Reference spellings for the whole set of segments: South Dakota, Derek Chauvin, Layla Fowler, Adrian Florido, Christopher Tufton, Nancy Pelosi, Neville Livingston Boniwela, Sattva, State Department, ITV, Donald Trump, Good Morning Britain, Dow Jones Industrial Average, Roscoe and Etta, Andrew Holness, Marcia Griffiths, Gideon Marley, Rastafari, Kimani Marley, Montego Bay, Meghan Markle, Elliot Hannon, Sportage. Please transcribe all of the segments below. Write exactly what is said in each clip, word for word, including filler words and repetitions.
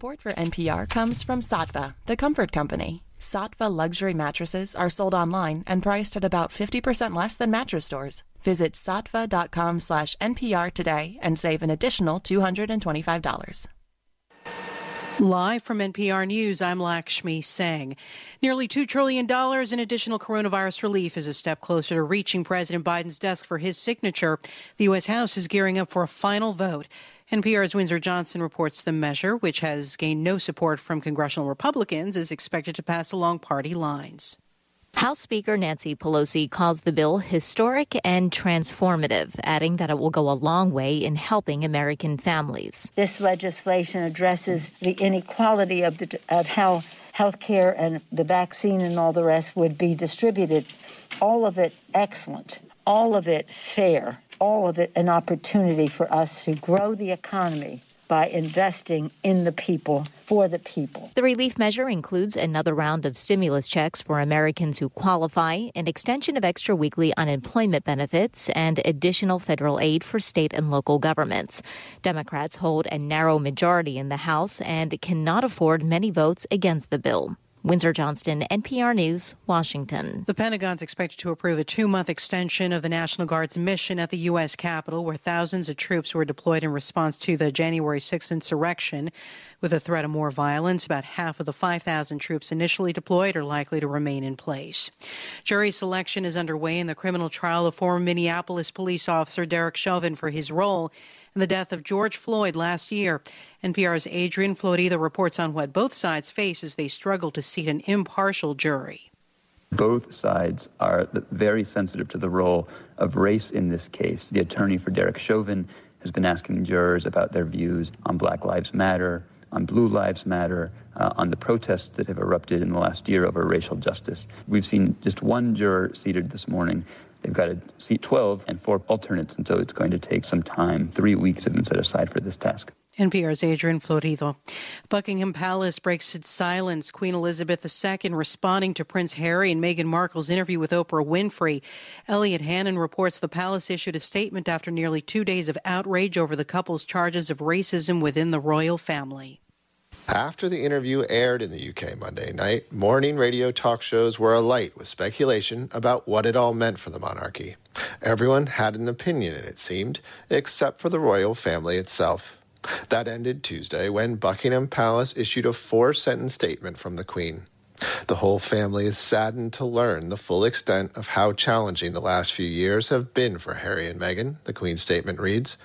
Support for N P R comes from Sattva, the comfort company. Sattva luxury mattresses are sold online and priced at about fifty percent less than mattress stores. Visit sattva.com slash NPR today and save an additional two hundred twenty-five dollars. Live from N P R News, I'm Lakshmi Singh. Nearly two trillion dollars in additional coronavirus relief is a step closer to reaching President Biden's desk for his signature. The U S. House is gearing up for a final vote. N P R's Windsor Johnson reports the measure, which has gained no support from congressional Republicans, is expected to pass along party lines. House Speaker Nancy Pelosi calls the bill historic and transformative, adding that it will go a long way in helping American families. This legislation addresses the inequality of, the, of how health care and the vaccine and all the rest would be distributed. All of it excellent, all of it fair, all of it an opportunity for us to grow the economy by investing in the people, for the people. The relief measure includes another round of stimulus checks for Americans who qualify, an extension of extra weekly unemployment benefits, and additional federal aid for state and local governments. Democrats hold a narrow majority in the House and cannot afford many votes against the bill. Windsor Johnston, N P R News, Washington. The Pentagon's expected to approve a two-month extension of the National Guard's mission at the U S. Capitol, where thousands of troops were deployed in response to the January sixth insurrection, with a threat of more violence. About half of the five thousand troops initially deployed are likely to remain in place. Jury selection is underway in the criminal trial of former Minneapolis police officer Derek Chauvin for his role in the death of George Floyd last year. N P R's Adrian Florido reports on what both sides face as they struggle to seat an impartial jury. Both sides are very sensitive to the role of race in this case. The attorney for Derek Chauvin has been asking jurors about their views on Black Lives Matter, on Blue Lives Matter, uh, on the protests that have erupted in the last year over racial justice. We've seen just one juror seated this morning. They've got a seat twelve and four alternates, and so it's going to take some time. Three weeks have been set aside for this task. N P R's Adrian Florido. Buckingham Palace breaks its silence. Queen Elizabeth the Second responding to Prince Harry and Meghan Markle's interview with Oprah Winfrey. Elliot Hannon reports the palace issued a statement after nearly two days of outrage over the couple's charges of racism within the royal family. After the interview aired in the U K Monday night, morning radio talk shows were alight with speculation about what it all meant for the monarchy. Everyone had an opinion, it seemed, except for the royal family itself. That ended Tuesday when Buckingham Palace issued a four-sentence statement from the Queen. The whole family is saddened to learn the full extent of how challenging the last few years have been for Harry and Meghan, the Queen's statement reads.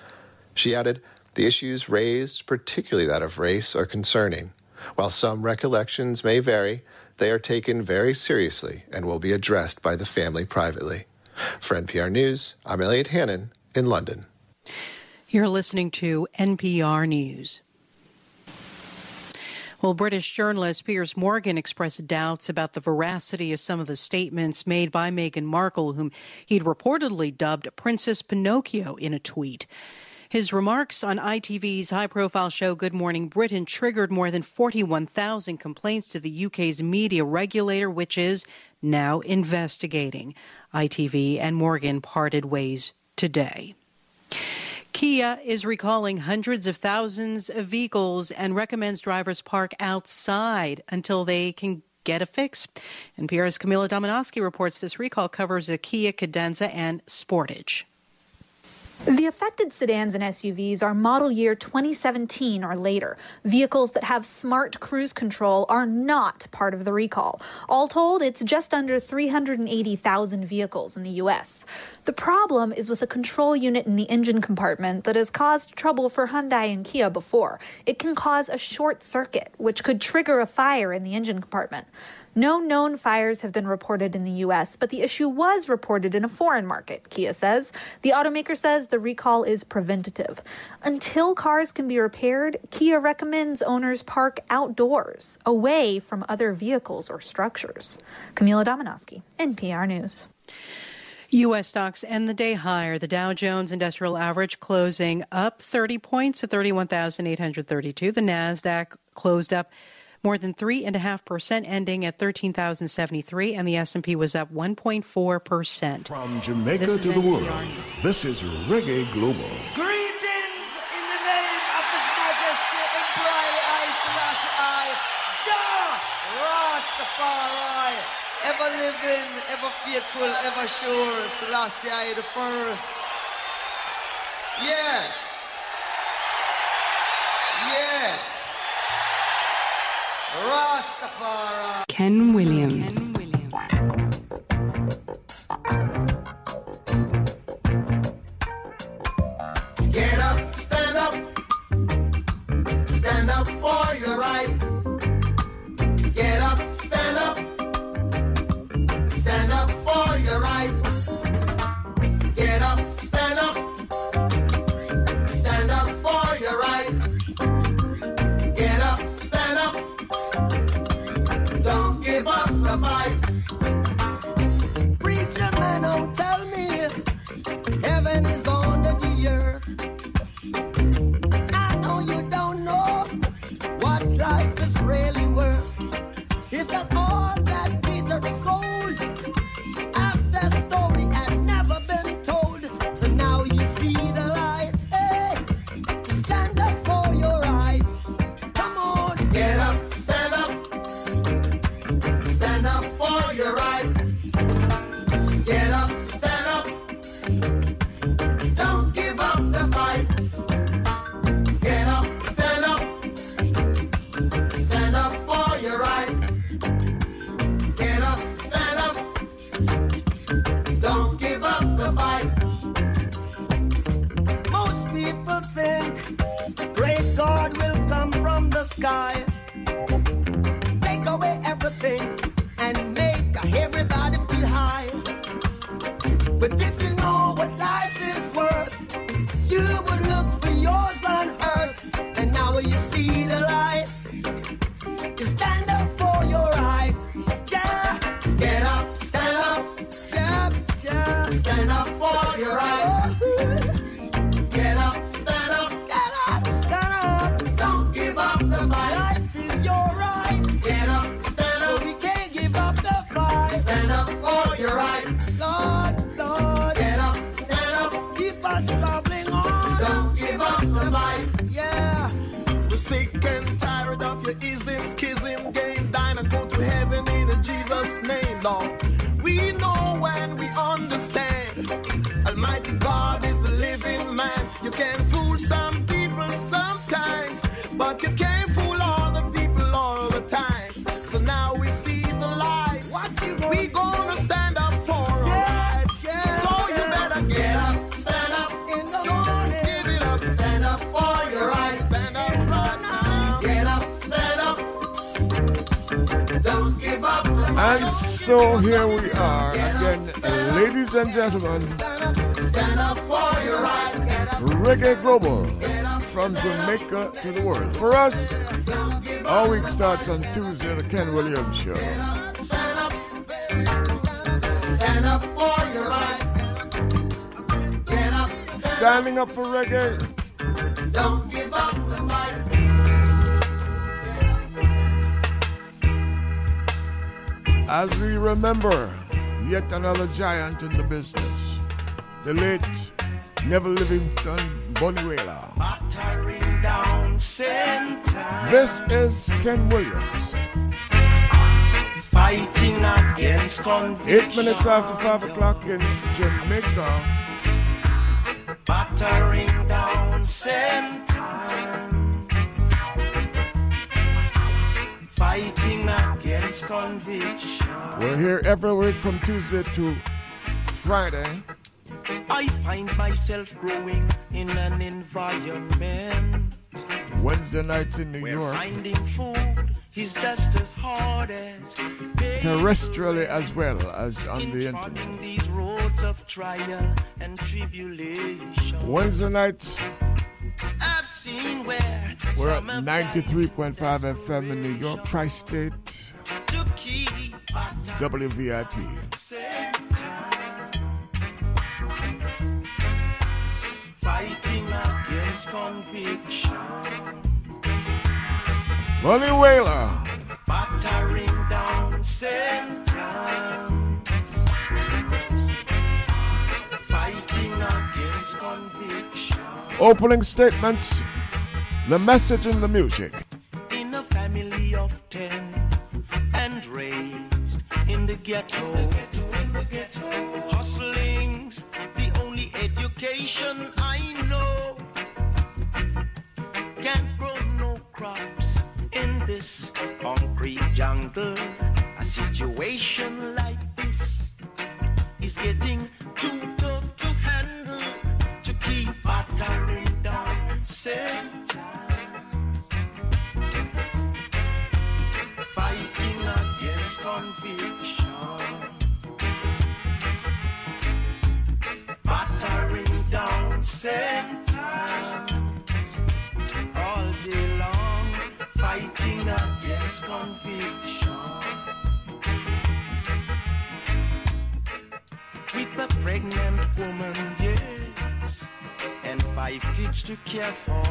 She added, the issues raised, particularly that of race, are concerning. While some recollections may vary, they are taken very seriously and will be addressed by the family privately. For N P R News, I'm Elliot Hannon in London. You're listening to N P R News. Well, British journalist Piers Morgan expressed doubts about the veracity of some of the statements made by Meghan Markle, whom he'd reportedly dubbed Princess Pinocchio, in a tweet. His remarks on I T V's high-profile show Good Morning Britain triggered more than forty-one thousand complaints to the U K's media regulator, which is now investigating. I T V and Morgan parted ways today. Kia is recalling hundreds of thousands of vehicles and recommends drivers park outside until they can get a fix. And N P R's Camila Domonoske reports this recall covers the Kia Cadenza and Sportage. The affected sedans and S U Vs are model year twenty seventeen or later. Vehicles that have smart cruise control are not part of the recall. All told, it's just under three hundred eighty thousand vehicles in the U S. The problem is with a control unit in the engine compartment that has caused trouble for Hyundai and Kia before. It can cause a short circuit, which could trigger a fire in the engine compartment. No known fires have been reported in the U S, but the issue was reported in a foreign market, Kia says. The automaker says the recall is preventative. Until cars can be repaired, Kia recommends owners park outdoors, away from other vehicles or structures. Camila Domonoske, N P R News. U S stocks end the day higher. The Dow Jones Industrial Average closing up thirty points at thirty-one thousand eight hundred thirty-two. The Nasdaq closed up more than three point five percent, ending at thirteen thousand seventy-three, and the S and P was up one point four percent. From Jamaica to the world, this is Reggae Global. Greetings in the name of His Majesty. Justice and Briley, I, Selassie, I, Jah, Rastafari, ever living, ever faithful, ever sure, Selassie, I, the first. Yeah. Yeah. Rastafari. Ken Williams. Ken Williams. Stand up for your right. Get up, stand up. Stand up for your right. Get up, stand up. Stand up for your right. Get up, stand up. Don't give up the fight. Preacher man, don't tell me heaven is on the earth. Life is really worth. It's an all that glitter is gold. After story had never been told. So now you see the light. Hey, stand up for your right. Come on, get up, stand up. Stand up for your right. Get up, stand up. Don't give up the fight. Get up, stand up. Stand up for your right. Get up, stand up. Don't give up the fight. Most people think great God will come from the sky, take away everything and make everybody feel high. But if you know what life is worth, you would look for yours on earth. And now you see the light. Stand up for your right. Yeah. Get up, stand up. Yeah, yeah. Stand up for your right. Get up, stand up. Get up, stand up. Don't give up the fight. Life is your right. Get up, stand up. So we can't give up the fight. Stand up for your right. Lord, Lord. Get up, stand up. Keep us traveling on. Don't give up the fight. Yeah. We're sick and tired of your isms, schism, game, dine and go to heaven in Jesus' name, Lord. We know and we understand. Almighty God is a living man. You can fool some people sometimes, but you can't fool all the people all the time. So now we see the light. What you gonna we gonna stand up for our yeah, right. Yeah, so yeah. You better get, get up, stand up in the morning. Give it up, stand up for your right. Stand up. And so here we are again, ladies and gentlemen. Reggae Global, from Jamaica to the world. For us, our week starts on Tuesday, the Ken Williams Show. Standing up for reggae. Don't give up the fight. As we remember, yet another giant in the business, the late Neville Livingston Boniwela. This is Ken Williams. Fighting against conviction. Eight minutes after five o'clock in Jamaica. Battering down sentence. Fighting against conviction. We're here every week from Tuesday to Friday. I find myself growing in an environment. Wednesday nights in New We're York. Finding food is just as hard as terrestrially as well as on the internet. These roads of trial and tribulation. Wednesday nights. I've seen where we're at ninety-three point five F M in New York, Tri-State, W V I P. Fighting against conviction. Boniwela. Battering down sentence. Fighting against conviction. Opening statements the message and the music. In a family of ten and raised in the ghetto, in the ghetto, in the ghetto. Hustling's the only education I know. Can't grow no crops in this concrete jungle. A situation like this is getting too tough to handle, to keep our country down. Fighting against conviction, battering down sentence all day long, fighting against conviction. With a pregnant woman, yes, and five kids to care for,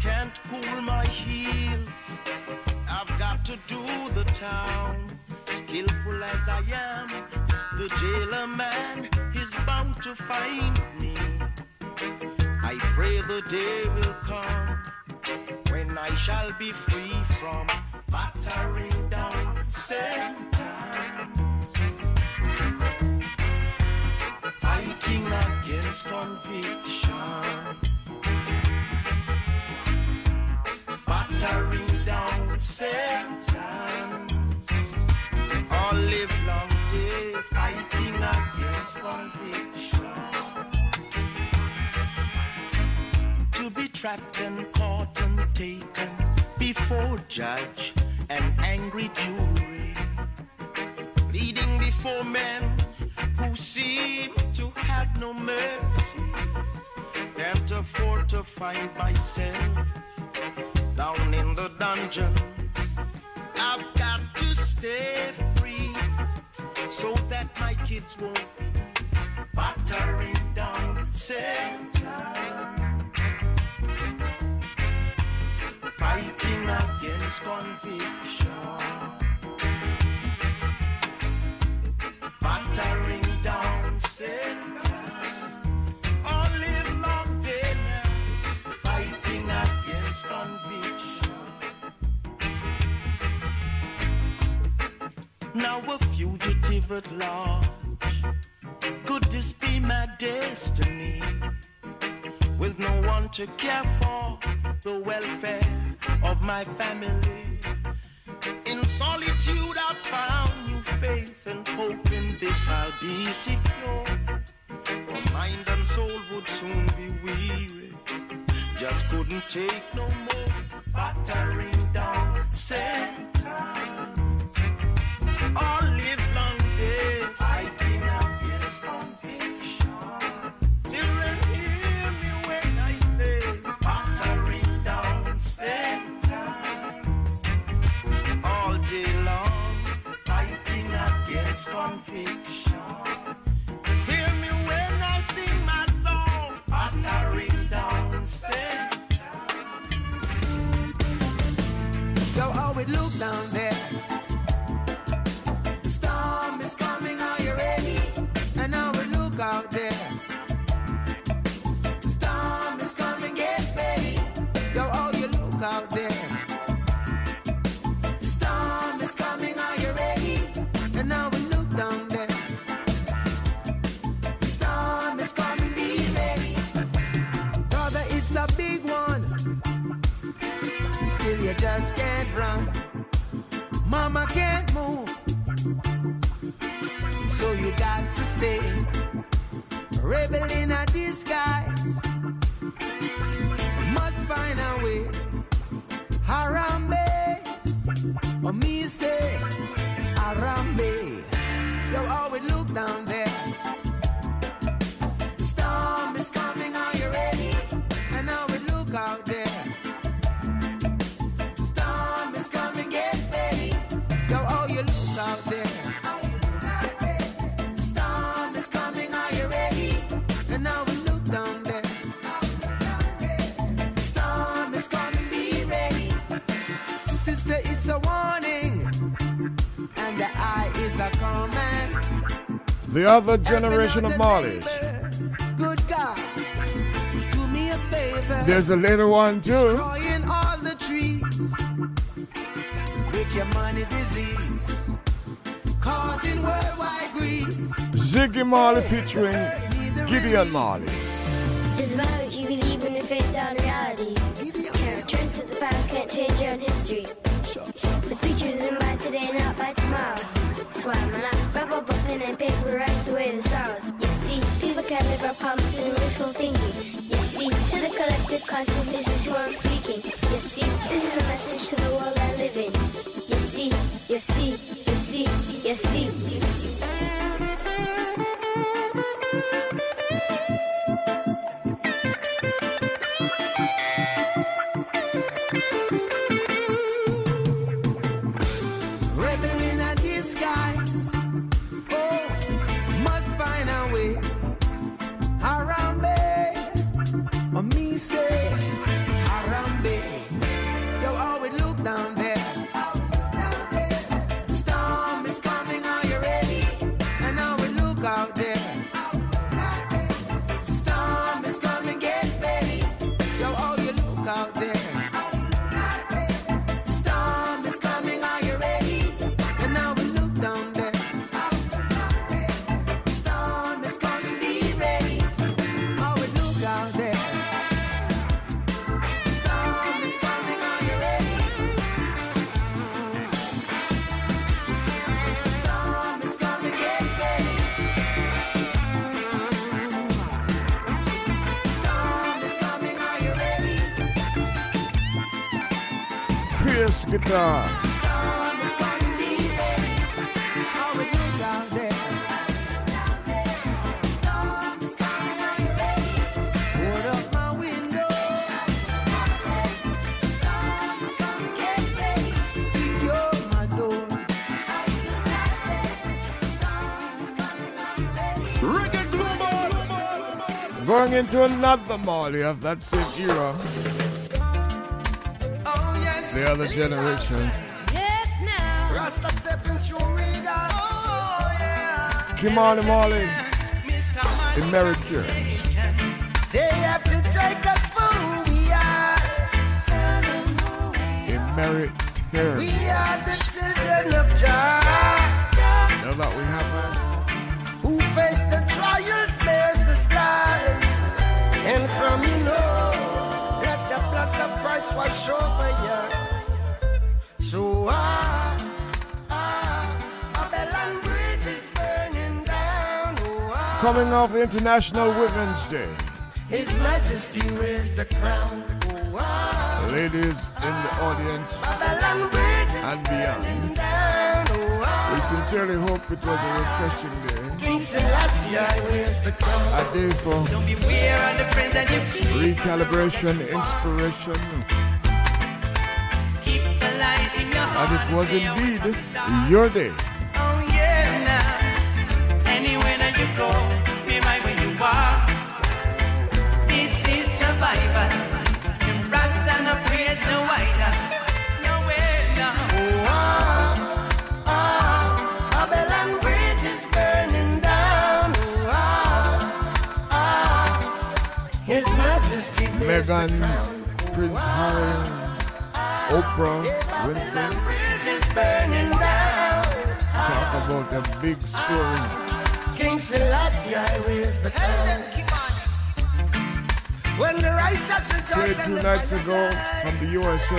can't cool my heels, I've got to do the town. Skillful as I am, the jailer man is bound to find me. I pray the day will come when I shall be free from battering down sentence, fighting against conviction, battering down sentence all live long day, fighting against conviction. To be trapped and caught and taken before judge and angry jury, pleading before men who seem to have no mercy. Can't afford to find myself down in the dungeon. I've got to stay free so that my kids won't be battering down sentence, fighting against conviction, battering down sentence all live long day now, fighting against conviction. Now a fugitive at large, could this be my destiny? With no one to care for the welfare of my family, in solitude I found new faith and hope. In this I'll be secure, for mind and soul would soon be weary, just couldn't take no more battering down sentence all live long day, fighting against conviction. Children, hear me when I say, battering down sentence all day long, fighting against conviction. Hear me when I sing my song, battering down sentence. Yo, how it look down there? Out there, the storm is coming, get ready. Yo, all you look out there, the storm is coming, are you ready? And now we look down there, the storm is coming, be ready. Brother, it's a big one, still you just can't run. Mama can't move, so you got to stay. Rebel in a disguise, must find a way. Harambe, or me say Harambe. Yo, always look down there. The storm is coming, are you ready? And now we look out there. The storm is coming, get ready. Yo, all you look out there. The other generation of Marleys. Good God, do me a favor. There's a little one too. Destroying all the trees. Make your money disease. Causing worldwide grief. Ziggy Marley featuring Gideon Marley. It's about what you believe when you face down reality. Can't return to the past, can't change your own history. The future's in by today, not by tomorrow. That's why I'm not grab up a pen and paper, write away the sorrows. You see, people can live our promise in wishful thinking. You see, to the collective consciousness is who I'm speaking. You see, this is a message to the world I live in. You see, you see, you see, you see. Guitar. Reggae Global! Going into another Marley of that same era. The other generation. Yes, now. Rasta stepping through Riga. Oh, yeah. Kimani Marley. The Merry Cure. They have to take us for who we are. The Merry Cure. We are the children of Jah. Know that we have that. Who face the trials, bears the scars. And from you know, let the blood of Christ wash over you. So ah, ah, Babylon Bridge is burning down. Oh, ah, coming off International ah, Women's Day. His Majesty wears the crown. Oh, ah, ladies ah, in the audience and beyond. Down, oh, ah, we sincerely hope it was a refreshing day. King Selassie wears the crown. A day for recalibration, inspiration. And it was indeed your day. Oh yeah, now anywhere that you go, be right where you are. This is survival. Them Rasta no praise no idols. Nowhere now. Oh ah, ah, Babylon Bridge is burning down. Oh ah, ah, His Majesty Meghan, Prince Harry. Oprah Winfrey talk about the big story. King Selassie wears the crown. When the righteous rejoice, two nights ago from the U S A.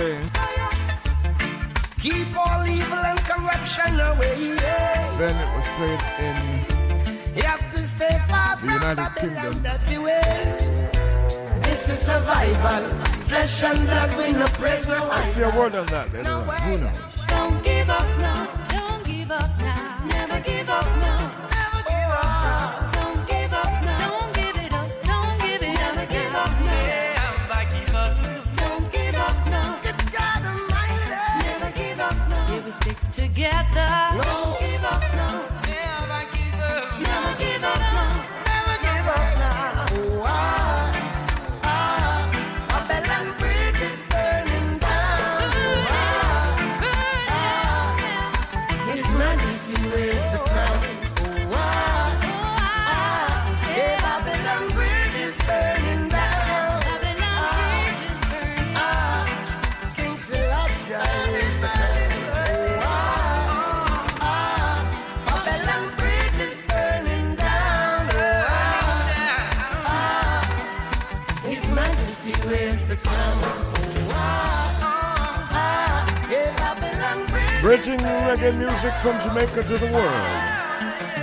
Keep all evil and corruption away. Then it was played in the United Kingdom. This is survival. Flesh and blood with no praise, no I see a word on that. No Who knows? Don't give up now. Don't give up now. Never give up now. Never give up. Don't give up now. Don't give it up. Don't give it up. Never give up now. Never give up. Don't give up now. You gotta mind it. Never give up now. If we stick together. No. Don't give up now. Never give up. Never give up now. Never give up now. Oh, wow. bridging reggae music from Jamaica to the world.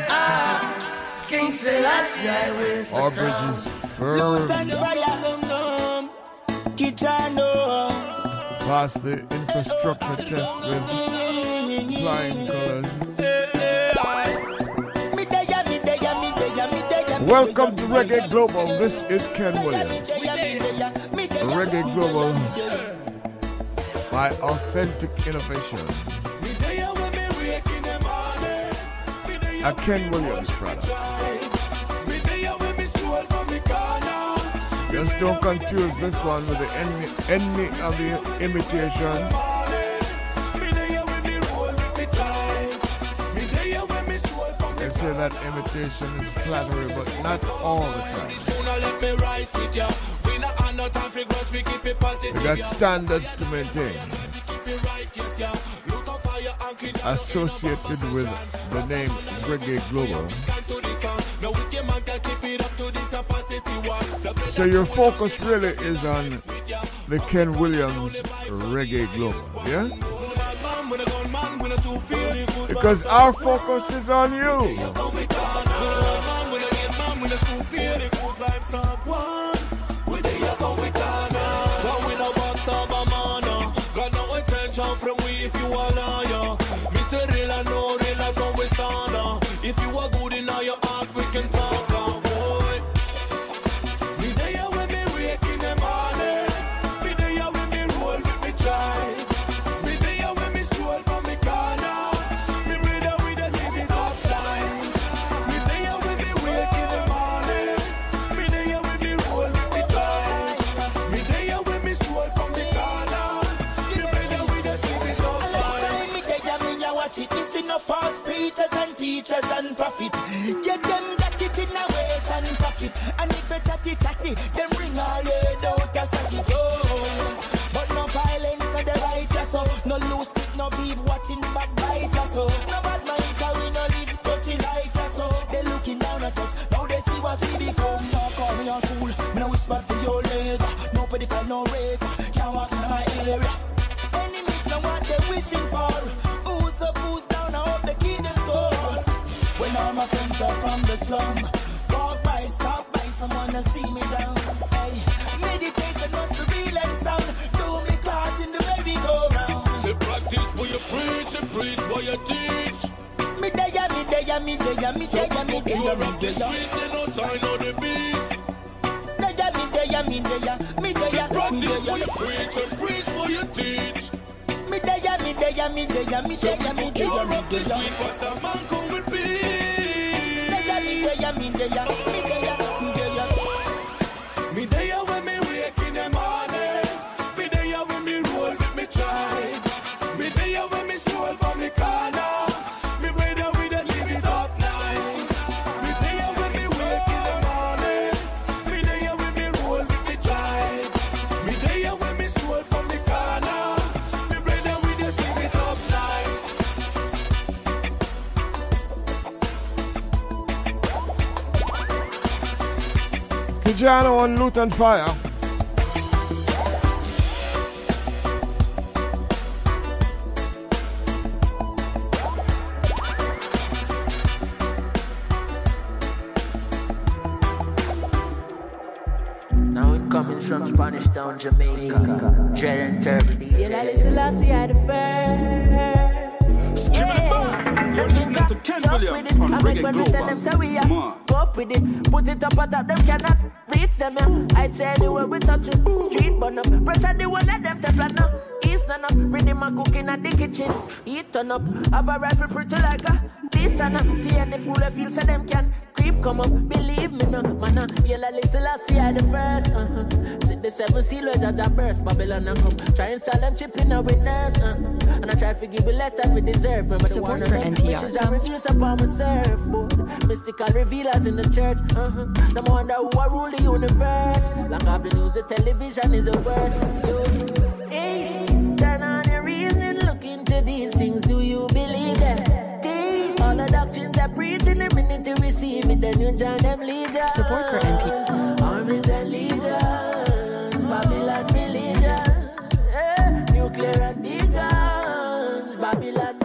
Ah, King Selassie, where's the crown? Our bridges firm past the infrastructure test with flying colors. Welcome to Reggae Global. This is Ken Williams. Reggae Global. By authentic innovation. A Ken Williams product. Just don't confuse this one with the enemy, enemy of the imitation. They say that imitation is flattery, but not all the time. We got standards to maintain associated with the name Reggae Global. So your focus really is on the Ken Williams Reggae Global, yeah? Because our focus is on you. Teachers and profit, get them got it in a waist and pocket, and if it tatty tatty, them bring all your doubt as a kid. Oh, but no violence to the right, yeah, so no loose stick, no beef, watching back bite, yeah, so no bad mind, cause we no live dirty life, yeah, so they looking down at us, now they see what we become. Talk on me on fool, me no whisper for your later, nobody find no rape, can't walk in my area. Enemies know what they wishing for. My friends are from the slum. Walk by, stop by, someone to see me down. Hey, meditation must be real and sound. Do me part in the merry-go-round. Say practice where you preach and preach where you teach. Me day, me day, me day, me say, me day. You are up the streets, they no sign of the beast. Day, me day, me day, me day. Say practice where you preach and preach where you teach. Me day, me day, me day, me say, me day. You are up the streets, but the man come with peace. Me day ya, me day ya, me day ya. Me day ya when me wake in the morning. Me day ya when me roll with me tribe. Me day ya when me stroll by me corner. Me brother we just live it up nice. Me day ya when me wake in the morning. Me day ya when me roll with me tribe. Me day ya when me stroll by me corner. Me brother we just live it up nice. Kijano on Loot and Fire. Now it comes from Spanish Town, Jamaica. Dread and Turb. You know, Selassie at the fair. Skip it, boom. You're listening to Ken Williams on Reggae Global. Up with it, put it up on top, them cannot reach them. Yeah. I'd say anywhere we touch it, street burn up, pressure the wall, let them teflon now. East none up, ready my cooking at the kitchen, eat turn up, have a rifle pretty like a this and a fear and the fool of feel so them can creep come up, believe me no, man uh, yellow little I see I the first, uh-huh. Sit the seven silhouette at the burst, Babylon and come, try and sell them chipping our nerves, uh-huh. And I try to give you less than we deserve. Remember the one of them wishes I refuse upon my surfboard. Mystical revealers in the church, uh-huh. No wonder who I rule the universe. Long after the news, the television is the worst. You, ace, turn on your reason, look into these things. Do you believe them? Teach all the doctrines that preach in the minute you receive it. Then you join them leaders. Support for N P R. Armies and leaders, Babylon religion, eh, nuclear and bigger. Babylon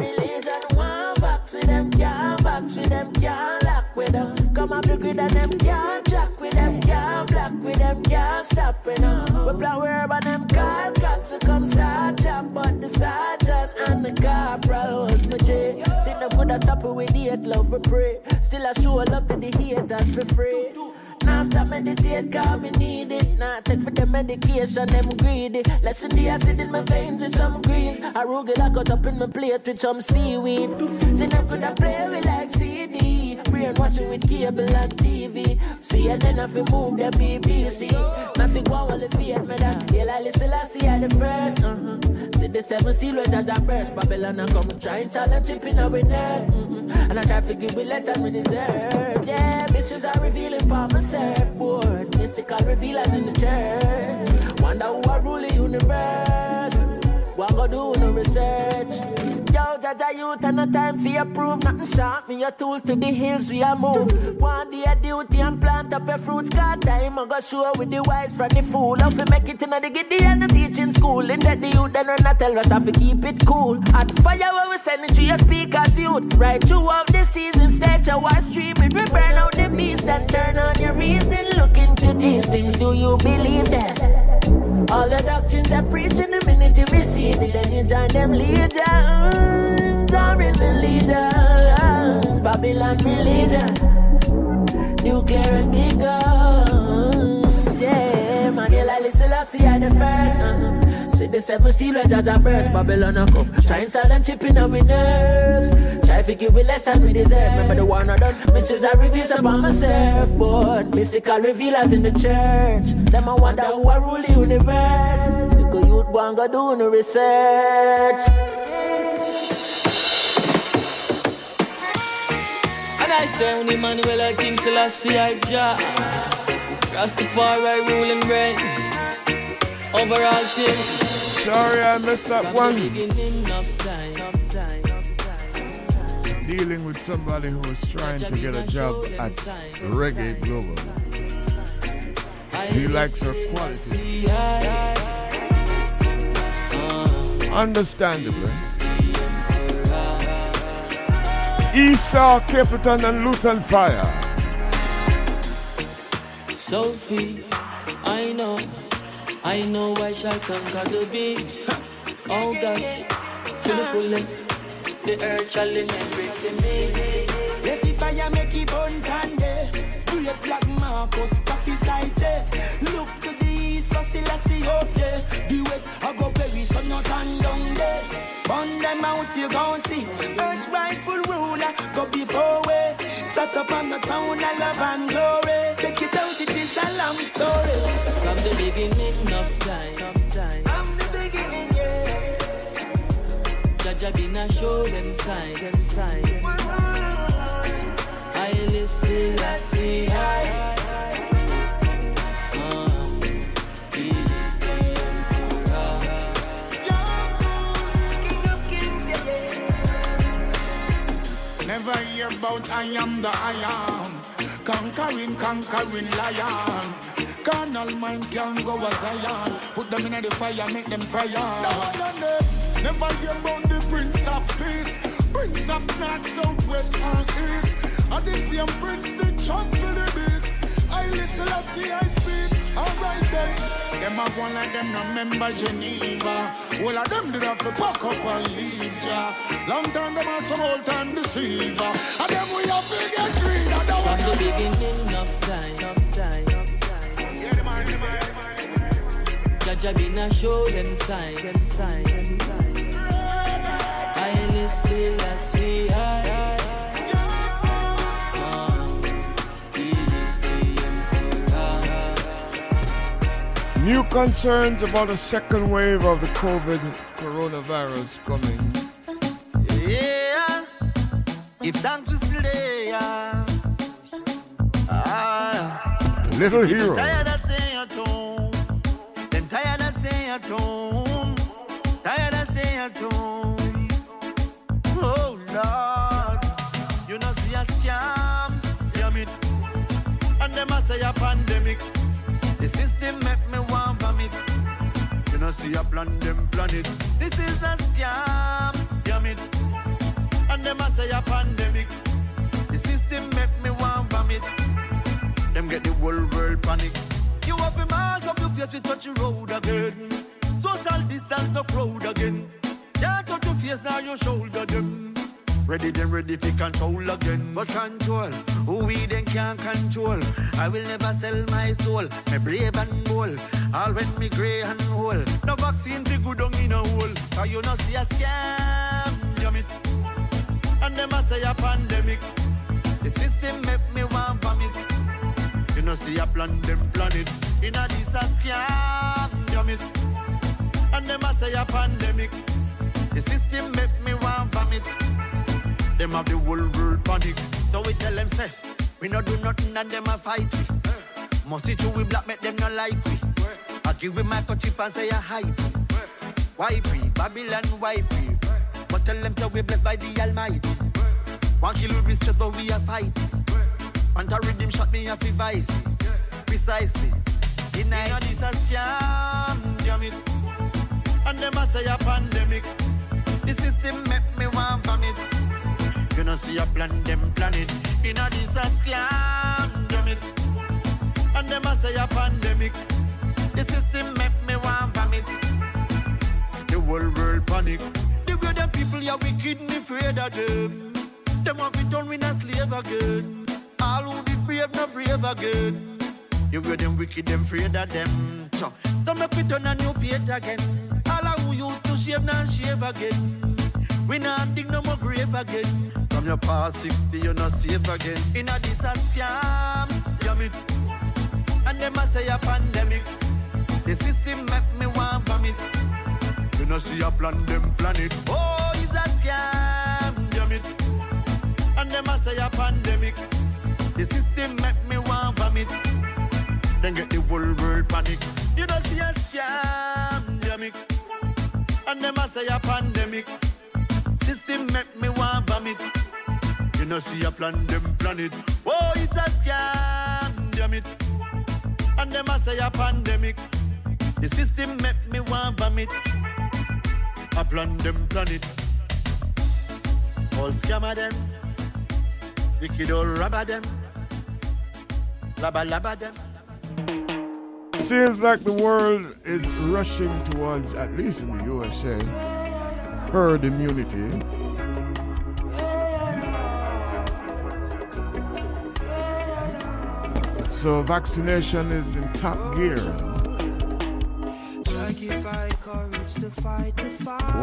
can't lock with them. Come up the grid and them can't jack with them, can't block with them, can't stop with them. We plan where about them call cops to come start chop, but the sergeant and the corporal was my J. Think them coulda stop it with the hate love we pray. Still I show love to the haters for free. Now stop meditate, cause me need it. Now take for the medication, them greedy. Listen, the acid in my veins with some greens. A rugged I got up in my plate with some seaweed. Then I could have play with like C D. Brainwash you with cable and T V. See, and then if you move the B B C. Nothing wrong with the Fiat, me that. Yeah, like Selassie at the first. Uh-huh. See the seven silhouettes at the burst. Babylon, I come try and sell them chipping away nerves. Mm-hmm. And I try to give me less than we deserve. Yeah, mysteries are revealing for myself. Surfboard, mystical revealers in the church. Wonder who I rule the universe. What go do no research? Yo, Jaja youth, and no time for your proof. Nothing sharp, me your tools to the hills we a move. One day a duty and plant up your fruits. Got time, I go sure with the wise from the fool. How fi make it inna the giddy and the teaching school. In that the youth, they know not tell us how fi keep it cool. At fire where we send it to your speakers, youth. Right throughout the season, stature was streaming. We burn out the beast and turn on your reason. Look into these things, do you believe them? All the doctrines I preach in the minute you receive it, then you join them legions. There is a legion, Babylon religion, nuclear and big guns. Yeah, man, you like Selassie at the first. Uh-huh. See the seven seal where Jaja burst, Babylon a come. Try and sell them chipping up with nerves. Try to give it less than we deserve. Remember the one I done. Mysteries I reveal upon myself, but mystical revealers in the church. Them I wonder who I rule the universe. Because you'd want to do no research. And I say only Manuel I King Selassie I Jah. Rastafari ruling reigns over all things. Sorry I missed that from one. Dealing with somebody who is trying to get a job at Reggae Global. He likes her quality. Understandably. Esau, Caperton, and Luton Fire. So speak, I know, I know I shall conquer the beast. Oh gosh, to the fullest, the earth shall inherit the me. If if I am make it on Sunday, we are black Marcos. Look to the east, for Selassie up there. The west, I go perish, so not on down there. On them out, you gon' see. Earth rightful ruler, go before we. Start up on the town, I love and glory. Check it out, it is a long story. From the beginning of time. From the beginning, yeah. Jaja Bina show them signs. I listen, I see, I. Never hear about I am the I am. Conquering, conquering lion. Carnal mind can go as I am. Put them in the fire, make them fire. Never hear about the Prince of Peace. Prince of North, South, West and East. And the same Prince, the champ of the beast. I listen, I see, I speak. Alright then. Them a one like them remember Geneva. All of them did have to pack up and leave ya. Long time them and some old time deceiver. And them we have to get rid of the one. From the beginning of time, of time, of time. Yeah, them are, them are, them are. Jaja Bina show them signs. Them signs, them signs. I listen, I see, I. New concerns about a second wave of the COVID coronavirus coming. Yeah, if thanks was still there, ah. Little if hero. Tired of staying at home. Them tired of staying at home. Tired of staying at home. Oh Lord, you know see a scam, damn it, and them a say a pandemic. The system make me want vomit. You know see a plan them plan it. This is a scam, damn it. And them a say a pandemic. The system thing make me want vomit. Them get the whole world panic. You have a mask up your face, we touch the road again. Social distance up road again. Can't touch your face, now your shoulder them. Ready them, ready for control again. But control, who we then can't control. I will never sell my soul, me brave and bold. All when me grey and whole. No vaccine to go down in a hole. Cause you not see a scam, damn it. And them a say a pandemic. The system make me want vomit. You know see a plan them plan it. In a this a scam, damn it. And them a say a pandemic. The system make me want vomit. Them have the whole world panic. So we tell them say, we no do nothing and them a fight we. Uh. Must see true we black make them no like we. Uh. I give we my chip and say a hype we. Uh. Wipe we, Babylon wipe we. Uh. But tell them so we blessed by the Almighty. Uh. One kill with stress but we a fight. Uh. And a rhythm shot me a fi vice. Uh. Precisely. You know this a scam, damn it. And them a say a pandemic. The system make me want vomit. You know see a plan, them plan it. In a this a scam, damn it. And them a say a pandemic. The system make me want vomit. The whole world panic. The way them people are wicked and afraid of them. Them want to turn in a slave again. All who did brave, not brave again. The way them wicked, them afraid of them. So, don't make me turn a new page again. All who used to shave, now shave again. We not dig no more grave again. From your past sixty, you're not safe again. In a this a scam, damn it. And them a say a pandemic. The system make me want vomit. You know see a plan, them plan it. Oh, it's a scam, damn it. And them a say a pandemic. The system make me want vomit. Then get the whole world panic. You know see a scam, damn it. And them a say a pandemic. System make me want vomit. You know see a plan, them plan it. Oh, it's a scam, damn it. And them a say a pandemic. The system make me want vomit. A plan, them plan it. All scammer them. The kid all robber them. Labba labba them. Seems like the world is rushing towards, at least in the U S A, herd immunity. So vaccination is in top gear.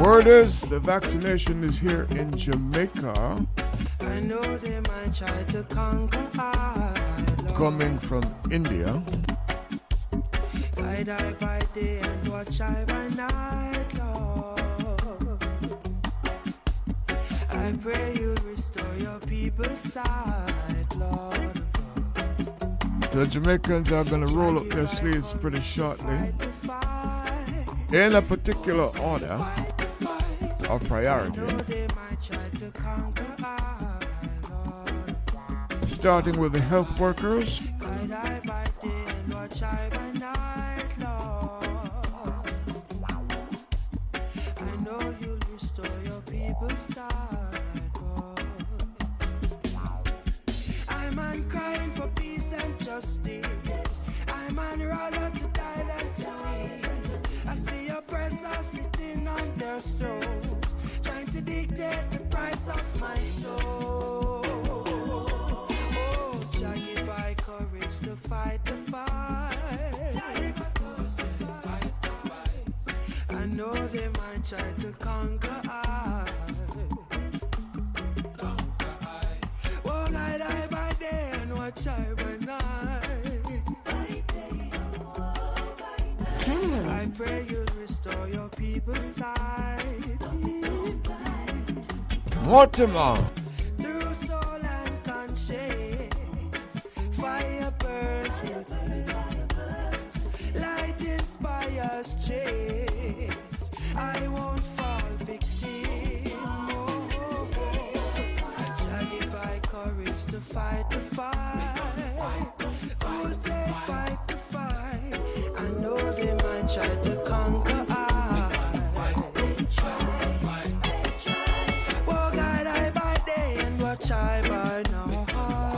Word is, the vaccination is here in Jamaica. I know they might try to conquer Ireland. Coming from India. I die by day and watch I by night, Lord. I pray you restore your people's sight, Lord. The Jamaicans are going to roll up their sleeves pretty shortly, in a particular order of priority, starting with the health workers. I'm on crying for peace and justice. I'm on rather to die than to leave. I see oppressors sitting on their thrones, trying to dictate the price of my soul. Oh, Jah give I courage to fight the fight. I know they might try to conquer us. I pray you'll restore your people's sight. Mortimer. Through soul and conscience, fire burns, light inspires change. I won't fall victim. Oh, oh, oh. Jah give I courage to fight the fight. Time I know.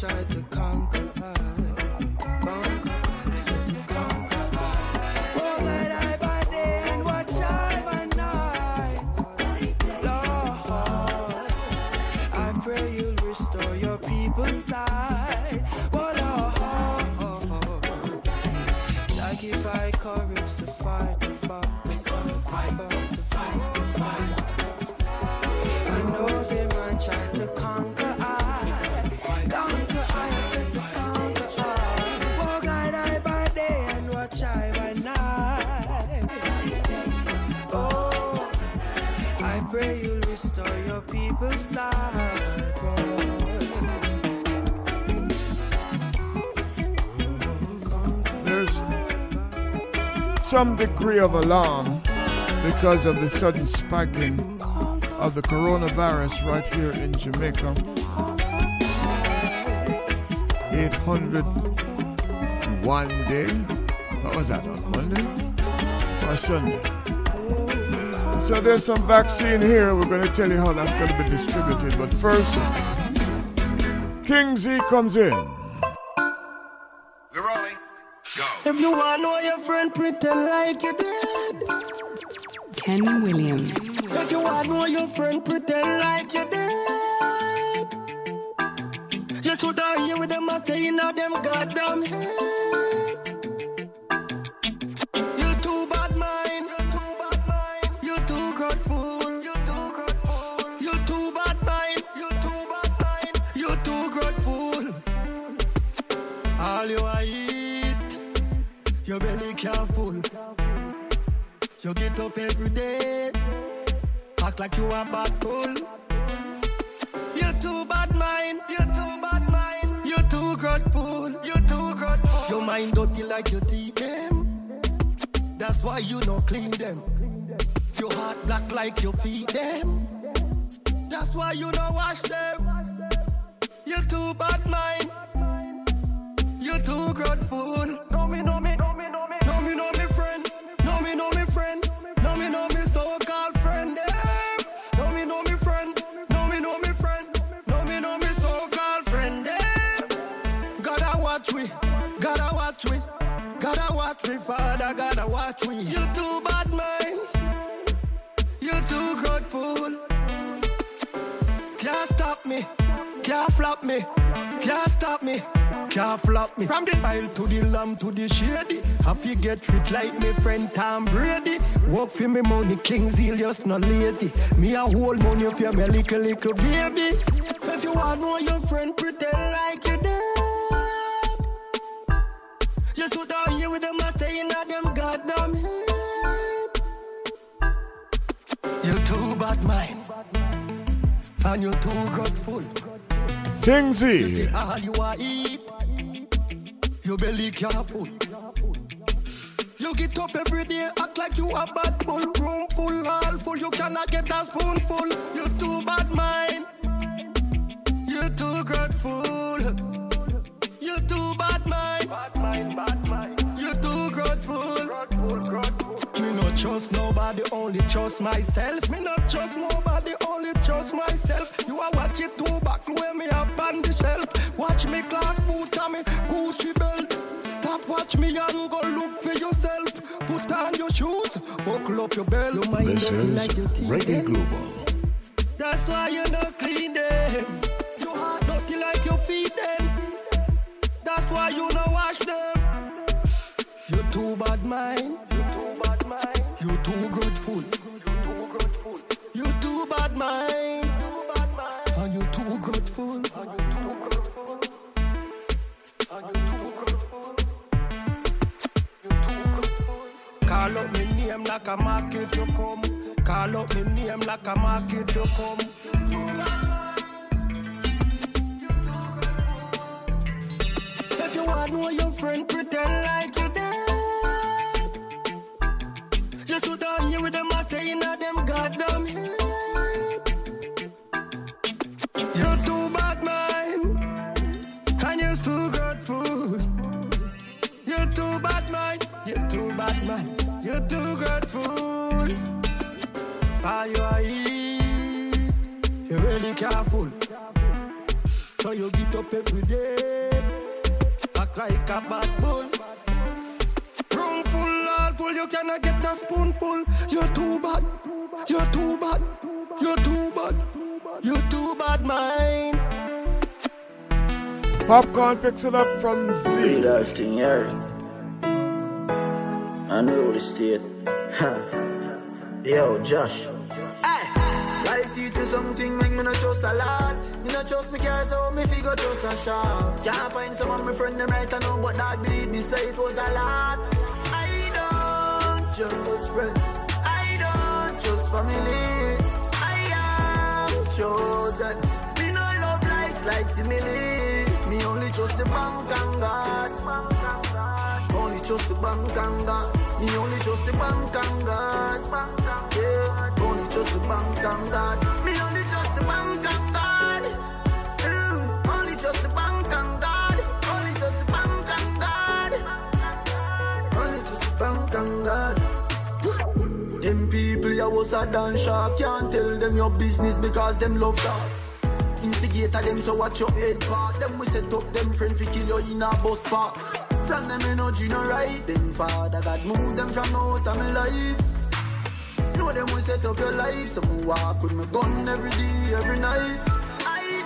tried to conquer us. There's some degree of alarm because of the sudden spiking of the coronavirus right here in Jamaica. eight hundred one day. What was that, on Monday or Sunday? So there's some vaccine here. We're going to tell you how that's going to be distributed. But first, King Z comes in. We're rolling. Go. If you want to know your friend, pretend like you did. Ken Williams. If you want to know your friend, pretend like you did. You should have here with them and stay in all them goddamn head. You too bad mind. All you a eat, you better be careful. You get up every day, act like you a battle. You too bad mind, you too bad mind, you too grateful, you too grateful. Your mind dirty like you teeth them, that's why you don't clean them. Your heart black like you feed them, that's why you don't wash them. You too bad mind. You too grateful. No me, no me, no me, no me, no me, no me friend. No me, no me friend. No me, no me so-called friend. No me, no me friend. No me, no me friend. No me, no me so-called friend. Gotta watch we, gotta watch we, gotta watch we, Father, gotta watch we. You too bad mind. You too grateful. Can't stop me, can't flop me, can't stop me. Can't flop me. From the aisle to the lamb to the shady. Have you get rich like me friend Tom Brady. Work for me money, King Zelius not lazy. Me a whole money of your little, little baby. If you want know your friend, pretend like you dead. You stood out here with them and stay in them goddamn head. You too bad mind. And you too grateful. King Z. You see all you are eat. Your belly careful. You get up every day, act like you a bad bull. Room full, all full, you cannot get a spoonful. You too bad mind. You too grateful. You too bad mind. Bad mind, bad mind. You too grateful. Grateful, grateful. Me not trust nobody, only trust myself. Me not trust nobody, only trust myself. You a watch it too back, wear me up on the shelf. Watch me class boot on me Gucci belt. Stop watch me and go look for yourself. Put on your shoes, buckle up your belt. You this is like Reggae Global. That's why you not clean them. You heart dirty like your feet them. That's why you not wash them. You too bad mind. You too bad mind. You too grateful. You too grateful. You too bad mind. You too bad mind. And you too grateful. Call up me name like a market you come. Call up me name like a market you come. If you want to know your friend, pretend like you dead. You stood out here with them and stay in them goddamn head. You're too bad mind, and you're too grateful. You're too bad mind. You're too bad man, you're too grateful. All you are eat, you're really careful. So you get up every day, act like a bad bull. Room full, all full, you cannot get a spoonful. You're too bad, you're too bad, you're too bad, you're too bad, mine. Popcorn picks it up from Z. We lost King Harry. Unruly state. Yo, Josh. Hey, life teach me something, make me not trust a lot. Me not trust me car, so me figure trust a shot. Can't find someone, my friend, them right, I know, but that believe me, say it was a lot. I don't trust friend. I don't trust family. I am chosen. Me no love likes like simile. Me only trust the bank and God. Only trust the bank and God. Me only trust the bank and God. Yeah, only trust the bank and God. Me only trust the bank and God. Mm. Only trust the bank and God. Only trust the bank and God. Only trust the bank and God. Them people ya was a damn sharp. Can't tell them your business because them love talk. Instigator them, so watch your head part. Them we set up them friends, we kill your in a bus park. From them energy no right, then Father God move them from out of my life. Know them we set up your life, so me walk with my gun every day, every night. I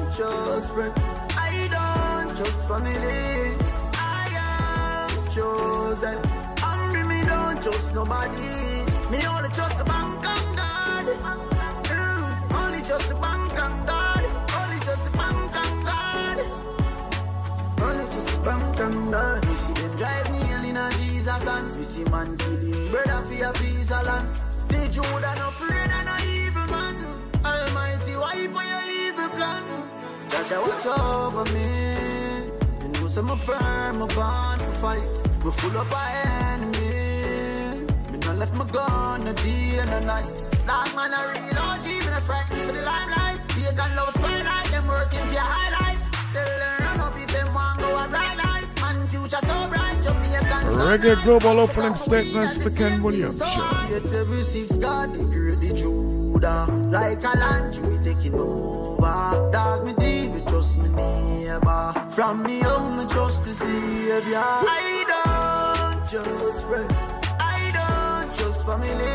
don't trust friend, I don't trust family. I am chosen, and me, me don't trust nobody. Me only trust the bank and God. Only just the bank and God. Only just the bank and God. Only just the bank and God. You see them drive me in a Jesus and we see man killing brother for your peace of land. The Judah no afraid and no evil man. Almighty wipe on your evil plan. Jaja watch over me. You know some are firm, I'm born for fight. We're full of our enemy. Me not left my gun a day and a night. Last man a real O G, even a friend to the limelight. Be a gun low spotlight, them working to your highlight. Still learn up if them want go a bright light. Man future so bright, jump me a gun. Reggae Global opening statements to Ken Williams. It's every six God, the great the Judah. Like a land, we taking over. Dog me deep, we trust me neighbor. From me home, we trust the Savior. I don't trust friend, I don't trust family.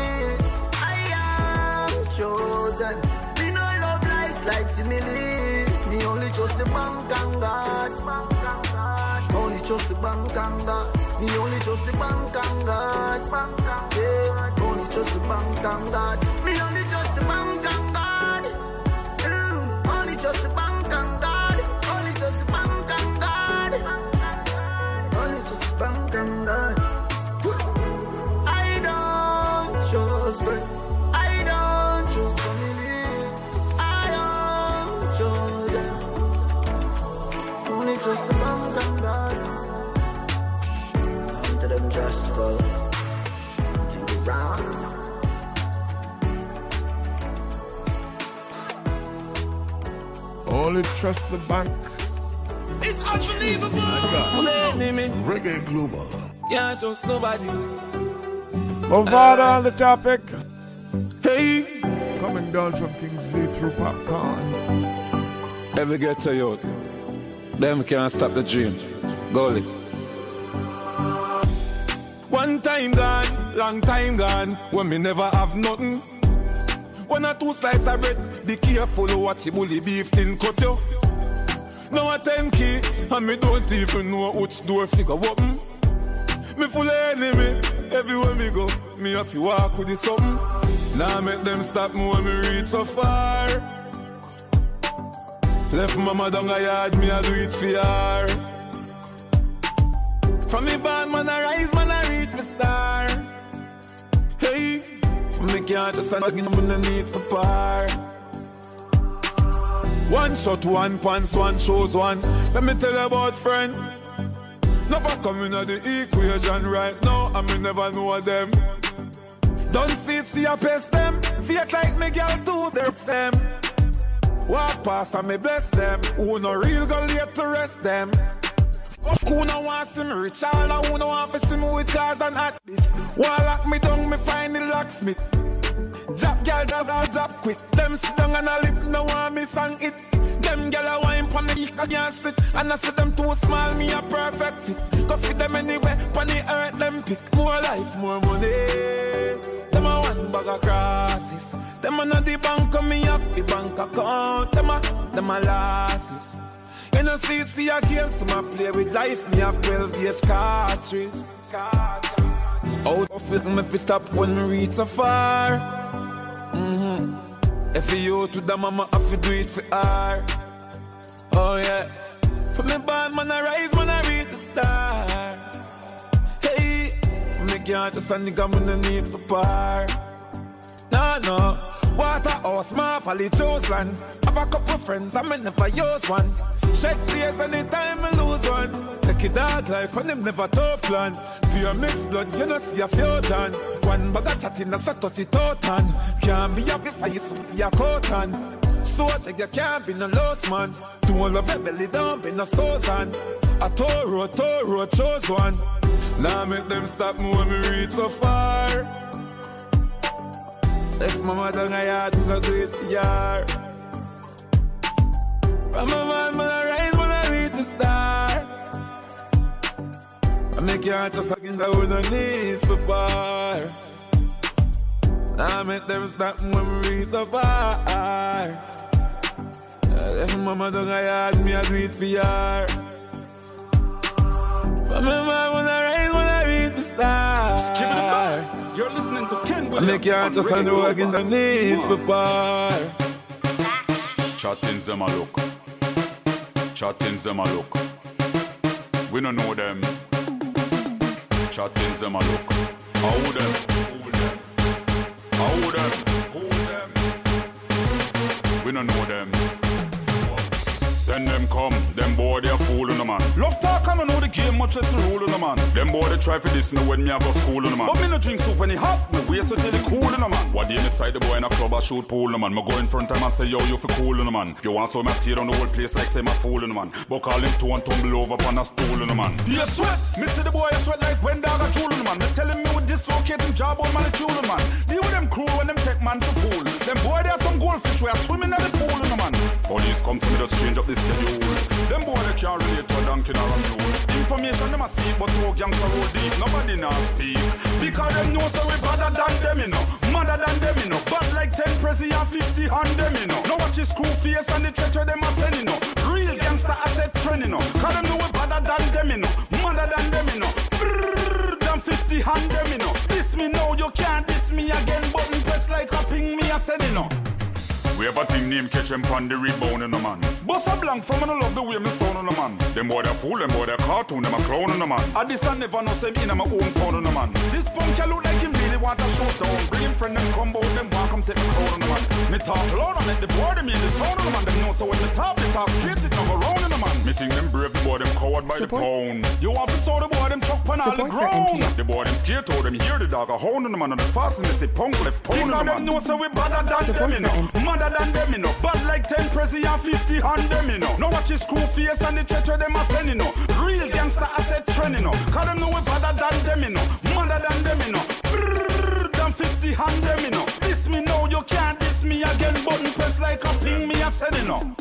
Chosen, me no love likes like simile. Me only trust the bank and God. Only trust the bank and God. Me only trust the bank and God. Yeah, only trust the bank and God. Me only trust the bank and God. Mm. Only trust the bank and God. Only trust the bank and God. Only trust the bank and God. I don't trust friend. Just the bank and God. Come to them just go to the ground. Only trust the bank. It's unbelievable. Reggae Global. Yeah, trust nobody. Bovada uh, on the topic. Hey, coming down from King Z through popcorn. Every ghetto youth. Them can't stop the dream. Goalie. One time gone, long time gone, when me never have nothing. One or two slices of bread, be careful what you bully beef tin cut you. Now a ten key, and me don't even know which door figure open. Me full of enemy, everywhere me go, me have to walk with the something. Now make them stop me when me reach so far. Left mama down a yard, me a do it for her. From me bad man I rise, man I reach for star. Hey, from me can't just stand, I'm gonna need for par. One shot, one pants, one shows one. Let me tell you about friend. Never come in the equation right now, and me never know them. Don't sit, see I pace them. Fake like me girl do the same. Walk past and me bless them. Who no real go late to rest them. Who no want to see me rich all and who no want to see me with cars and hot bitch. Who lock me down, me find the locksmith. Drop girl does all drop quick. Them sit down and a lip, no want me sang it. Them girl a want on the east, I can't split. And I said them too small, me a perfect fit. Go fit them anywhere, on the earth, them pick. More life, more money. Them a one bag of crosses. Them a not the bank, of me up the bank account. Them a, them a losses. You know see, see a game, so I play with life. Me have twelve years cartridge. Out of it, me fit up when me reach so far. Mm-hmm. If you to the mama, I fi do it for her. Oh yeah. For me bad man I rise, man I read the star. Hey, me can't just a nigga, me no need for par. No, no. Water or small valley chose land. Have a couple friends, I me never use one. Shed tears anytime I lose one. Take it hard life and him never top plan. Pure mixed blood, you know see a fusion. One bag of chatting as a thirty-two ton. Can't be happy for you, sweet your cotton. So I check you can't be no lost man. Don't love your belly, don't be no Susan. A Toro, Toro chose one. Now make them stop me when me reach so far. If mama don't I had to do it for yar. From my mind when I rise, when I reach the star. I make your heart just like in the wood, no need for bar. I make them stop when we reach the bar. If mama don't I had me, I do it for yar. From my mind when I rise, when I reach the star. Skip it by. You're listening to Ken Williams. I make you understand the work in the need for bar. Chatting them a look. Chatting them a look. We don't know them. Chatting them a look. How them? How them? them? We don't know them. Send them come, them boy they a fool on the man. Love talk and I know the game much less the rule on the man. Them boy they try for this now when me I go school on the man. But me no drink soup when he hot, me waste it till he cool on the man. What do you decide the boy in a club or shoot pool on the man? Me go in front of him and say yo you fi cool on the man. You want so me tear on the whole place like say me fool on the man. But call him two and tumble over upon a stool on the man. You sweat, me see the boy I sweat like when dog a tool on the man. Me tell him me would dislocate him job on man a tool on the man. Deal with them crew when them take man to fool. Them boy they are some goldfish we are swimming at the pool on the man. Police come to me just change up the schedule. Them boy they can't relate to a donkey or a mule. Information them a see but two gangs are roll deep. Nobody now speak because them know so we badder than them you know. Madder than them you know. Bad like ten prezi and fifty hand them you know. Now watch his crew face and the treacher them a send you know. Real gangster asset trend you know. Cause them know we badder than them you know. Madder than them you know. Brrrr than fifty hand them you know. Diss me now you can't diss me again. Button press like a ping me a send you know. We have a team named Catch Em Pan the Rebound on a man. Boss a blank from and I love the way me sound on a man. Them boy they fool, them boy they cartoon, them a clown on a man. I this I never know same in a my own town on a man. This punk I look like him really want a showdown. Bring him friend them combo, them welcome take me crown on a man. Me talk loud and let the boy them in the sound on a man. Them know so when me talk, they talk straight, it never round on a man. Me think them brave, the boy them coward by Support. The pound. You want to saw the boy them chuck pan all the ground. The boy them scared to them hear the dog a hound on a man. And the fast and they say punk left pound on a man. Them know so we badder than them you know. Than them, you know. Bad like ten prezi and fifty hand them, you know. Now watch his crew face and the treacher them a send, you know. Real gangster asset trend, you know. Cause them know we badder than them, you know. Madder than them, you know. Brrrr, than fifty hand them, you know. Diss me now, you can't diss me again. Button press like a ping me a send, you know.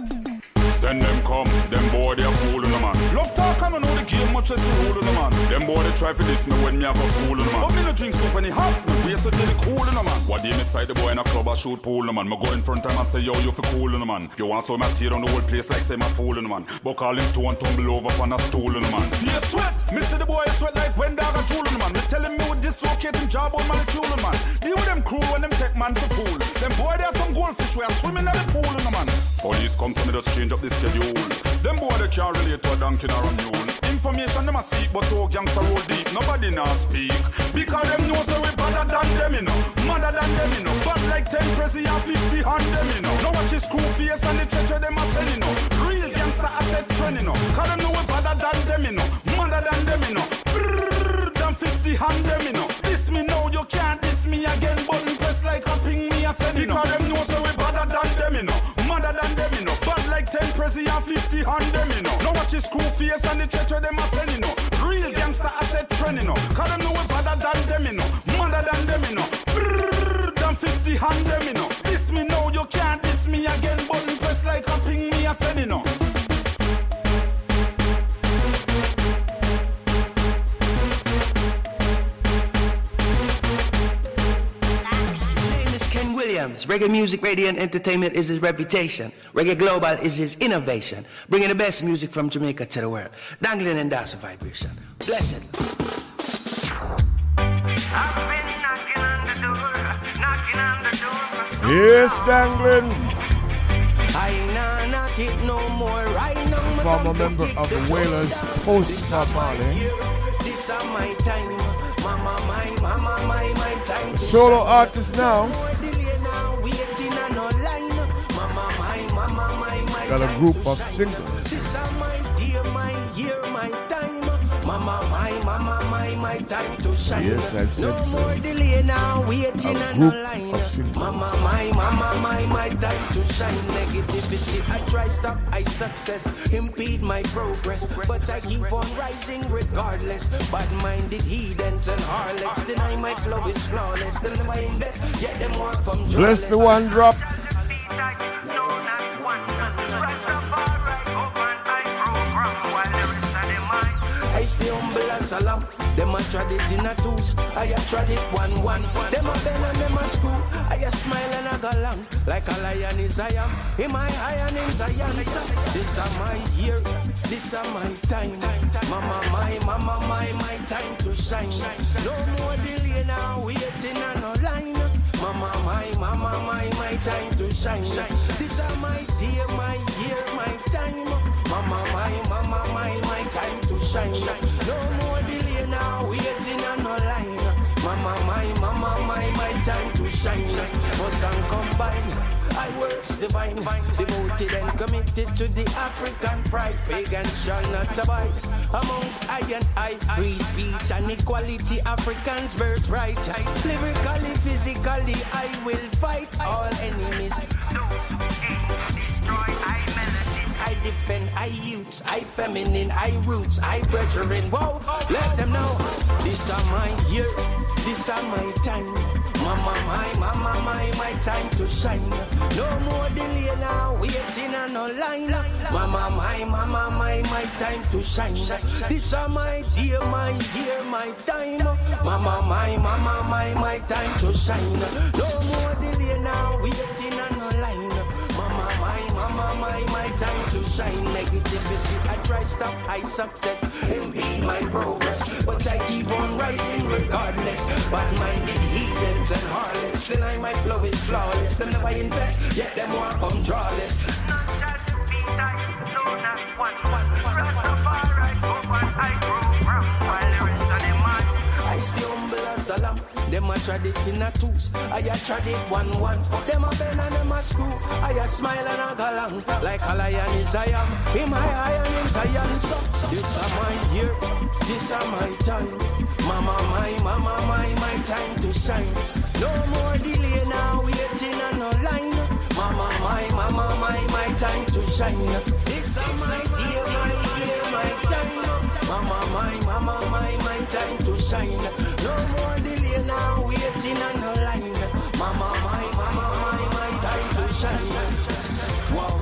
Send them come, them boy they a fool on the man. Love talk and I know the game much less the rule on the man. Them boy they try for this now when me I go school on the man. But me no drink soup when he hot, me waste it till he cool on the man. What day me side the boy in a club or shoot pool on the man. Me go in front of him and say yo you fi cool on the man. You want so me tear down the whole place like say me fool on the man. But call him two and tumble over upon a stool on the man. You sweat, me see the boy sweat like when dog a tool on the man. Me tell him me would dislocate him job on man a tool on the man. Deal with them crew when them take man to fool. Them boy they are some goldfish we are swimming at the pool on the man. Police come so me just change up the schedule. Them boy they can't relate to a donkey or a mule. Information them a seek but two gangs are roll deep. Nobody now speak because them know so we badder than them you know. Madder than them you know. Bad like ten prezi and fifty hand them you know. Now watch his crew face and the treacher them a send you know. Real gangster asset trend you know. Cause them know we badder than them you know. Madder than them you know. Brrrr than fifty hand them you know. Diss me now you can't diss me again. Button press like a ping me a send you know. Because them know so we badder than them you know. Madder than them you know. ten prezi and fifty on them, you know. Now watch his crew face and the church where them a send, you know. Real gangster asset trend, you know. Cause them know we badder than them, you know. Madder than them, you know. Brrrr, than fifty on them, you know. Diss me now, you can't diss me again. Button press like a ping me a send, you know. Williams. Reggae music, radio, and entertainment is his reputation. Reggae Global is his innovation, bringing the best music from Jamaica to the world. Dangling and that's a vibration. Blessed. I've been knocking on the door, knocking on the door. For yes, Dangling. I ain't not knock it no more. Right now, former member of the Wailers, post-Bob Marley. This is my time. Mama, my, mama, my, my time. Solo artist now. Got a group of singles. This is my dear, my year, my time. Mama, my, mama, my, my time to shine. Yes, I said no so. More delay now, waiting on a line. Mama, my, mama, my, my time to shine. Negativity, I try stop, I success. Impede my progress, but I keep on rising regardless. Bad-minded heathens and harlots deny my flow is flawless. Then I invest, yet them more come. Bless the one drop. I stay humble as a lamb. Them a trod it in a tooth. I a trod it one one. Them a bend and them a screw. I a smile and I go long. Like a lion is I am. In my iron is I am. This a my year. This a my time. Mama my, mama my, my time to shine. No more delay now. Waiting and no line. Mama my, mama my, my time to shine. This a my dear, my year, my time. Mama my, mama my, my time to shine. No more delay now, waiting on no line. Mama my, mama my, my time to shine. Must and combine, I works divine, devoted and committed to the African pride. Pagan shall not abide amongst I and I. Free speech and equality, Africans' birthright. Lyrically, physically, I will fight all enemies. No, destroy I. I defend, I youths, I feminine, I roots, I brethren. Whoa, let them know. This is my year, this is my time. Mama, my, mama, my, my time to shine. No more delay now, waiting on no line. Mama, my, mama, my, my time to shine. This is my dear, my year, my time. Mama, my, mama, my, my time to shine. No more delay now, waiting on no line. Mama, my, mama, my, my time to shine. Negativity, I try stop, I success. Impede my progress, but I keep on rising regardless. Bad-minded heathens and harlots, then I my flow is flawless. Then if I invest, yet them more come drawless. Not just to be tight, no not one. Rastafari, go on, I grow round. While the rest of them man, I stay humble as a lamb. Them a trod it in a tooth, I a trod it one one. Them a bend and them a screw, I a smile and a galang. Like a lion is I am, in my iron is I am. So, so. This a my year, this a my time. Mama my, mama my, my time to shine. No more delay now, waiting on no line. Mama my, mama my, my time to shine. This a my year, my year, my time. Mama my, mama my, my time to shine. No more delay. Now waiting on the line. Mama, my, mama, my, my time to shine. Wow.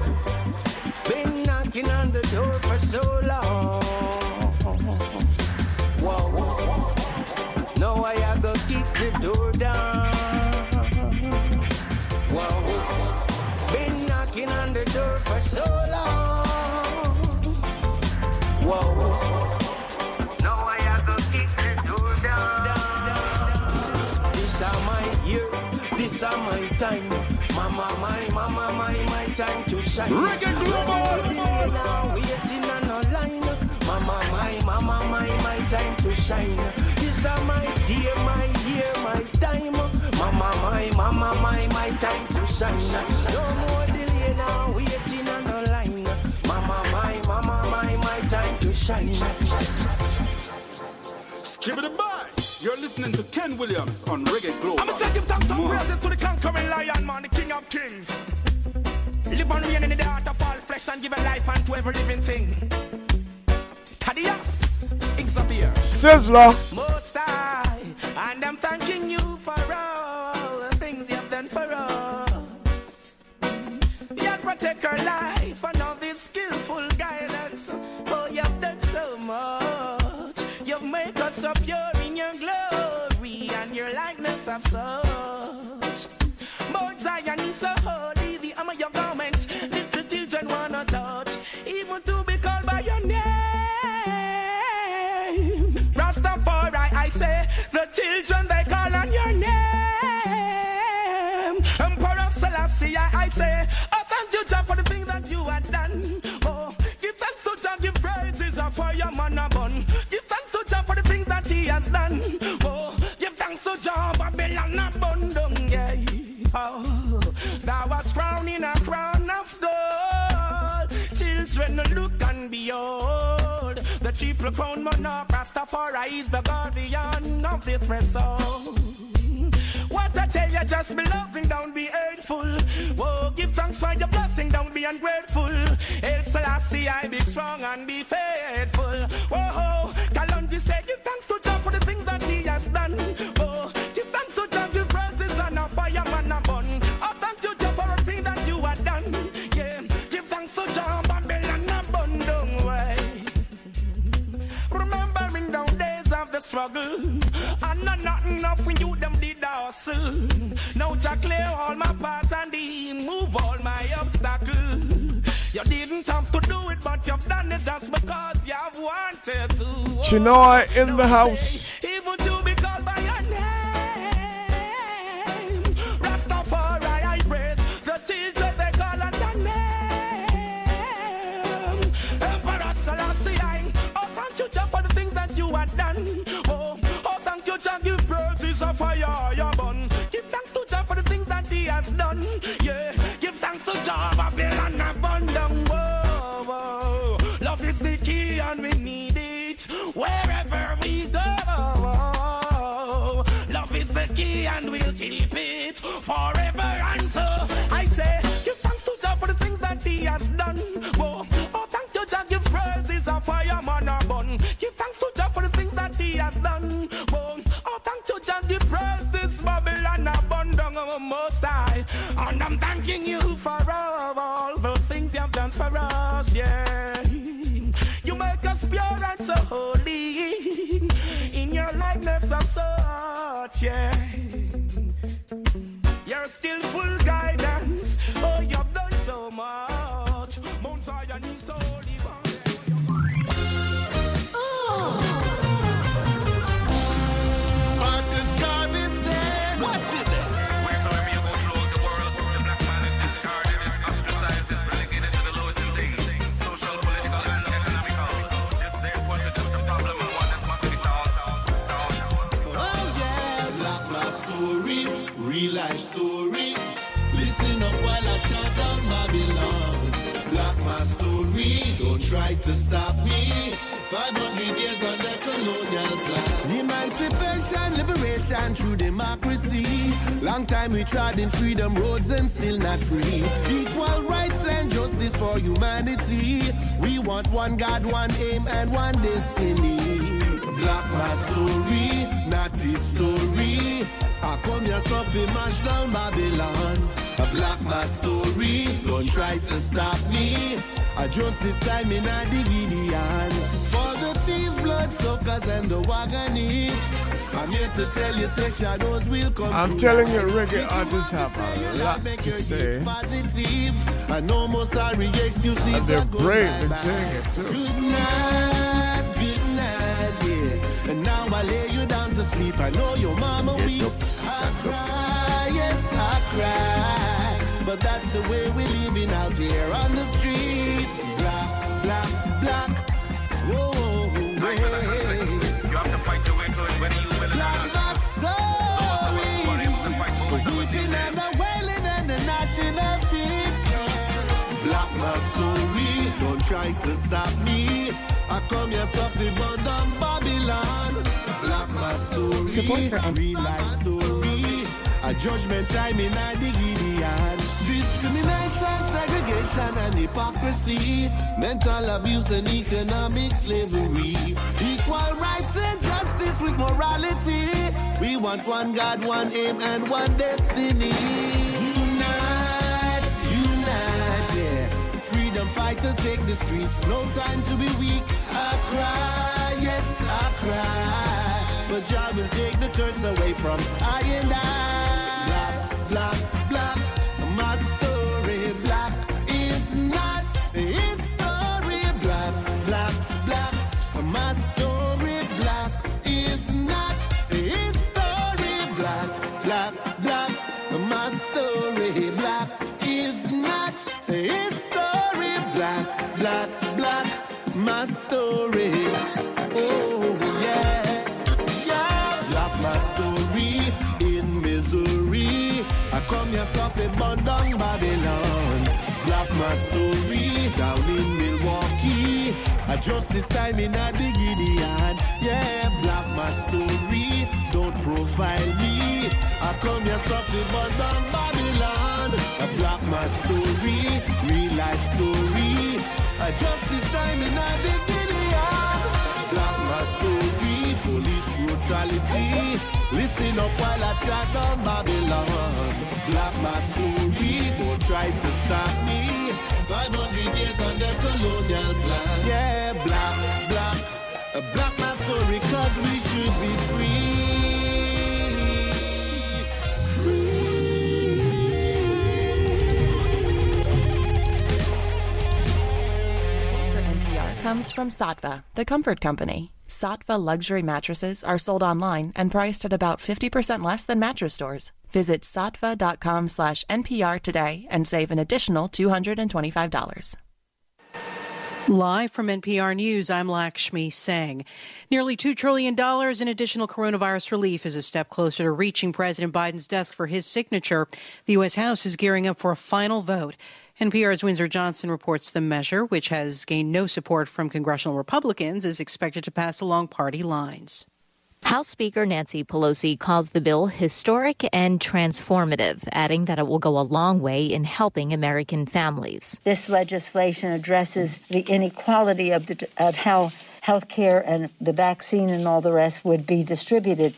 Been knocking on the door for so long. Wow. Now I have to keep the door down. Wow. Been knocking on the door for so long. Wow. This is my time, mama, my, mama, my, my time to shine. Reggae Global! Now waiting on no line. Mama, my, mama, my, my time to shine. This is my dear, my year, my time. Mama, my, mama, my, my time to shine. No more delay now, waiting on no line. Mama, my, mama, my, my time to shine. Skip it by. You're listening to Ken Williams on Reggae Global. I'ma say give thanks some praises to the conquering lion, man, the king of kings. Live and reign in the heart of all flesh and give a life unto every living thing. Tadias, Xavier, Sizzler, Most High, and I'm thanking you for all the things you have done for us. You'll protect our life and all this skillful guidance. Oh, you've done so much. You've made us so pure. Glory and your likeness of such. Mount Zion is so holy, the arm of your garment. Little children wanna touch, even to be called by your name. Rastafari, I say, the children they call on your name. Emperor Selassie, I say, oh, thank you, Jah, for the things that you have done. Oh, give thanks to Jah, give praises for your manabun. Give thanks to Jah for the things that he has done. Oh, give thanks to Jah, Babylon abundant, yeah. Oh, thou art crowned in a crown of gold. Children, look and behold. The triple crown monarch, Rastafari, is the guardian of the threshold. What I tell you, just be loving, don't be hateful. Oh, give thanks for your blessing, don't be ungrateful. El Selassie, I be strong and be faithful. Oh, Kalonji said, give thanks to God for the things that he has done. Oh, give thanks to God, give praises and a fire man a bun. Oh, thank you, God, for everything that you have done. Yeah, give thanks to God, Babylon a bun, don't worry. Remembering down days of the struggle. And not nothing enough when you them did the hustle. Now Jah clear all my paths and he move all my obstacles. You didn't have to do it, but you've done it just because you have wanted to. Oh, Chinoa in the house. Even to be called by your name. Rastafari, I praise the teachers they call on your name. Emperor Selassie, oh, thank you, Jah, for the things that you have done. Oh, thank you, Jah, give praises of fire, your bun. Give thanks to Jah for the things that he has done. Yeah, give thanks to Jah, Babylon abundant. Whoa, whoa. Love is the key and we need it wherever we go. Love is the key and we'll keep it forever. And so I say, give thanks to Jah for the things that he has done. Whoa. Oh, thank you, Jah, give praises of fire, man a bun. Give thanks to Jah for the things that he has done. Give praise this Babylon abundant most high. And I'm thanking you for all, all those things you have done for us, yeah. You make us pure and so holy in your likeness of such, yeah. You're still full guidance. Oh, you've done so much. Mount Zion is holy. Real life story. Listen up while I shout down Babylon. Black my story. Don't try to stop me. five hundred years on the colonial plan. Emancipation, liberation through democracy. Long time we trod in freedom roads and still not free. Equal rights and justice for humanity. We want one God, one aim and one destiny. Black my story, not his story. I come here so fi mash down Babylon. I black my story, don't try to stop me. I just this time in a dividian. For the thieves, bloodsuckers and the wagonists, I'm here to tell you, say shadows will come. I'm telling you, reggae artists have a lot to say. Positive, and no more sorry excuses. And they're brave in saying it too. Good night, good night, yeah. And now I lay you down to sleep. I know your mama weeps. I cry, yes I cry, but that's the way we're living out here on the street. Black, black, black. Whoa, whoa, whoa. Nice, nice, nice. You have to fight your way to it whether you will or not. Black my story. Weeping and the wailing and the national team. Black my story. Don't try to stop me. I come here something more than Babylon. Story, support for us. Real life story, a judgment time in a Gideon. Discrimination, segregation and hypocrisy, mental abuse and economic slavery, equal rights and justice with morality. We want one God, one aim and one destiny. Unite, unite, yeah. Freedom fighters take the streets, no time to be weak. I cry, yes I cry, but Jah will take the curse away from I and I. Black, black, black. black, black, black. My story, black is not history. Black, black, black. My story. Oh yeah, yeah. Black, my story in misery. I come here softly, but down Babylon. Black, my story down in Milwaukee. I just this time in a Gideon. Yeah, black, my story. Don't profile me. I come here softly, but down Babylon. I black, my story. Real life story. I just this time in a Gideon. Black, my story. Police brutality. Listen up while I chat on Babylon. Black, my story. Don't try to stop me. five hundred years under colonial plan. Yeah, black, black, black my story, cause we should be free. Free. From N P R comes from Sattva, the comfort company. Sattva luxury mattresses are sold online and priced at about fifty percent less than mattress stores. Visit sattva.com slash NPR today and save an additional two hundred twenty-five dollars. Live from N P R News, I'm Lakshmi Singh. Nearly two trillion dollars in additional coronavirus relief is a step closer to reaching President Biden's desk for his signature. The U S. House is gearing up for a final vote. N P R's Windsor Johnson reports the measure, which has gained no support from congressional Republicans, is expected to pass along party lines. House Speaker Nancy Pelosi calls the bill historic and transformative, adding that it will go a long way in helping American families. This legislation addresses the inequality of, the, of how health care and the vaccine and all the rest would be distributed.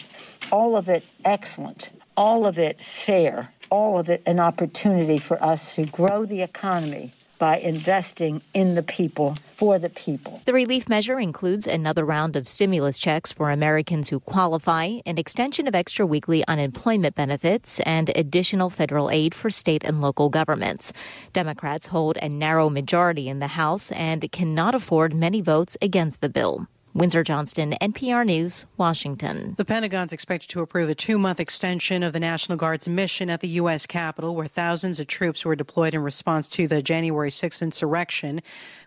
All of it excellent, all of it fair. All of it an opportunity for us to grow the economy by investing in the people, for the people. The relief measure includes another round of stimulus checks for Americans who qualify, an extension of extra weekly unemployment benefits, and additional federal aid for state and local governments. Democrats hold a narrow majority in the House and cannot afford many votes against the bill. Windsor Johnston, N P R News, Washington. The Pentagon's expected to approve a two-month extension of the National Guard's mission at the U S. Capitol, where thousands of troops were deployed in response to the January sixth insurrection.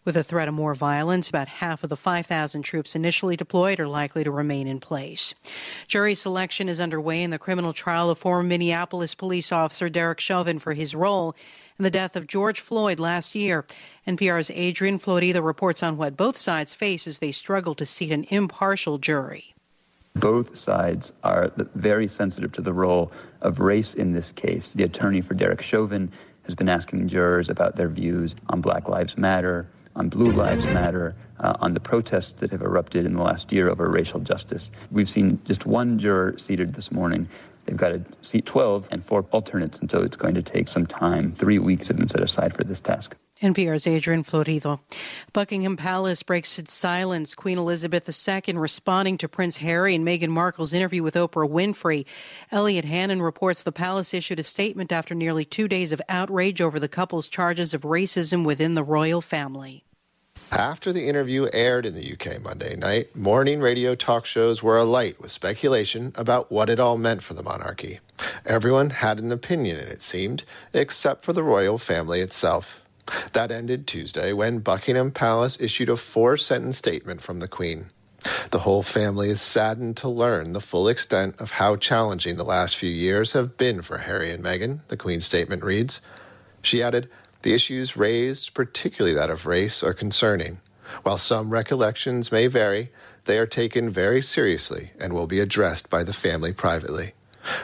With the threat of more violence, about half of the five thousand troops initially deployed are likely to remain in place. Jury selection is underway in the criminal trial of former Minneapolis police officer Derek Chauvin for his role in the death of George Floyd last year. N P R's Adrian Florido reports on what both sides face as they struggle to seat an impartial jury. Both sides are very sensitive to the role of race in this case. The attorney for Derek Chauvin has been asking jurors about their views on Black Lives Matter, on Blue Lives Matter, uh, on the protests that have erupted in the last year over racial justice. We've seen just one juror seated this morning. They've got a seat twelve and four alternates, and so it's going to take some time. Three weeks have been set aside for this task. N P R's Adrian Florido. Buckingham Palace breaks its silence. Queen Elizabeth the Second responding to Prince Harry and Meghan Markle's interview with Oprah Winfrey. Elliot Hannon reports the palace issued a statement after nearly two days of outrage over the couple's charges of racism within the royal family. After the interview aired in the U K Monday night, morning radio talk shows were alight with speculation about what it all meant for the monarchy. Everyone had an opinion, it seemed, except for the royal family itself. That ended Tuesday when Buckingham Palace issued a four-sentence statement from the Queen. The whole family is saddened to learn the full extent of how challenging the last few years have been for Harry and Meghan, the Queen's statement reads. She added, the issues raised, particularly that of race, are concerning. While some recollections may vary, they are taken very seriously and will be addressed by the family privately.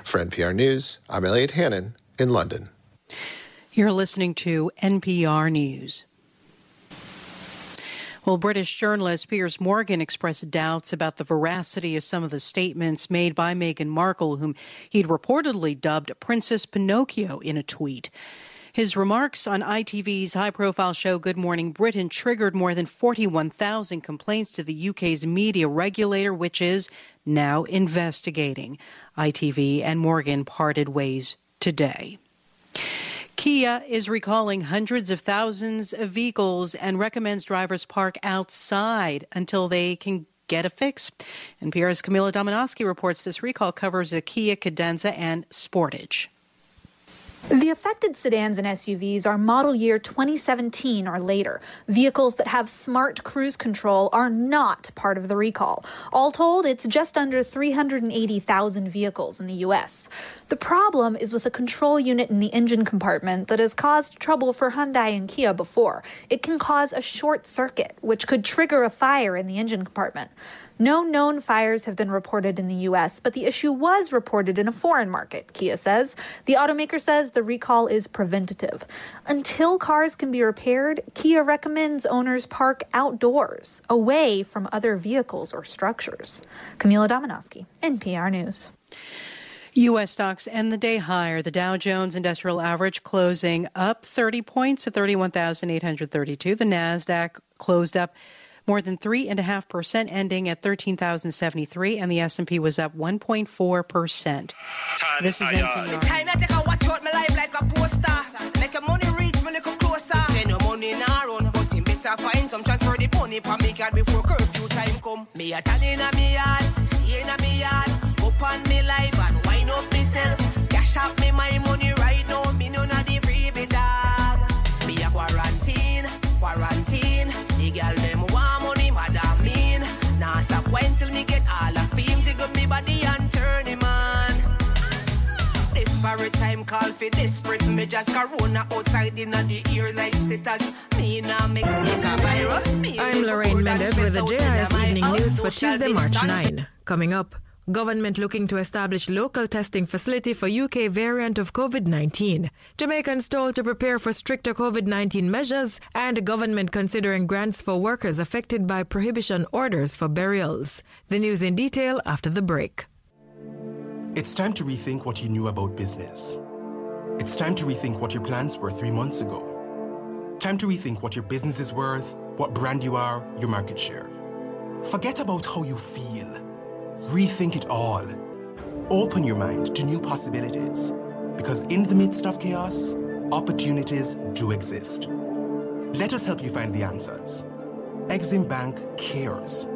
For N P R News, I'm Elliot Hannon in London. You're listening to N P R News. Well, British journalist Piers Morgan expressed doubts about the veracity of some of the statements made by Meghan Markle, whom he'd reportedly dubbed Princess Pinocchio in a tweet. His remarks on I T V's high-profile show Good Morning Britain triggered more than forty-one thousand complaints to the U K's media regulator, which is now investigating. I T V and Morgan parted ways today. Kia is recalling hundreds of thousands of vehicles and recommends drivers park outside until they can get a fix. N P R's Camila Domonoske reports this recall covers a Kia, Cadenza, and Sportage. The affected sedans and S U Vs are model year twenty seventeen or later. Vehicles that have smart cruise control are not part of the recall. All told, it's just under three hundred eighty thousand vehicles in the U S. The problem is with a control unit in the engine compartment that has caused trouble for Hyundai and Kia before. It can cause a short circuit, which could trigger a fire in the engine compartment. No known fires have been reported in the U S, but the issue was reported in a foreign market, Kia says. The automaker says the recall is preventative. Until cars can be repaired, Kia recommends owners park outdoors, away from other vehicles or structures. Camila Domonoske, N P R News. U S stocks end the day higher. The Dow Jones Industrial Average closing up thirty points to thirty-one thousand eight hundred thirty-two. The Nasdaq closed up more than three point five percent, ending at thirteen thousand seventy-three, and the S and P was up one point four percent. This is N P R. Time I take a watch out my life like a poster. Make your money reach me little closer. Say no money in our own, but you better find some transfer the money for me card before curfew time come. Me a tan in a me yard, stay in a me yard, up on me life and wind up myself. Cash out me my money right now, me none of the freebie dog. Me a quarantine, quarantine, the girl them when till me get all the fame, jiggle me body and turn him on. Disparate time call for desperate me just corona outside in the ear like sitters. Me now make sick a virus. Me I'm Lorraine Mendez with the J I S Evening News for Tuesday, March ninth. Coming up, government looking to establish local testing facility for U K variant of COVID nineteen. Jamaicans told to prepare for stricter COVID nineteen measures, and government considering grants for workers affected by prohibition orders for burials. The news in detail after the break. It's time to rethink what you knew about business. It's time to rethink what your plans were three months ago. Time to rethink what your business is worth, what brand you are, your market share. Forget about how you feel. Rethink it all. Open your mind to new possibilities, because in the midst of chaos, opportunities do exist. Let us help you find the answers. Exim Bank cares.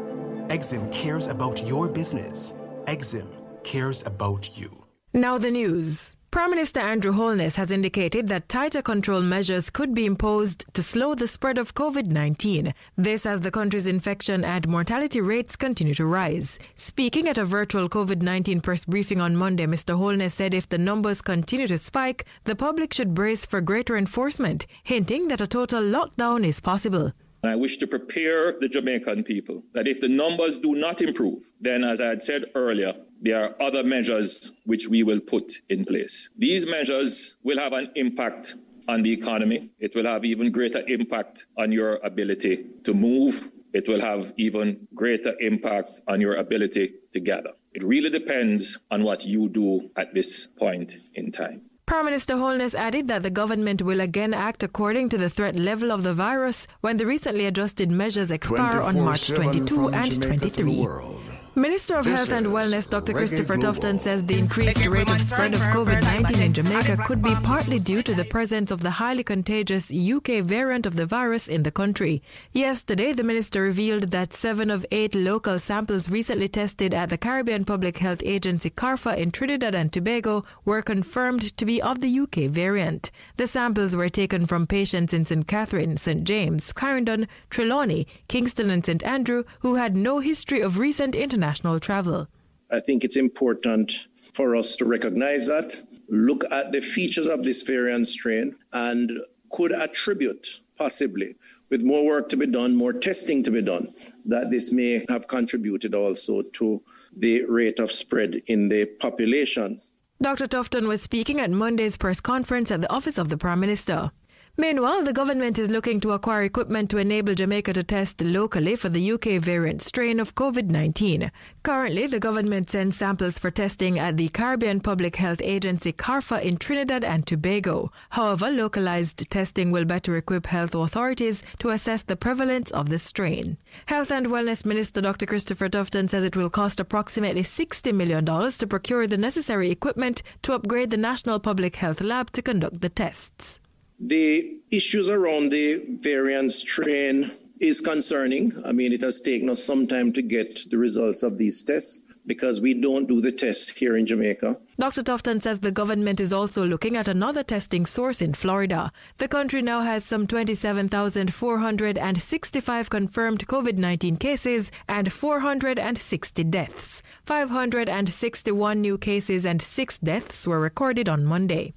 Exim cares about your business. Exim cares about you. Now the news. Prime Minister Andrew Holness has indicated that tighter control measures could be imposed to slow the spread of COVID nineteen. This as the country's infection and mortality rates continue to rise. Speaking at a virtual COVID nineteen press briefing on Monday, Mister Holness said if the numbers continue to spike, the public should brace for greater enforcement, hinting that a total lockdown is possible. And I wish to prepare the Jamaican people that if the numbers do not improve, then as I had said earlier, there are other measures which we will put in place. These measures will have an impact on the economy. It will have even greater impact on your ability to move. It will have even greater impact on your ability to gather. It really depends on what you do at this point in time. Prime Minister Holness added that the government will again act according to the threat level of the virus when the recently adjusted measures expire on March twenty-second and twenty-third. Minister of Health and Wellness Doctor Christopher Tufton says the increased rate of spread of COVID nineteen in Jamaica could be partly due to the presence of the highly contagious U K variant of the virus in the country. Yesterday, the minister revealed that seven of eight local samples recently tested at the Caribbean Public Health Agency CARFA in Trinidad and Tobago were confirmed to be of the U K variant. The samples were taken from patients in Saint Catherine, Saint James, Clarendon, Trelawney, Kingston and Saint Andrew who had no history of recent international National travel. I think it's important for us to recognize that, look at the features of this variant strain, and could attribute, possibly, with more work to be done, more testing to be done, that this may have contributed also to the rate of spread in the population. Doctor Tufton was speaking at Monday's press conference at the office of the Prime Minister. Meanwhile, the government is looking to acquire equipment to enable Jamaica to test locally for the U K variant strain of COVID nineteen. Currently, the government sends samples for testing at the Caribbean Public Health Agency CARFA in Trinidad and Tobago. However, localized testing will better equip health authorities to assess the prevalence of the strain. Health and Wellness Minister Doctor Christopher Tufton says it will cost approximately sixty million dollars to procure the necessary equipment to upgrade the National Public Health Lab to conduct the tests. The issues around the variant strain is concerning. I mean, it has taken us some time to get the results of these tests, because we don't do the test here in Jamaica. Doctor Tufton says the government is also looking at another testing source in Florida. The country now has some twenty-seven thousand four hundred sixty-five confirmed COVID nineteen cases and four hundred sixty deaths. five hundred sixty-one new cases and six deaths were recorded on Monday.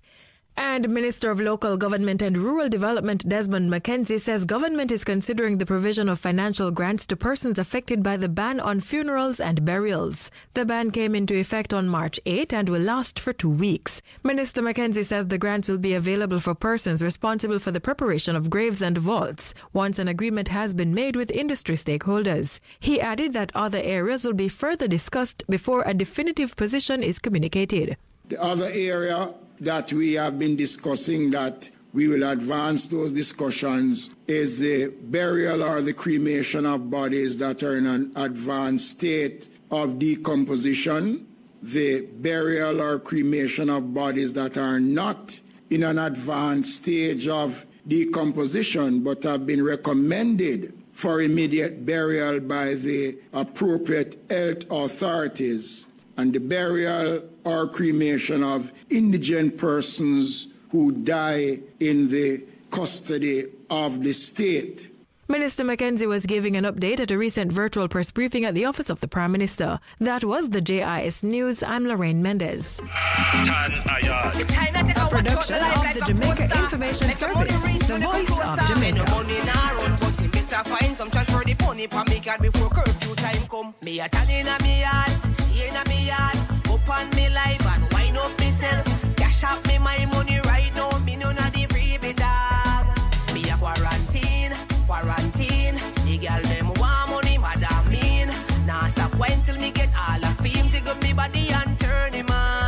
And Minister of Local Government and Rural Development Desmond McKenzie says government is considering the provision of financial grants to persons affected by the ban on funerals and burials. The ban came into effect on March eighth and will last for two weeks. Minister McKenzie says the grants will be available for persons responsible for the preparation of graves and vaults, once an agreement has been made with industry stakeholders. He added that other areas will be further discussed before a definitive position is communicated. The other area that we have been discussing that we will advance those discussions is the burial or the cremation of bodies that are in an advanced state of decomposition, the burial or cremation of bodies that are not in an advanced stage of decomposition but have been recommended for immediate burial by the appropriate health authorities, and the burial or cremation of indigent persons who die in the custody of the state. Minister McKenzie was giving an update at a recent virtual press briefing at the office of the Prime Minister. That was the J I S News. I'm Lorraine Mendez. A production of the Jamaica Information Service, the voice of Jamaica. Find some chance for the pony for me car before curfew time come. Me a tan in a me yard, stay in a me yard, open me life and wind up myself. Cash up me my money right now, me none of the freebie dog. Me a quarantine, quarantine, the girl them want money, madam mean. Nah stop wine till me get all the fame, jiggle me body and turn him on.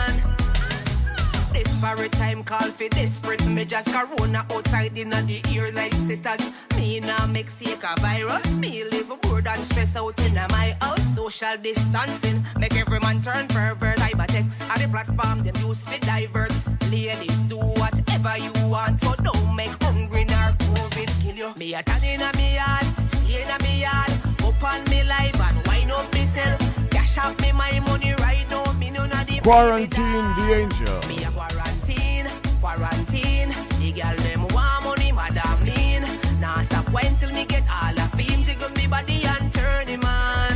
Disparate time call for desperate, me just corona outside in the ear like sitters. Me nah make sick a virus, me live bored and stress out in my house. Social distancing, make every man turn pervert. Cybertext are the platform them use for divert. Ladies do whatever you want, so don't make hungry nor COVID kill you. Me a tan in a me yard, stay in a me yard, open me life and wind up myself. Cash up me my money right now, me none of the quarantine the angel. Me a quarantine, quarantine, the girl them want money, madam mean. Nah stop wine till me get all the fame, jiggle me body and turn him on.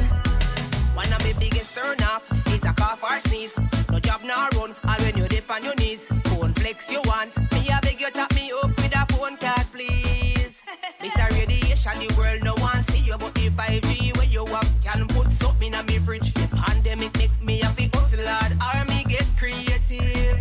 One of my biggest turn off is a cough or sneeze. No job now run, all when you dip on your knees. Phone flex you want, me a beg you tap me up with a phone card please. Miss a radiation, the world no one see you, but the five G where you want can put something in me fridge. The pandemic make me a big hustle lad, or me get creative.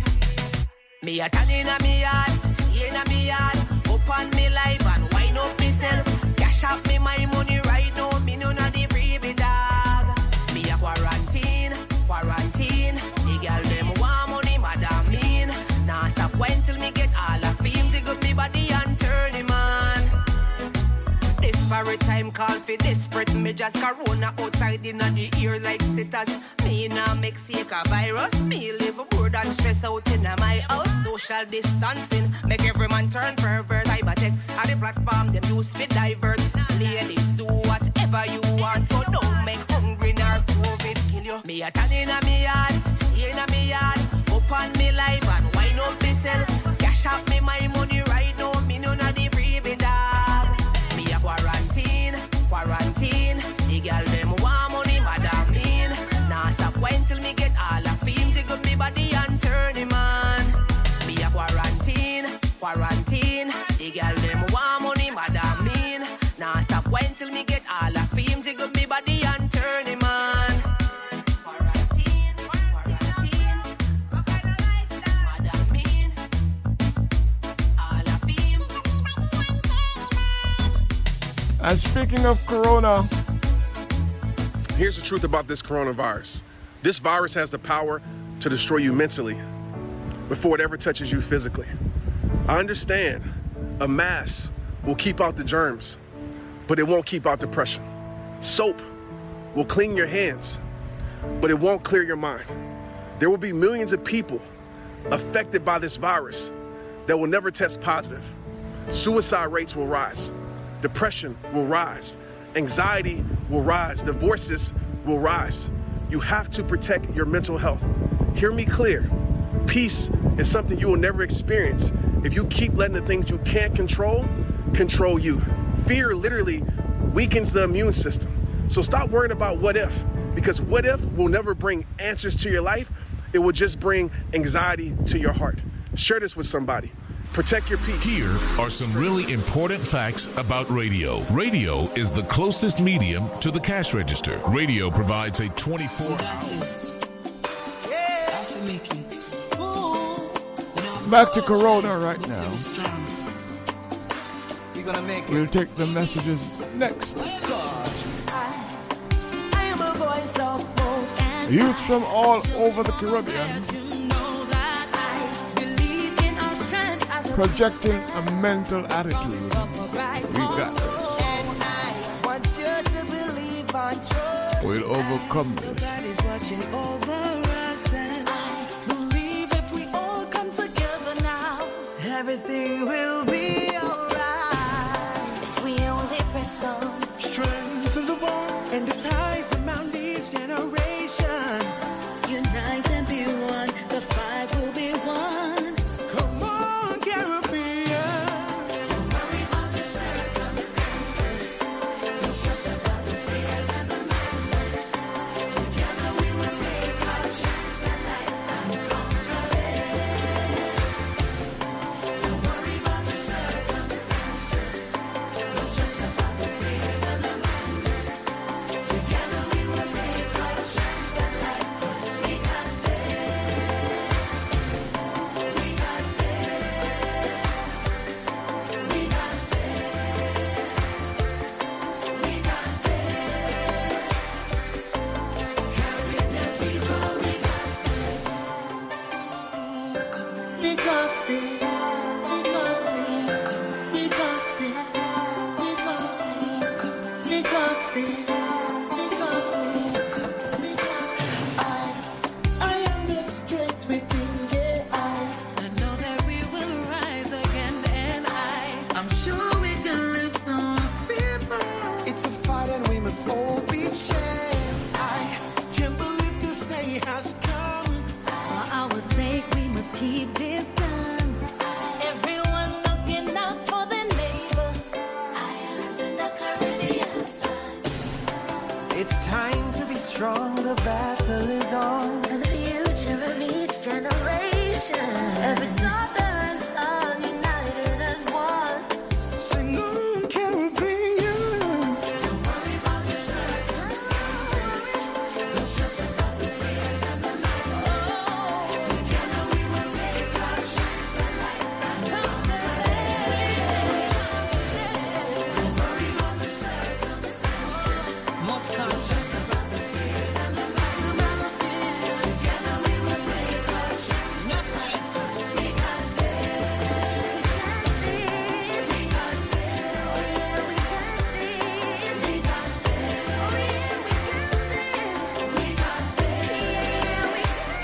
Me a tan in a me yard, stay in a me yard, open me life and wind up myself. Cash up me my money right now, me none of the freebie dog. Me a quarantine, quarantine, the girl them want money, madam mean. Nah stop wine till me get all the fame, jiggle me body and turn him on. Disparate time call for desperate, me just corona outside in the ear like sitters. Me nah make sick a virus, me live bored and stress out in my house. Social distancing, make every man turn pervert. Cybertext are the platform them use for divert. Ladies do whatever you want, so don't make hungry nor COVID kill you. Me a tan in a me yard, stay in a me yard, open me life and wind up myself. Cash up me my money right now, me none of the freebie dog. Me a quarantine, quarantine, the girl them want money, madam mean. Nah stop wine till me get all the fame, jiggle me body and turn him on. Quarantine, quarantine, the girl them want money, madam mean. Nah stop wine till me get all the fame, jiggle me body and turn him on. Quarantine, quarantine, what kind of lifestyle, madam mean. All the fame, jiggle me body and turn him on. And speaking of corona, here's the truth about this coronavirus. This virus has the power to destroy you mentally before it ever touches you physically. I understand a mask will keep out the germs, but it won't keep out depression. Soap will clean your hands, but it won't clear your mind. There will be millions of people affected by this virus that will never test positive. Suicide rates will rise. Depression will rise. Anxiety will rise. Divorces will rise. You have to protect your mental health. Hear me clear. Peace is something you will never experience if you keep letting the things you can't control control you. Fear literally weakens the immune system. So stop worrying about what if, because what if will never bring answers to your life. It will just bring anxiety to your heart. Share this with somebody. Protect your peace. Here are some really important facts about radio. Radio is the closest medium to the cash register. Radio provides a twenty-four hour. Yeah. Back to Corona right now. We'll take the messages next. Youth from all over the Caribbean projecting a mental attitude. We got it. We'll overcome this. Everything will be alright. If we only press on. Strength of the world and the ties among these generations. Unite and be one. The fight will be one.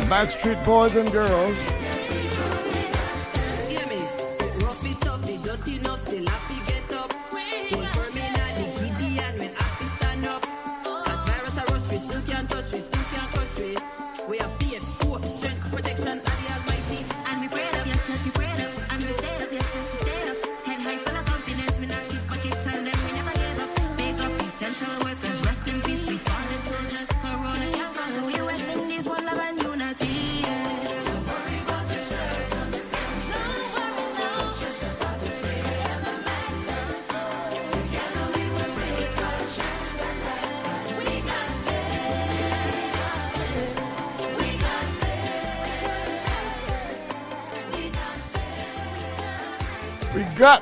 Backstreet Boys and Girls. Got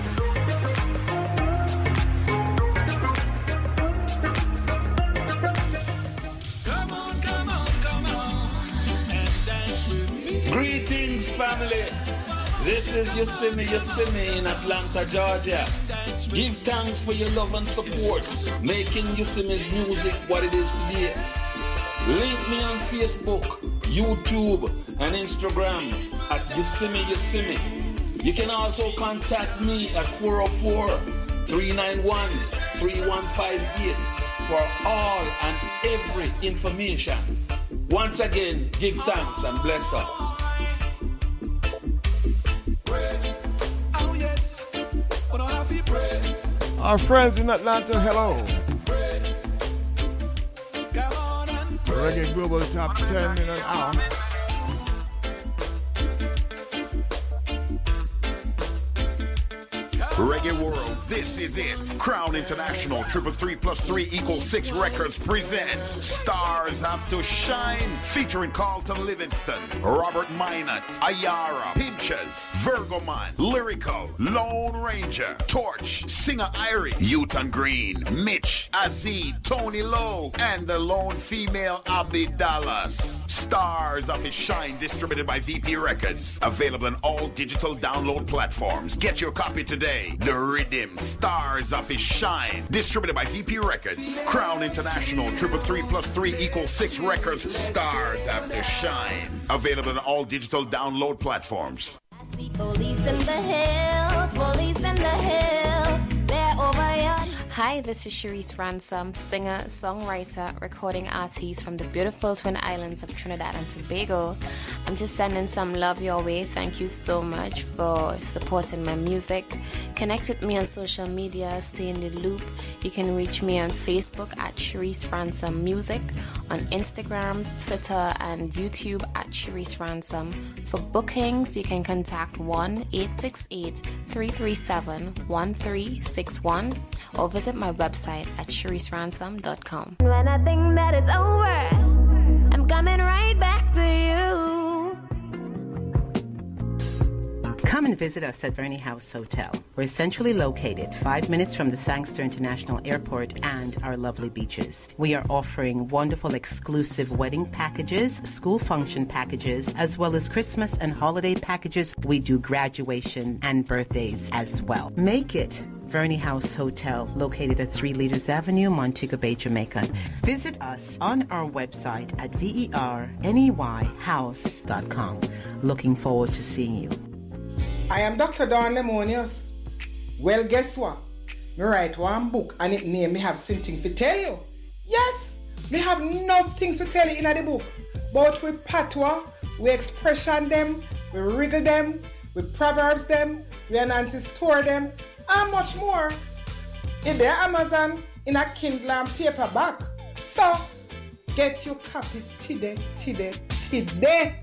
family. This is Yosemite, Yosemite in Atlanta, Georgia. Give thanks for your love and support, making Yosemite's music what it is today. Link me on Facebook, YouTube, and Instagram at Yosemite, Yosemite. You can also contact me at four oh four, three nine one, three one five eight for all and every information. Once again, give thanks and bless up. Our friends in Atlanta, hello. Reggae Global Top ten in an hour. Reggae World, this is it. Crown International, Triple Three Plus Three Equals Six Records presents Stars Have to Shine, featuring Carlton Livingston, Robert Minot, Ayara, Pinches, Virgo Man, Lyrical, Lone Ranger, Torch, Singer Irie, Uton Green, Mitch, Aziz, Tony Lowe, and the lone female Abby Dallas. Stars Have to Shine, distributed by V P Records. Available on all digital download platforms. Get your copy today. The Rhythm, Stars Off His Shine, distributed by V P Records. Crown International, Triple Three Plus Three Equals Six Records, Stars After Shine. Available on all digital download platforms. I see police in the hills, police in the hills, they're over your... Hi, this is Cherise Ransom, singer, songwriter, recording artist from the beautiful Twin Islands of Trinidad and Tobago. I'm just sending some love your way. Thank you so much for supporting my music. Connect with me on social media, stay in the loop. You can reach me on Facebook at Cherise Ransom Music, on Instagram, Twitter, and YouTube at Cherise Ransom. For bookings, you can contact one eight six eight, three three seven, one three six one or visit Visit my website at Cherise Ransom dot com. When I think that it's over, I'm coming right back to you. Come and visit us at Verney House Hotel. We're centrally located, five minutes from the Sangster International Airport and our lovely beaches. We are offering wonderful exclusive wedding packages, school function packages, as well as Christmas and holiday packages. We do graduation and birthdays as well. Make it Verney House Hotel, located at three Leaders Avenue, Montego Bay, Jamaica. Visit us on our website at verney house dot com. Looking forward to seeing you. I am Doctor Dawn Lemonius. Well, guess what? Me write one book and it name me have something to tell you. Yes, me have enough things to tell you in the book. But we patwa, we expression them, we wriggle them, we proverbs them, we announce store them, and much more. In the Amazon, in a Kindle and paperback. So, get your copy today, today, today.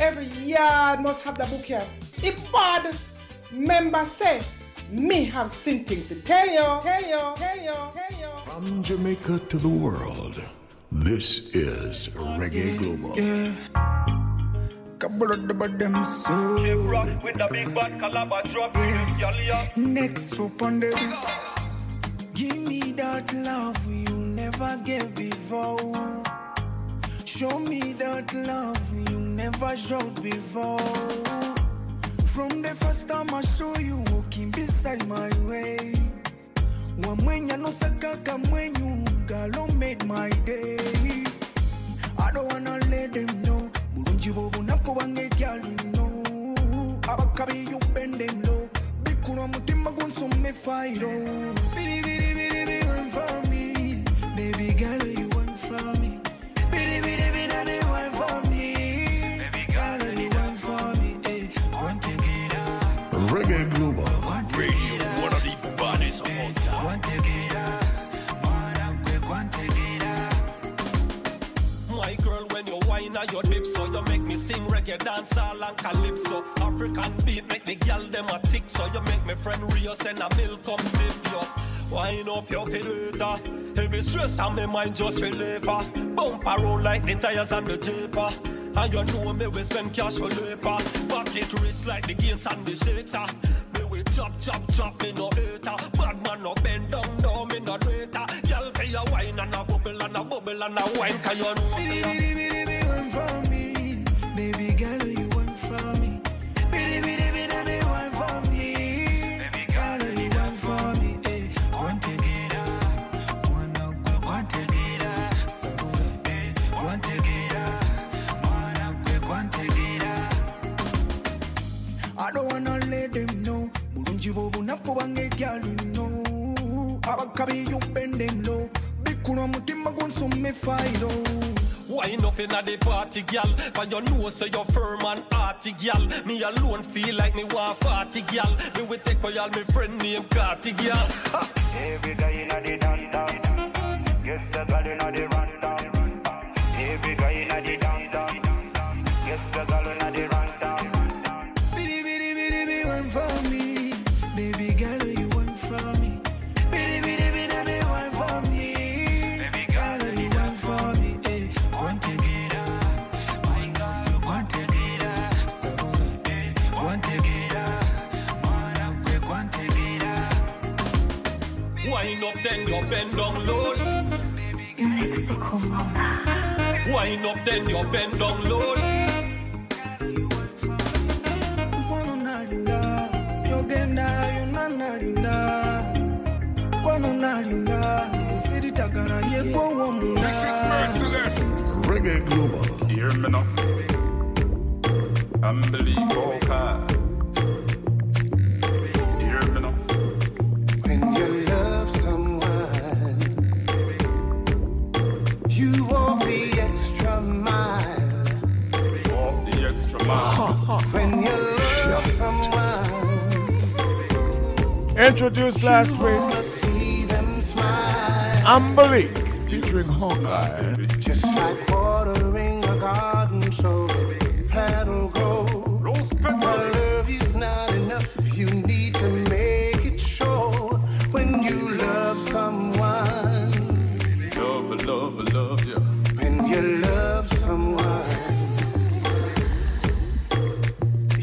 Every yard must have the book here. If bad, member say, me have something to tell you, tell you, tell you, tell you. From Jamaica to the world, this is Reggae Global. Yeah, yeah. Next up on the give me that love you never gave before. Show me that love you never showed before. From the first time I saw you walking beside my way, when you no sakaka when you galo made my day. I don't wanna let them know. Baby girl, you want for me. Baby, baby, baby, want for me. Baby girl, you want for me. Reggae Global Radio, one of the baddest of all time. Now your lips, so you make me sing reggae, dance all and calypso. African beat make the girl them a tick, so you make me friend Rio send a milk come dip yo. Wine up your pirata, heavy stress and me mind just relief. Bump a roll like the tires and the jeeper, and you know me we spend cash for labor. Back it rich like the gates and the shaker. Me we chop chop chop me no hater. Bad man no bend down no me no traitor. Girl pay a wine and a bubble and a bubble and a wine 'cause you know. Baby girl, you want from me. girl, you know. Abakabi, you bend them low. Bikuna mutima gonsume filo. Wind up in the party, gal. But you know, so you're firm and hearty, gal. Me alone feel like me want farty, gal. Me will take for y'all, me friend named Carty, gal. Every guy in the downtown. Yes, the girl in the rundown. Every guy in the downtown. Yes, the girl in the rundown. Biddy, biddy, biddy, biddy, one for me. Baby girl, you want from me. Biddy, biddy, biddy, biddy, one for me. Baby girl, you want for me. Wine up, then you bend down low. Mexico, mama. Wine up, then you bend down low. This is merciless. Reggae Global. Hear me now. Unbelievable car. Hear me now. When you love someone, you walk the extra mile. Walk the extra mile. When you love someone, introduced last week. See them smile. Unbelievable. Featuring Hawkeye. Just like watering a garden, so the plant will grow. My love is not enough. You need to make it show. When you love someone, love, love, love, yeah. When you love someone,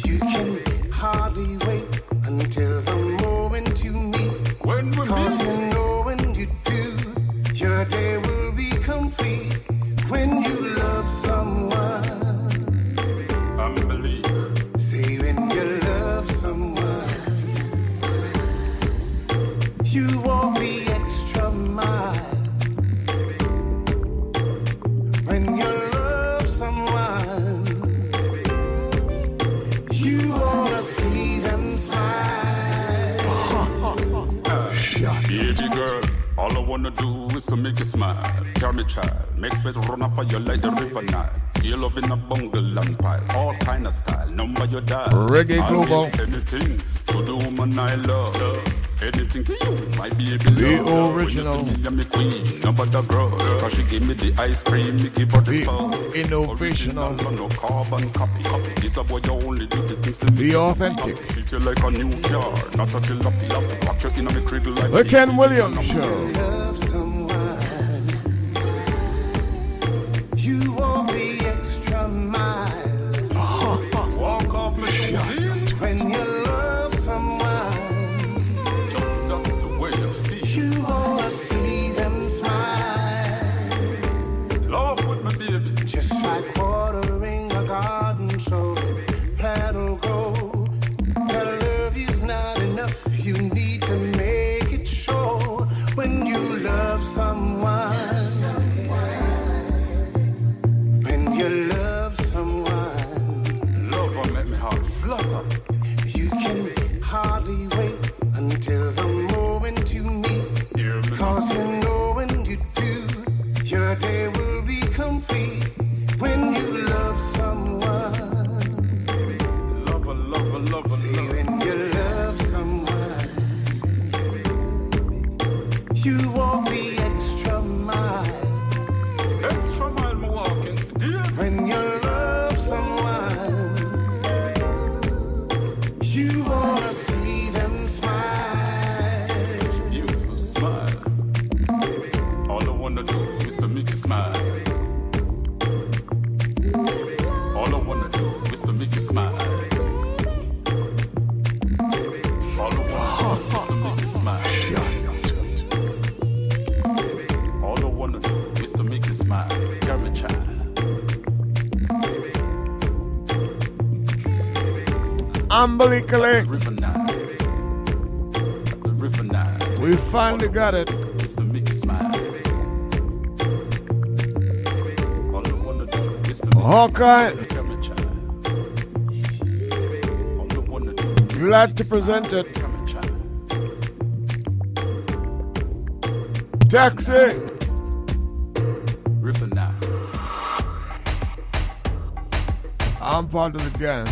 you can hardly wait until the moment you meet. When we meet. Your day will be complete when you love someone. Unbelievable. Say when you love someone, you walk the extra mile. When you love someone, you wanna see them smile. uh, Baby girl, all I wanna do is to make you smile. Tell me, child, make sweat run off of you like the river Nile. You love in a bungle and pile, all kind of style. Number your dial. Reggae I'll Global. Anything to the woman I love. love. Anything to you, my baby. The love. Original. When you see me, I'm a queen. Nobody broke. Cause she gave me the ice cream, me give her the phone. Innovational. Original, no carbon copy. copy. This is what you only do the things in me. The authentic. Treat you like a new car, not a tilapia. Lock you in a cradle like the Ken Williams Show. When you love someone, just that's the way I feel. You wanna see them smile. Love with my baby. Just like watering a garden, so the plant will grow. That love is not enough. You need to make it show. When you love someone, when you love someone, love will make me heart flutter. Hardly wait until the moment you meet. Cause you know when you do, your day will be complete. When you love someone, love, love, love, love. See, when you love someone, you walk the extra mile. Extra mile, I'm walking. Yes. When you love someone, you wanna see them smile. Such a beautiful smile. All I wanna do is to make you smile. All I wanna do is to make you smile. All I wanna do is to make you smile. All I wanna do is to make you smile. Carry child. Umbilically. The river Nile. The river Nile. We finally got it. It's to make you smile. All I wanna do is to make Hawkeye. You smile. Glad to present it. Taxi! Ripper now. I'm part of the gang.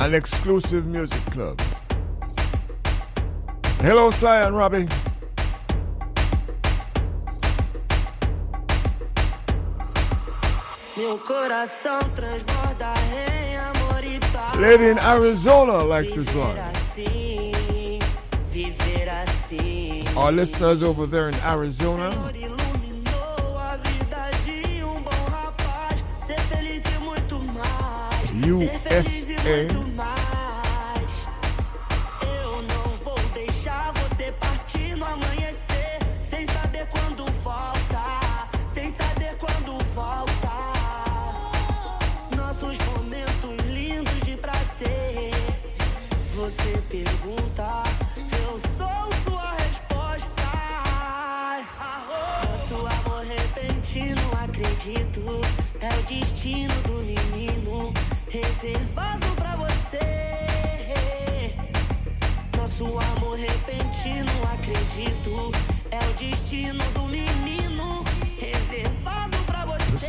An exclusive music club. Hello, Cy and Robbie. Lady in Arizona likes this one. Our listeners over there in Arizona. U S A.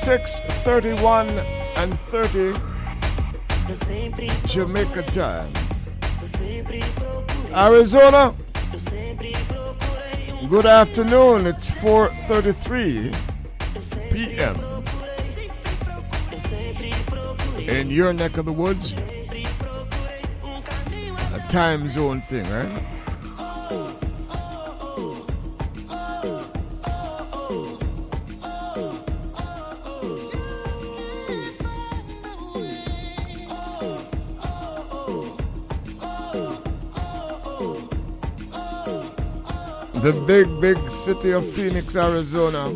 six thirty-one and thirty Jamaica time. Arizona, good afternoon. It's four thirty-three p.m. in your neck of the woods. A time zone thing, right? The big, big city of Phoenix, Arizona.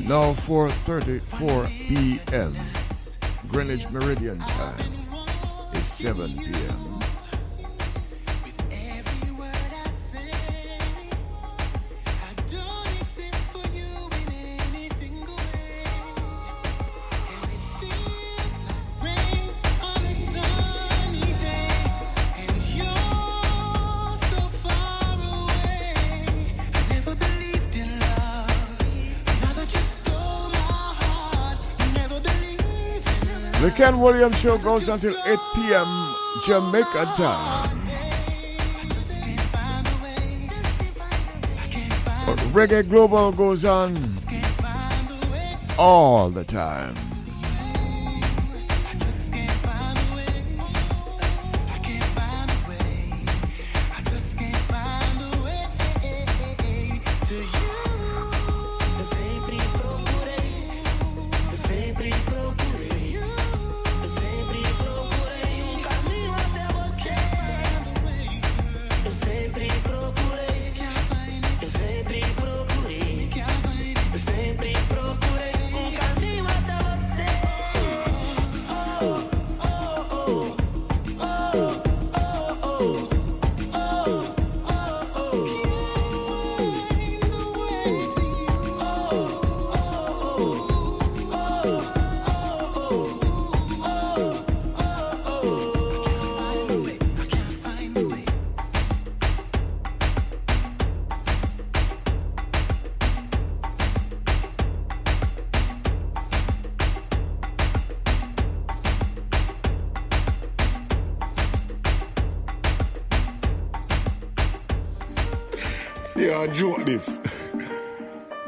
Now four thirty-four p.m. Greenwich Meridian time is seven p.m. The Ken Williams Show goes until eight p.m. Jamaica time. But Reggae Global goes on all the time. Joke this.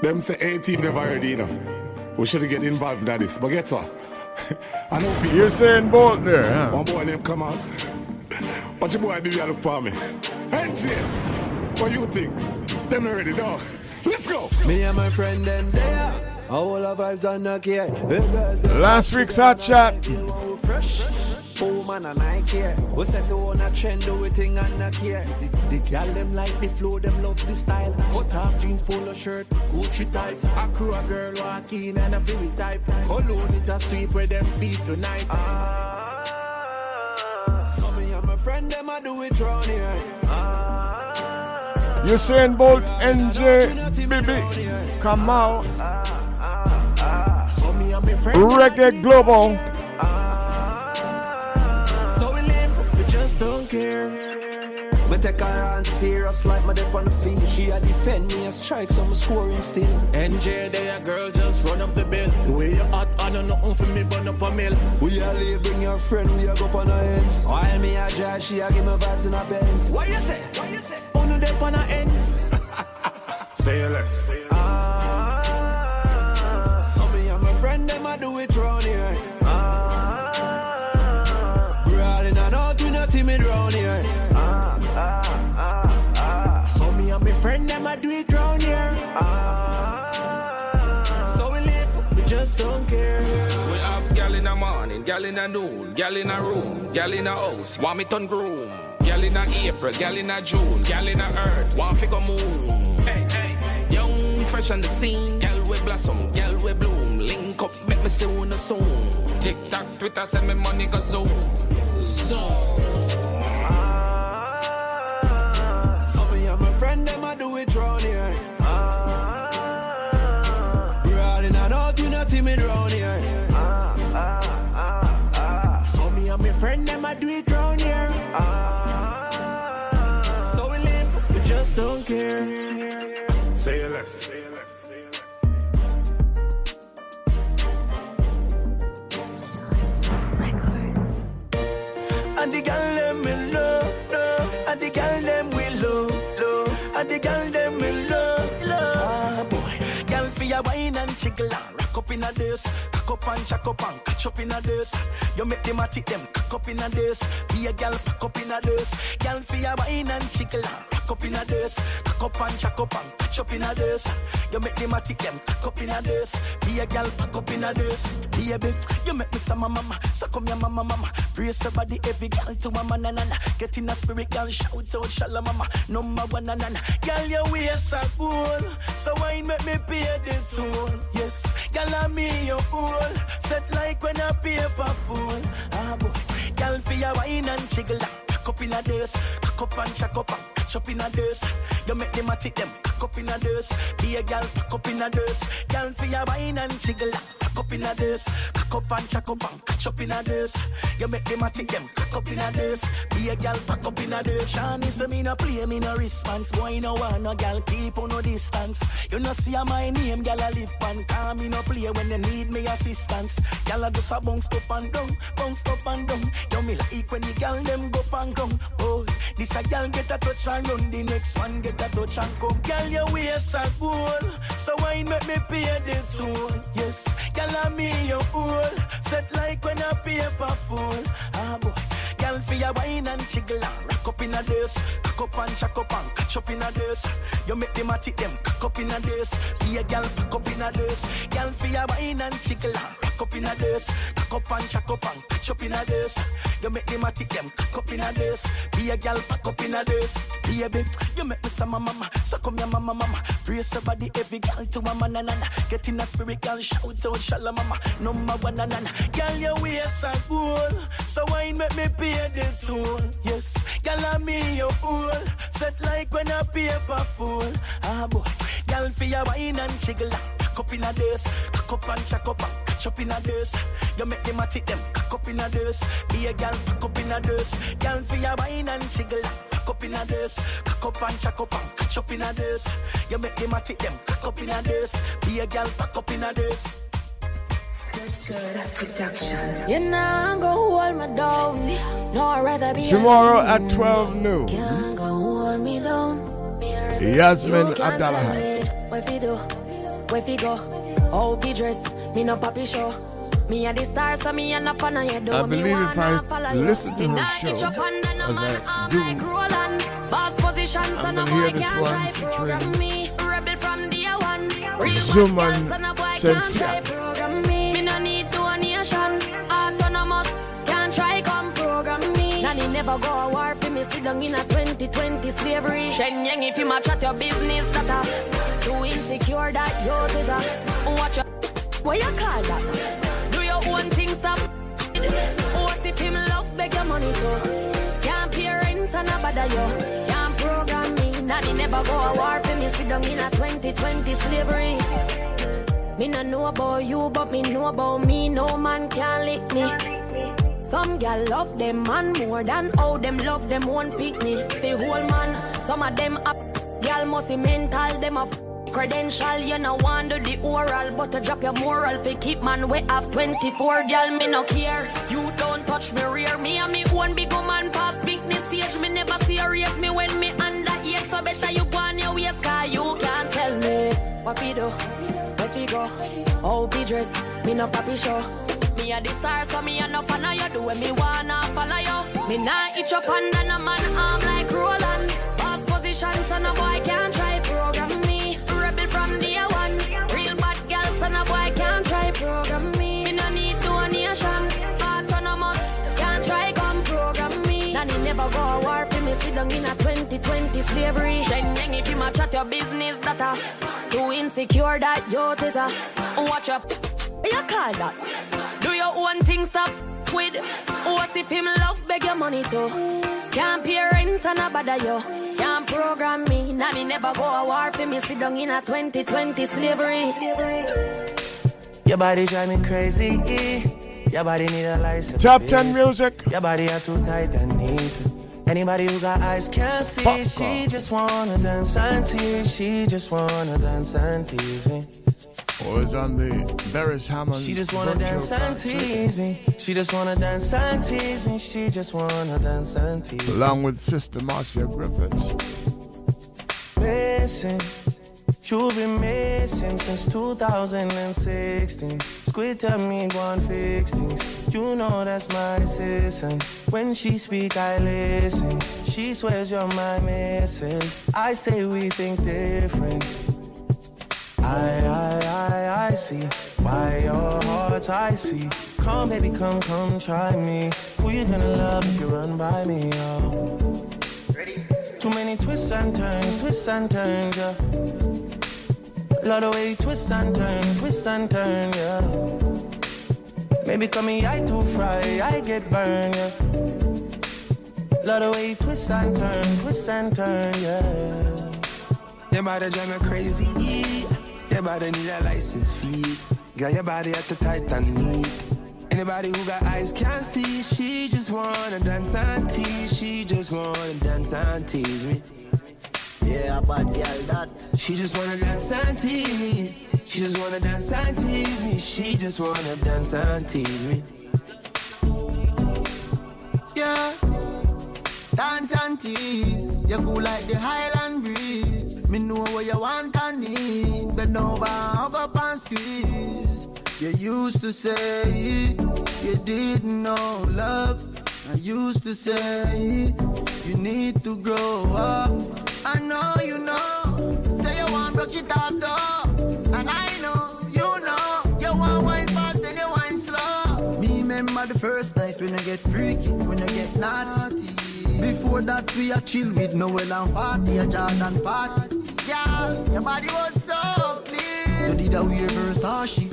Them say eighteen never heard, you know. We shouldn't get involved in this. But guess what? I know people. You're saying both there, huh? One boy name come out. What your boy did you look for me? Hey, Jay. What you think? Them already know. Let's go. Me and my friend them there. All our vibes are not here. Last week's hot shot. And I care. We set to on a trend, do a thing and I care. The gal them like the flow, them love the style. Cut off jeans, polo shirt, Gucci type. A crew a girl walk in and a very type. Cologne it a sweep with them feet tonight. Ah, some of you my friend them a do it round here. Ah, you're saying both N J, Bibi, Kamau, Reggae Global. So take her on serious like my dip on the field. She a defend me and strike some scoring still. N J, there a girl just run up the bill. The way you hot, I don't know for me, burn up a mill. We a leave, bring your friend, we a go up on her ends. While me a drive, she a give me vibes in her pants. What you say? What you say? On the dip on her ends. Say less. Ah, so me and my friend, them a do it round here. Ah, we're all in and out, we not timid round here. Ah, ah, ah, ah. So me and my friend, them a do it round here. Ah, so we live, we just don't care. We have gal in the morning, gal in the noon, gal in the room, gal in the house, Wamiton groom, gal in the April, gal in the June, gal in the earth, one figure moon. Hey, hey, hey. Young, fresh on the scene. Girl, we blossom, girl, we bloom. Link up, make me see one soon. Tick tock, Twitter, send me money, go zoom. Zoom. Ah, so me and my friend, them I do it round here. Ah, we're all in and out, we're not timid round here. Ah, ah, ah, ah. So me and my friend, them I do it round here. Ah, so we live, we just don't care. Say less. Say less. And the girl them we love, love. And the girl them we love, love. And the girl them we love, love. Ah boy, girl for your wine and jiggle and rock up in a dance, cock up and jack up and catch up in a dance. You make them at it them cock up in a dance. Be a girl pack up in a dance. Girl for your wine and jiggle and up in a dance, cock up and chuck up and catch up in a dance. You make them a tick them, cock up in a dance. Be a gal, pack up in a dance. Be a bit, you make Mister Mama, mama. So come your mama, mama. Praise everybody, every gal to mama, nanana. Get in a spirit, gal, shout out, shala mama. Number one, nanana. Gal, your waist are cool. So why make me pay the toll? Yes, gal, I me your own. Set like when I paper fool. Ah, boy, gal, for your wine and jiggle up. Cock up in a dance, cock up and chuck up and catch up in a dance. You make them a tick them, cock up in a dance. Be a gal, pack up in a dance. Gal for your wine and jiggle, cock up in a dance. Cock up and chuck up and catch up in a dance. You make them a tick them, cock up in a dance. Be a gal, pack up in a dance. Sean is the me no play, me no response. Boy no want no gal, keep on no distance. You no see a my name, gal a live and call me no play when they need me assistance. Gal a just a bounce up and down, bounce up and down. You me like when the gal them go pan. Oh, this a gal get a touch and run. The next one get a touch and come. Gal, your waist are cool. So why make me pay the toll? Yes, gal, I me your own. Set like when a paper full. Ah boy, gal for your wine and jiggle and rock up in a dance. Cock up and chuck up and catch up in a dance. You make them a tick them, cock up in a dance. Be a gal, pack up in a dance. Gal for your wine and jiggle and cock up in a dance, cock up and chuck up and catch up in a dance. You make them a tick them, cock up in a dance. Be a gal, pack up in a dance. Be a bit, you make Mister Mama, mama. So come your mama, mama. Praise everybody, every gal to mama, nanana. Get in a spirit, gal, shout out, shala mama. Number one, nanana. Gal, your waist are cool. So why make me pay the toll? Yes, gal, I me your own. Set like when a paper full. Ah boy, gal for your wine and jiggle. Cock up in a dance, cock up and chuck up and catch up in a dance. You make them a tick them, cock up in a dance. Be a gal, cock up in a dance. Gal for your wine and jiggle, cock up in a dance. Cock up and chuck up and catch up in a dance. You make them a tick them, cock up in a dance. Be a gal, cock up in a dance. You know I'm gonna hold my dog. No, I'd rather be tomorrow at twelve noon. Can't go hold me down. Yasmin Abdallah. What you do? Where we go, how we dress, me no papi show. Me and the stars, so me and the fan of your door. I believe if I listen to her show, as I do, I'm going to hear this one featuring Zuman Sensia. Me no need donation, autonomous, can't try come program me. Nanny never go a war for me, sit down in a twenty twenty slavery. Shen Yang, if you match at your business, that too insecure that you're bizarre. Watch your what you call that? Do your own thing, stop. What if him love beg your money too? Can't parents and a bother you. Can't program me. Nanny never go a war for me. Sit down in a twenty twenty slavery. Me no know about you, but me know about me. No man can lick me. Some gal love them man more than how them love them own picnic. The whole man, some of them up gal must be mental, them a credential. You no want to the oral, but to drop your moral. Fi keep man way off twenty-four, gal me no care. You don't touch me rear, me and me own big man past business stage. Me never serious, me when me under here. So better you go on your ways, cause you can't tell me what we do, where we go, how we dress. Me no papi show. Me a the star, so me a no fan of you. Do what me wanna follow you. Me nah itch up under no man arm like Roland. Boss position, so no boy can't try program me. Rebel from day one. Real bad girl, so no boy can't try program me. Me no need donation. Autonomous, can't try come program me. Nanny never go a war for me. Sit down in a twenty twenty slavery. Sheng Yang, if you ma chat your business, that a too insecure that yo tisa. Watch up. You call that? Do your own thing, stop with. What if him love beg your money too? Can't pay rent and a bother you. Can't program me. Now me never go a war for me. Sit down in a twenty twenty slavery. Your body drive me crazy. Your body need a license. Top ten music. Your body are too tight and neat. Anybody who got eyes can't see. Pop, she just wanna dance and tease. She just wanna dance and tease me. Or is on the Beres Hammond. She just wanna dance and tease me. She just wanna dance and tease me. She just wanna dance and tease me. Along with Sister Marcia Griffiths. Listen, you've been missing since two thousand sixteen. Squid tell me one fix things. You know that's my sister. When she speak, I listen. She swears you're my missus. I say we think different. I, I, I, I see why your heart's icy. Come, baby, come, come, try me. Who you gonna love if you run by me, yo? Ready? Too many twists and turns, twists and turns, yeah. Lot of way, twist and turn, twist and turn, yeah. Maybe come me, I too fry, I get burned, yeah. Lot of way, twist and turn, twist and turn, yeah. Your body drive me crazy, yeah. Your body need a license fee. Got your body at the tight and neat. Anybody who got eyes can't see. She just wanna dance and tease. She just wanna dance and tease me. Yeah, bad girl that. She just wanna dance and tease. She just wanna dance and tease me. She just wanna dance and tease me. Yeah, dance and tease. You cool like the Highland breeze. Me know what you want and need, but no hug up and squeeze. You used to say you didn't know love. I used to say you need to grow up. I know you know. Say you want broke it off though, and I know you know. You want wine fast and you wine slow. Me remember the first night when I get freaky, when I get naughty. Before that we a chill with Noel and Fatty, a Jordan party. Yeah, your body was so clean. You did a weird Versace.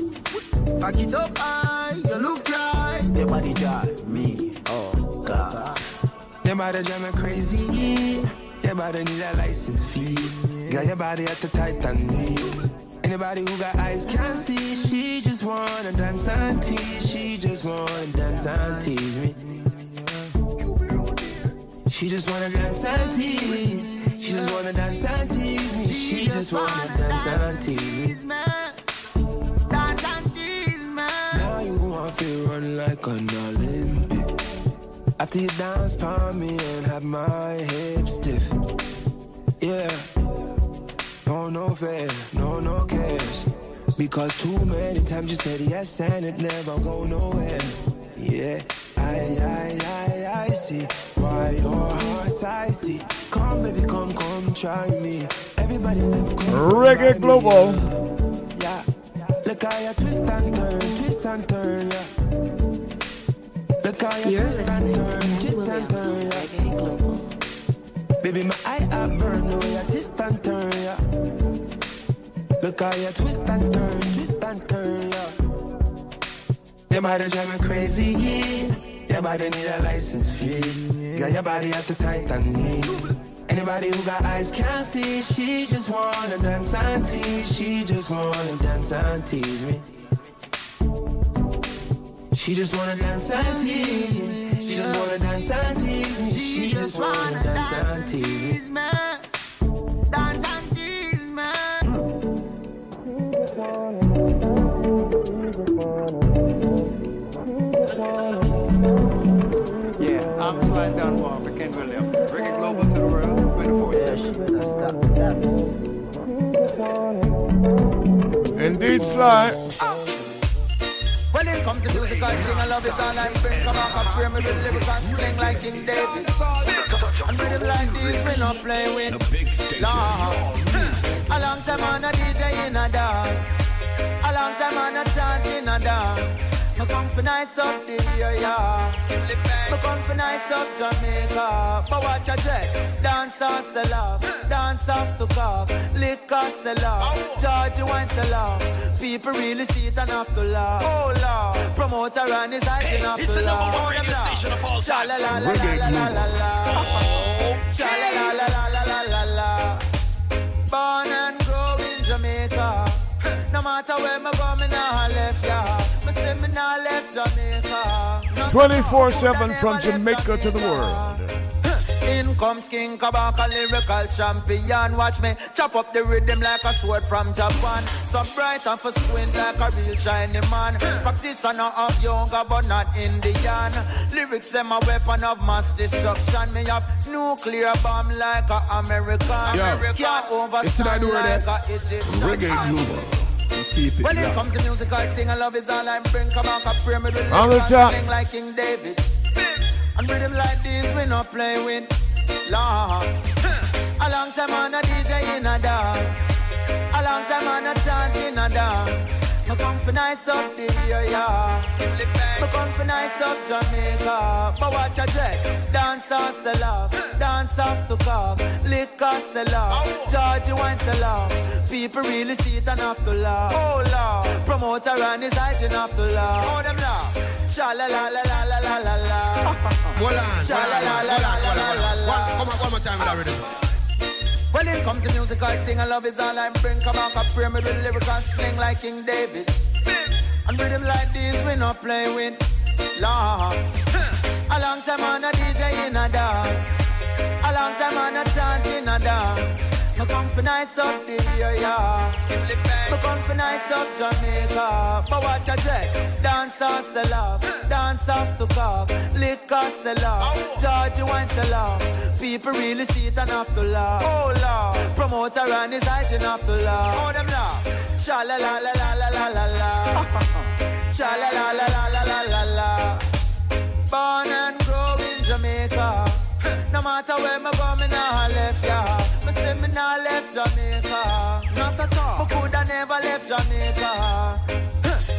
Pack it up high, you look right. Your body drive me, oh God. Your body drive me crazy, yeah. Your body need a license fee. Got your body at the tight and neat. Anybody who got eyes can't see. She just wanna dance and tease. She just wanna dance and tease me. She just wanna dance and tease. She just wanna dance and tease me. She just wanna dance and tease me. Dance and tease me. Now you want to run like an Olympic. After you dance palm me and have my hips stiff. Yeah. No, no fair, no, no cares. Because too many times you said yes and it never go nowhere. Yeah. I, I, I, I see why your heart's icy. Come, baby, come, come, try me. Everybody, let Reggae Global. Me. Yeah, look how you twist and turn, twist and turn. Look how you twist and turn, twist and turn. Reggae Global. Baby, my eye are burned, no, you twist and turn. Look how you twist and turn, twist and turn. Your body drive me crazy, yeah. Your body need a license fee. Got your body at the tight and neat. Anybody who got eyes can't see. She just wanna dance and tease. She just wanna dance and tease me. She just wanna dance and tease. She just wanna dance and tease. She just wanna dance and tease me. Dance and tease me. Yeah, I'm flying down one for Ken Williams. Reggae Global to the world, twenty-four seven. Indeed, Sly. When it comes to music, I sing, I love is all I bring. Come on, I pray me with lyrical sling like King David. And with him like this, we no play with. Love. A long time on a D J in a dance. A long time on a chant in a dance. Me come for nice up the area. Me come for nice up Jamaica. But watch a dread. Dance or sell off. Dance off the car. Liquor sell off. Georgie wine sell off. People really see it and have to laugh. Oh Lord. Promoter and his eyes in have to laugh. It's the number one radio station of all time. Born and grow in Jamaica. No matter where me go, me nah left ya. twenty-four seven from Jamaica to the world. In comes King Kabaka, lyrical champion. Watch me chop up the rhythm like a sword from Japan. So bright and for squint like a real Chinese man. Practitioner of yoga but not Indian. Lyrics them a weapon of mass destruction. Me have nuclear bomb like a American. Yo, can't overstand like a Egyptian. Reggae Global. It when it down. Comes to music, I sing, I love is all I bring. Come on, I pray me with lyrics like King David. And with him like this, we not play with. Lord. A long time on a D J in a dance. A long time on a chant in a dance. I come for nice up the area. I come for nice up Jamaica. But watch a dread. Dance or sell off. Dance off the car. Liquor sell off. Georgie wine sell off. People really see it and have to laugh. Oh Lord. Promoter and his eyes and have to laugh. Oh them laugh. Sha la la la la la la la la. Hold on. Sha la la la la la la. Come on, one more time with that rhythm. When it comes to music, I sing, I love is all I bring. Come on, I pray me with lyrical sling like King David. And with him like this, we not play with. Lord. A long time on a D J in a dance. A long time on a chant in a dance. I come for nice up the area. I come for nice up Jamaica. But watch a dread. Dance or sell off. Dance off the car. Liquor sell off. Georgie wine sell off. People really see it and have to laugh. Oh Lord, promoter and his eyes and have to laugh. Oh them laugh. Sha la la la la la la la la. Sha la la la la la la la. Born and grow in Jamaica. No matter where me go, me nah left ya. Me say me nah left Jamaica. Not at all. Me coulda never left Jamaica.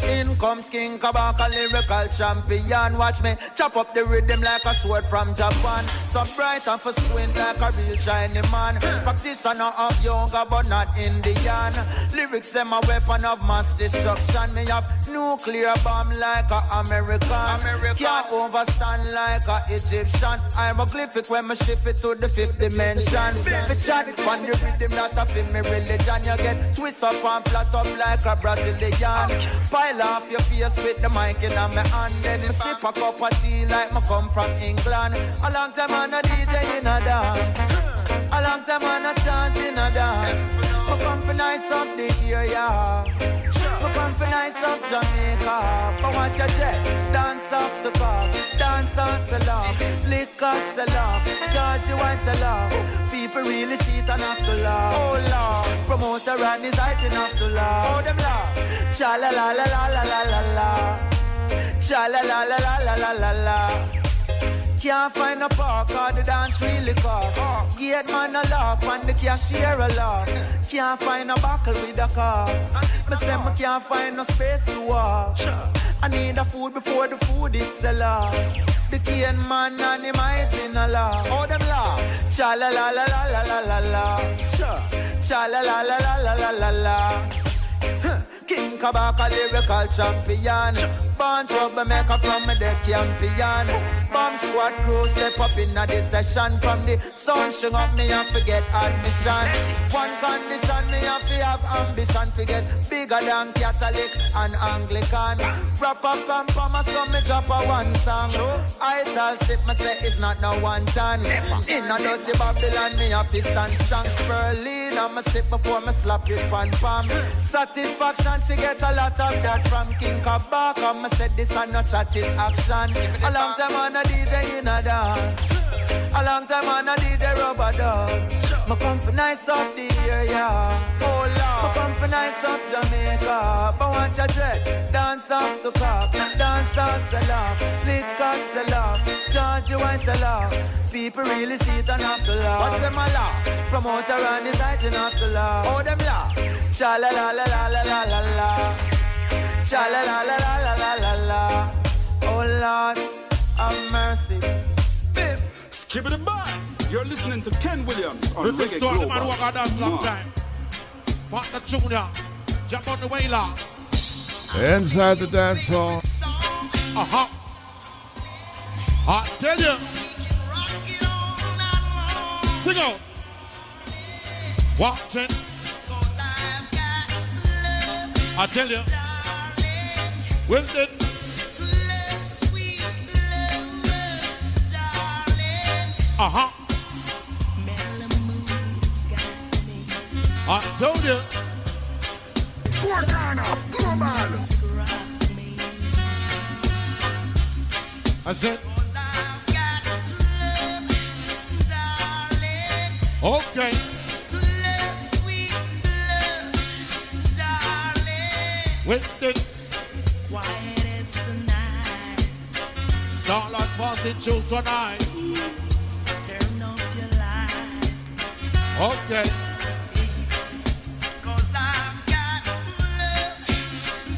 In comes King Kabaka, lyrical champion. Watch me chop up the rhythm like a sword from Japan. So bright and for squint like a real Chinese man. Practitioner of yoga but not Indian. Lyrics them a weapon of mass destruction. Me have nuclear bomb like a American. American. Can't overstand like a Egyptian. Hieroglyphic when me shift it to the fifth dimension. Fi chat on the rhythm that a fi me religion. You get twist up and plot up like a Brazilian. Pile off your face with the mic in my hand. Then me sip a cup of tea like me come from England. A long time on a D J in a dance. A long time on a chant in a dance. Me come for nice up the area. Me come for nice up Jamaica. But watch your jet. Dance off the car. Dance on salon. Liquor salon. Georgie wine salon. People really see it and have to laugh. Oh Lord. Promoter and his eyes and have to laugh. Oh them laugh. Cha la la la la la la la. Cha la la la la la la la. Can't find a park or the dance really cough. Gate man a laugh and the cashier a laugh. Can't find a buckle with a car. Me say me can't find no space to walk. I need a food before the food itself. The cane man and him I gin a laugh. Oh them laugh. Cha la la la la la la la. Cha la la la la la la la. King Kabaka, lyrical champion. Born troublemaker from a deck champion. bomb squad crew step up in a session. From the sun shung up, me have to get admission. One condition, me have to have ambition. Forget bigger than Catholic and Anglican. Wrap up and palm a so me drop a one song. I tell sit me say it's not no one time. In a dirty Babylon, me have to stand strong. Spurling and me sit before me slap it pan palm. Satisfaction, she get a lot of that from King Kabak. And me said this and no chat is action. A long time on a D J in a dance. A long time on a D J rubber dog. Me come for nice up the area. Oh Lord, me come for nice up Jamaica. But watch your dread, dance off the cock. Dance off Salah, liquor Salah, charge you wine Salah. People really see it and have to laugh. What's them a laugh? Promoter on the side, you have to laugh. Oh them laugh. Cha la la la la la la la. Cha la la la la la la la. Oh Lord, have mercy. Keep it in mind. You're listening to Ken Williams on Reggae Global. Man who got us long time. Partner Junior, jump on the way long. Inside the dance hall. Uh-huh. I tell you. Sing out. Watching. I tell you. Wilton. Uh-huh. I told you. Wakana, global. I said. Okay. Love, sweet love, darling. With the quiet as the night. Starlight passing through so nice. Okay. Cause I've got love,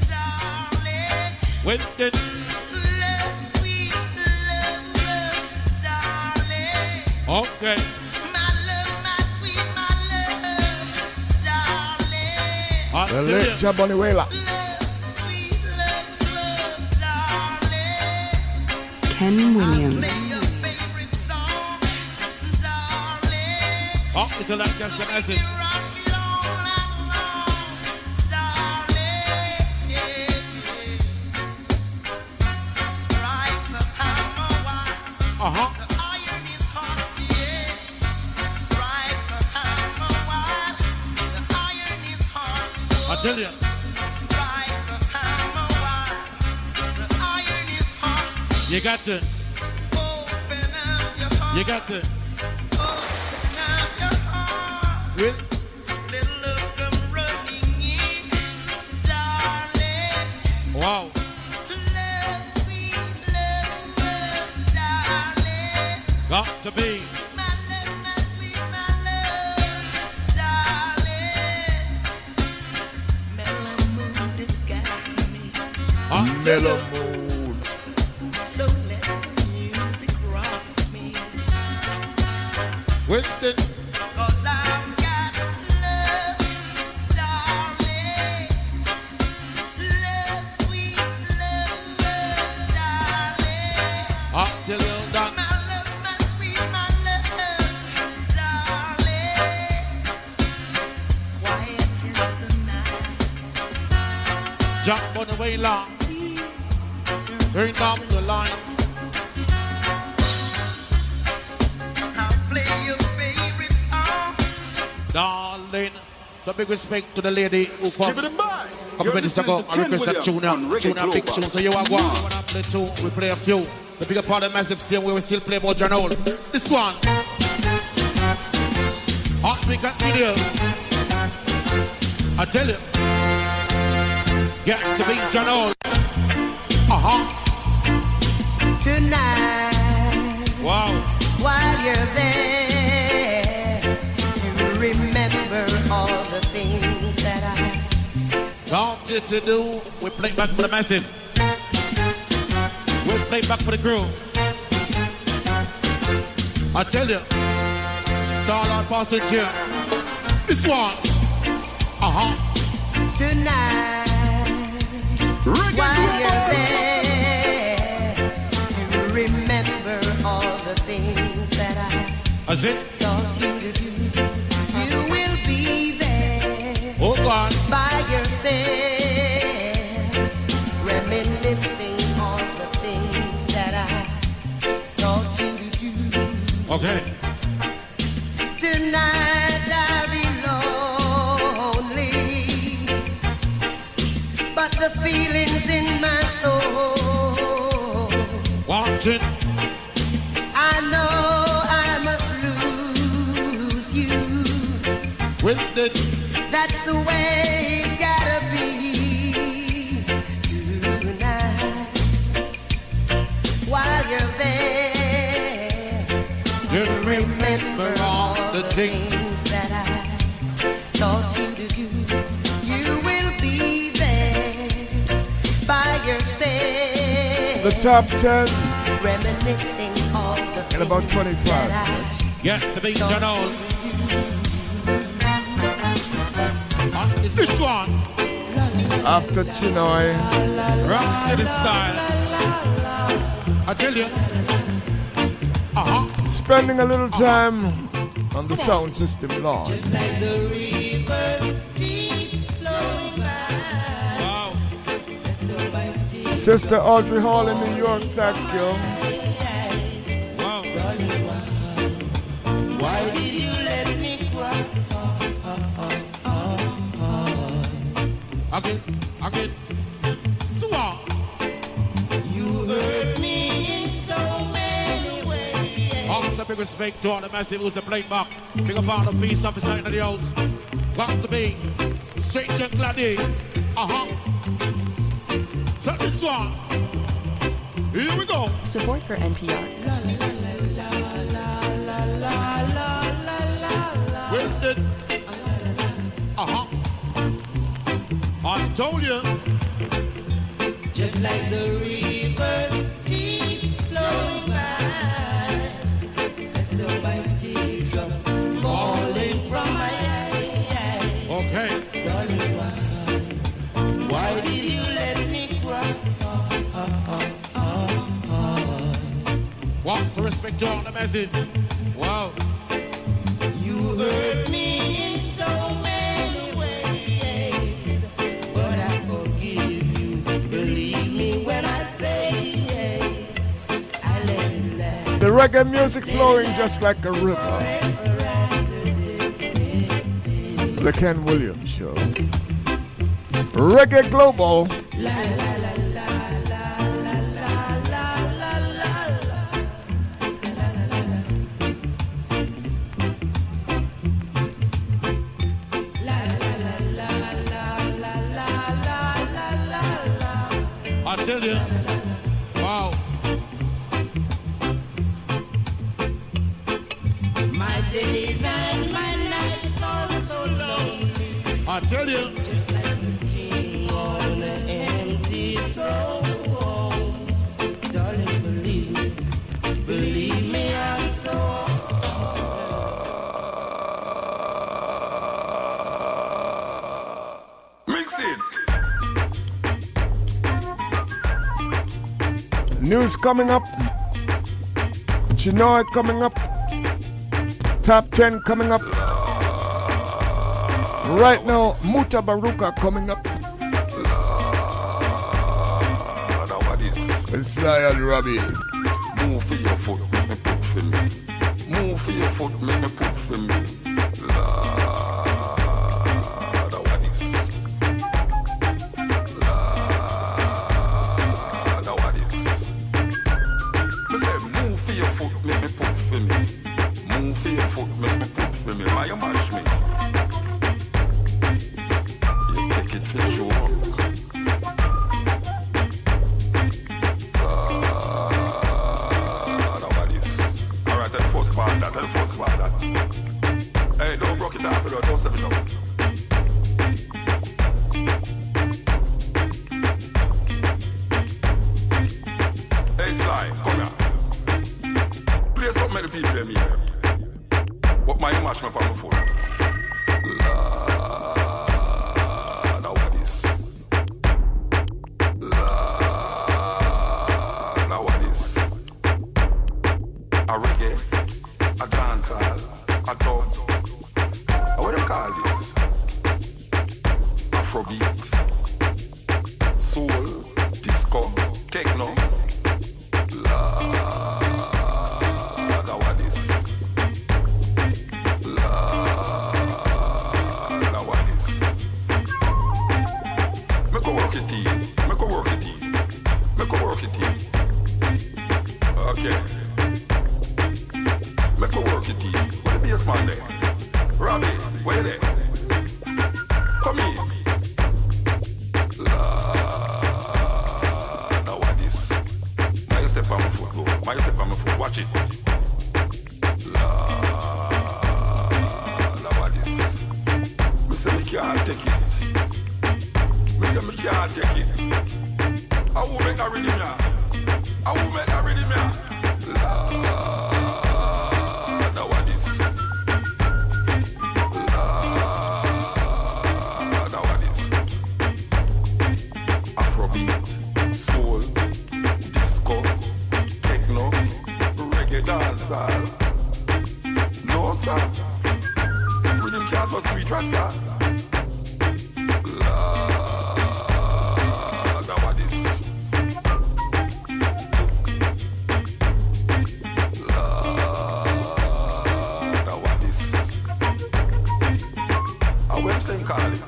darling. With it. Love, sweet love, love, darling. Okay. My love, my sweet, my love, darling. The late Jaboni Wela. Love, sweet love, love, darling. Ken Williams. It's a lot just as it. Uh-huh. The iron is hot, yeah. Strike the hammer wide. The iron is hot. I tell you. Strike the hammer wide. The iron is hot. You got to. Open up your heart. You got to. With little look I'm running in, darling. Wow. Love, sweet love, love, darling. Got to be. My love, my sweet, my love, darling. Mellow moon has got me. Ah, mellow moon. So let the music rock me. With the jump on the way long. Turn down the line. I'll play your favorite song. Darling, so big respect to the lady who come. Give it a bye. Come to Minister Go and request that tune out. Tune out big tune. So you are one. When I play two, we play a few. The bigger part of the massive scene, we will still play more John Hall. This one. Hot we got video. I tell you. Get to be John Old. Uh-huh. Tonight. Wow. While you're there, you remember all the things that I taught you to do. We play back for the massive. We play back for the crew. I tell you, Starlight Foster Cheer. This one. Uh-huh. Tonight. While you're there, you remember zip talk ticket. You will be there. Oh God. By yourself, reminiscing all the things that I taught you to do. Okay. Tonight I'll be lonely, but the feelings in my soul want it. I know I must lose you. With it. That's the way it gotta be. Tonight, while you're there, you remember all the things, things that I taught you to do. You will be there by yourself. The top ten. Reminiscing. In about twenty-five. Yes, to be done all. This one. After Chinoy. Rock City style. I tell you. Uh-huh. Spending a little time uh-huh. on the Come sound on. System, Lord. Just like the river keep flowing by. Wow. Sister Audrey Hall in New York, thank you. Why did you let me cry? Oh, oh, oh, oh, oh. Okay, okay. So what? You hurt me in so many ways. Always a big respect to all the massive who's a playing back. Big up all the peace officer in the house. Back to me. Straight to Gladys. Uh-huh. So this one. Here we go. Support for N P R. La, la, la, la. With it. Uh-huh. I told you. Just like the river keeps flowing by, so my teardrops falling from my eyes. Okay. Darling, why, why did you let me cry? Oh, oh, oh, oh, oh. What's the respect to all the message? Wow. You hurt me in so many ways, but I forgive you. Believe me when I say yes. I let it last. The reggae music flowing just like a river. The Ken Williams Show. Reggae Global. La, la, la, la, la, la, la, la, la, la, la. I tell you, wow. My days and my nights are so lonely. I tell you, just like the king on an empty throne. Darling, believe me, believe me, I'm so old. Mix it. News coming up, Chinoy coming up, Top ten coming up. Right now, Muta Baruka coming up. It's Lion Robbie. Move for your foot, make me put for me. Move for your foot, make me put for me. A reggae a dance hall, a club. What do you call this? Afrobeat, soul, disco, techno. Lord, how are this? Lord, how are this? Make a work it in, make a work it in, make a work it in. Okay. Make a work it in. Where the basement there? Robbie, where there? Come in. Lord, now what this? My step on my foot, go. My step on my foot. Watch it. Lord, now what this? Me say me can't take it. Me say me can't take it. A woman already man. A woman already man. Lord. No, sir. Rhythm can't so sweet, Rasta. Lord, how are this? Lord, how are this? I web them call it.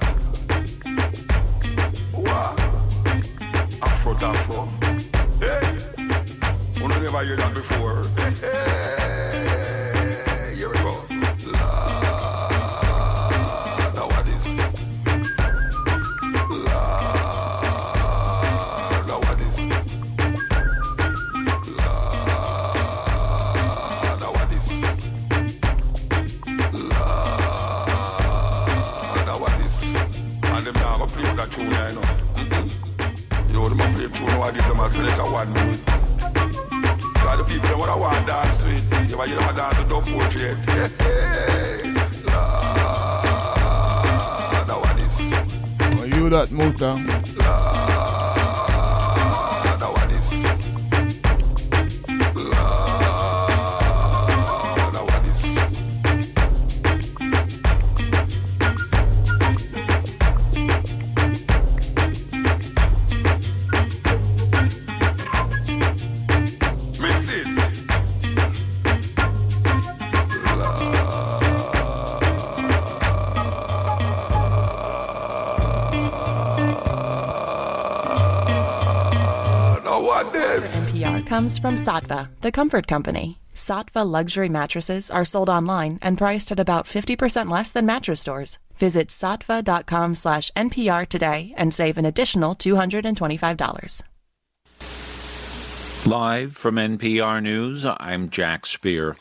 What? Afro, Afro. Hey! Who never heard that before? Hey, hey! That motor. Comes from Sattva, the comfort company. Sattva luxury mattresses are sold online and priced at about fifty percent less than mattress stores. Visit sattva.com slash NPR today and save an additional two hundred twenty-five dollars. Live from N P R News, I'm Jack Spear.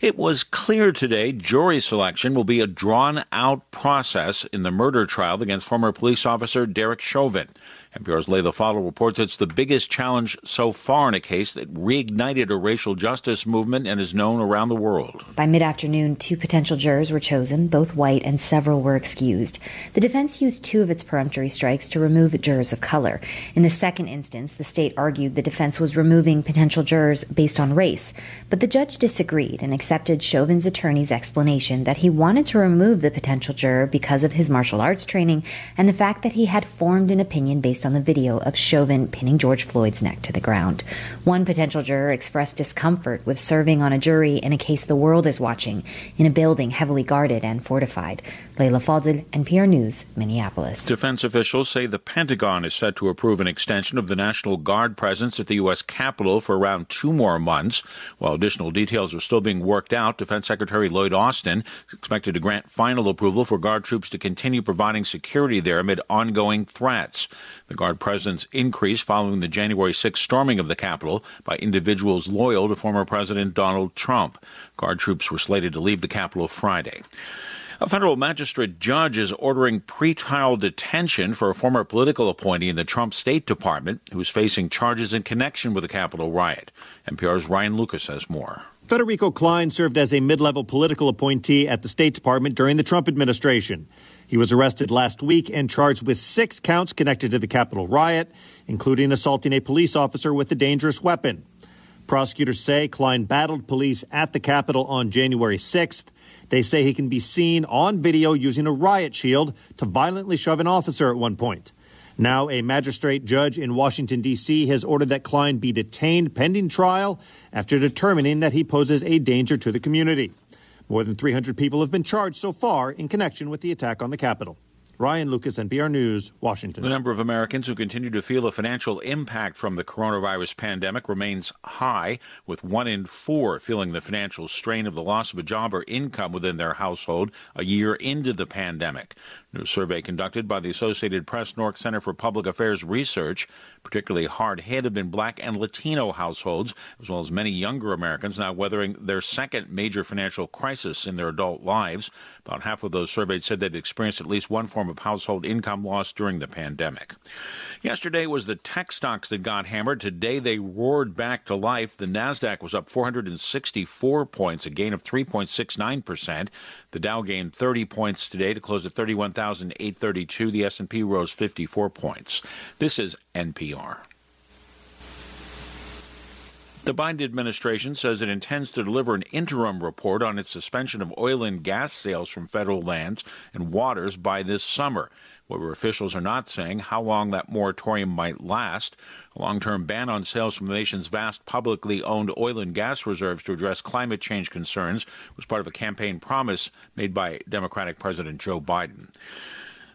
It was clear today jury selection will be a drawn-out process in the murder trial against former police officer Derek Chauvin. N P R's Layla Fowler reports it's the biggest challenge so far in a case that reignited a racial justice movement and is known around the world. By mid-afternoon, two potential jurors were chosen, both white, and several were excused. The defense used two of its peremptory strikes to remove jurors of color. In the second instance, the state argued the defense was removing potential jurors based on race. But the judge disagreed and accepted Chauvin's attorney's explanation that he wanted to remove the potential juror because of his martial arts training and the fact that he had formed an opinion based on the video of Chauvin pinning George Floyd's neck to the ground. One potential juror expressed discomfort with serving on a jury in a case the world is watching, in a building heavily guarded and fortified. Leila Fadel, N P R News, Minneapolis. Defense officials say the Pentagon is set to approve an extension of the National Guard presence at the U S Capitol for around two more months. While additional details are still being worked out, Defense Secretary Lloyd Austin is expected to grant final approval for Guard troops to continue providing security there amid ongoing threats. The Guard presence increased following the January sixth storming of the Capitol by individuals loyal to former President Donald Trump. Guard troops were slated to leave the Capitol Friday. A federal magistrate judge is ordering pretrial detention for a former political appointee in the Trump State Department who is facing charges in connection with the Capitol riot. N P R's Ryan Lucas has more. Federico Klein served as a mid-level political appointee at the State Department during the Trump administration. He was arrested last week and charged with six counts connected to the Capitol riot, including assaulting a police officer with a dangerous weapon. Prosecutors say Klein battled police at the Capitol on January sixth. They say he can be seen on video using a riot shield to violently shove an officer at one point. Now, a magistrate judge in Washington, D C has ordered that Klein be detained pending trial after determining that he poses a danger to the community. More than three hundred people have been charged so far in connection with the attack on the Capitol. Ryan Lucas, N P R News, Washington. The number of Americans who continue to feel a financial impact from the coronavirus pandemic remains high, with one in four feeling the financial strain of the loss of a job or income within their household a year into the pandemic. A new survey conducted by the Associated Press Nork Center for Public Affairs Research, particularly hard hit have been Black and Latino households, as well as many younger Americans now weathering their second major financial crisis in their adult lives. About half of those surveyed said they've experienced at least one form of household income loss during the pandemic. Yesterday was the tech stocks that got hammered. Today they roared back to life. The Nasdaq was up four hundred sixty-four points, a gain of three point six nine percent. The Dow gained thirty points today to close at thirty-one thousand eight hundred thirty-two. The S and P rose fifty-four points. This is N P R. The Biden administration says it intends to deliver an interim report on its suspension of oil and gas sales from federal lands and waters by this summer. However, officials are not saying how long that moratorium might last. A long-term ban on sales from the nation's vast publicly owned oil and gas reserves to address climate change concerns was part of a campaign promise made by Democratic President Joe Biden.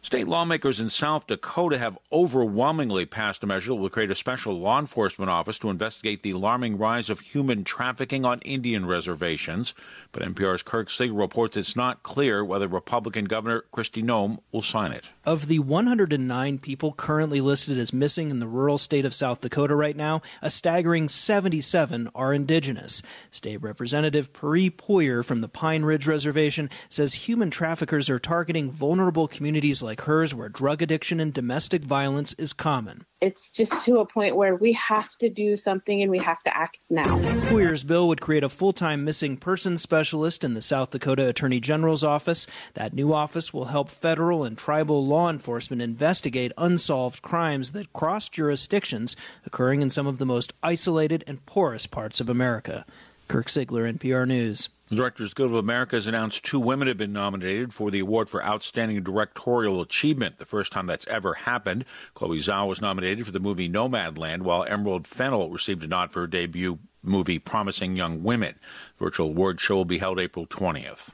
State lawmakers in South Dakota have overwhelmingly passed a measure that will create a special law enforcement office to investigate the alarming rise of human trafficking on Indian reservations. But N P R's Kirk Siegel reports it's not clear whether Republican Governor Kristi Noem will sign it. Of the one hundred nine people currently listed as missing in the rural state of South Dakota right now, a staggering seventy-seven are indigenous. State Representative Puri Poyer from the Pine Ridge Reservation says human traffickers are targeting vulnerable communities like like hers, where drug addiction and domestic violence is common. It's just to a point where we have to do something and we have to act now. Poyer's bill would create a full-time missing person specialist in the South Dakota Attorney General's office. That new office will help federal and tribal law enforcement investigate unsolved crimes that cross jurisdictions, occurring in some of the most isolated and poorest parts of America. Kirk Siegler, N P R News. The Directors Guild of America has announced two women have been nominated for the award for Outstanding Directorial Achievement, the first time that's ever happened. Chloe Zhao was nominated for the movie Nomadland, while Emerald Fennell received a nod for her debut movie Promising Young Women. The virtual award show will be held April twentieth.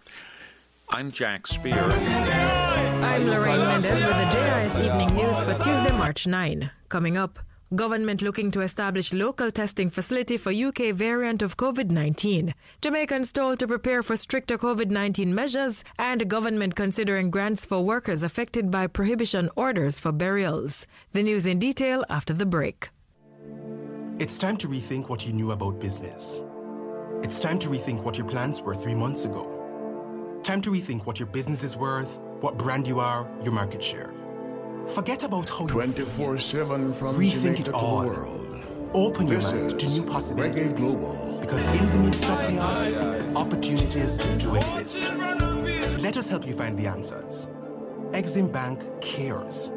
I'm Jack Spear. I'm Lorraine Mendez with the J R S Evening News for Tuesday, March ninth. Coming up, government looking to establish local testing facility for U K variant of COVID nineteen. Jamaicans told to prepare for stricter COVID nineteen measures, and government considering grants for workers affected by prohibition orders for burials. The news in detail after the break. It's time to rethink what you knew about business. It's time to rethink what your plans were three months ago. Time to rethink what your business is worth, what brand you are, your market share. Forget about how twenty-four seven from Rethink it all. The world. Open this your mind to new possibilities. Reggae Global. Because in the midst of chaos, opportunities do exist. Let us help you find the answers. Exim Bank cares.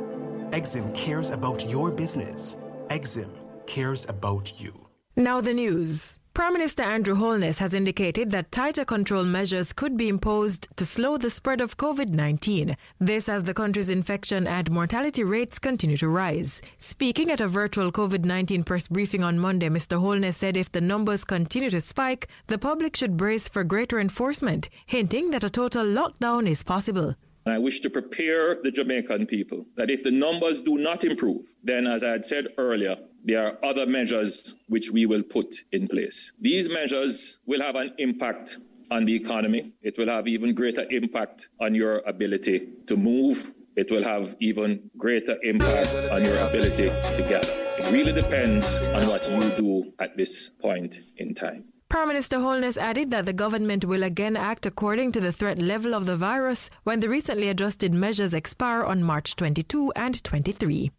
Exim cares about your business. Exim cares about you. Now the news. Prime Minister Andrew Holness has indicated that tighter control measures could be imposed to slow the spread of COVID nineteen. This as the country's infection and mortality rates continue to rise. Speaking at a virtual COVID nineteen press briefing on Monday, Mister Holness said if the numbers continue to spike, the public should brace for greater enforcement, hinting that a total lockdown is possible. I wish to prepare the Jamaican people that if the numbers do not improve, then, as I had said earlier, there are other measures which we will put in place. These measures will have an impact on the economy. It will have even greater impact on your ability to move. It will have even greater impact on your ability to gather. It really depends on what you do at this point in time. Prime Minister Holness added that the government will again act according to the threat level of the virus when the recently adjusted measures expire on March twenty-second and twenty-third.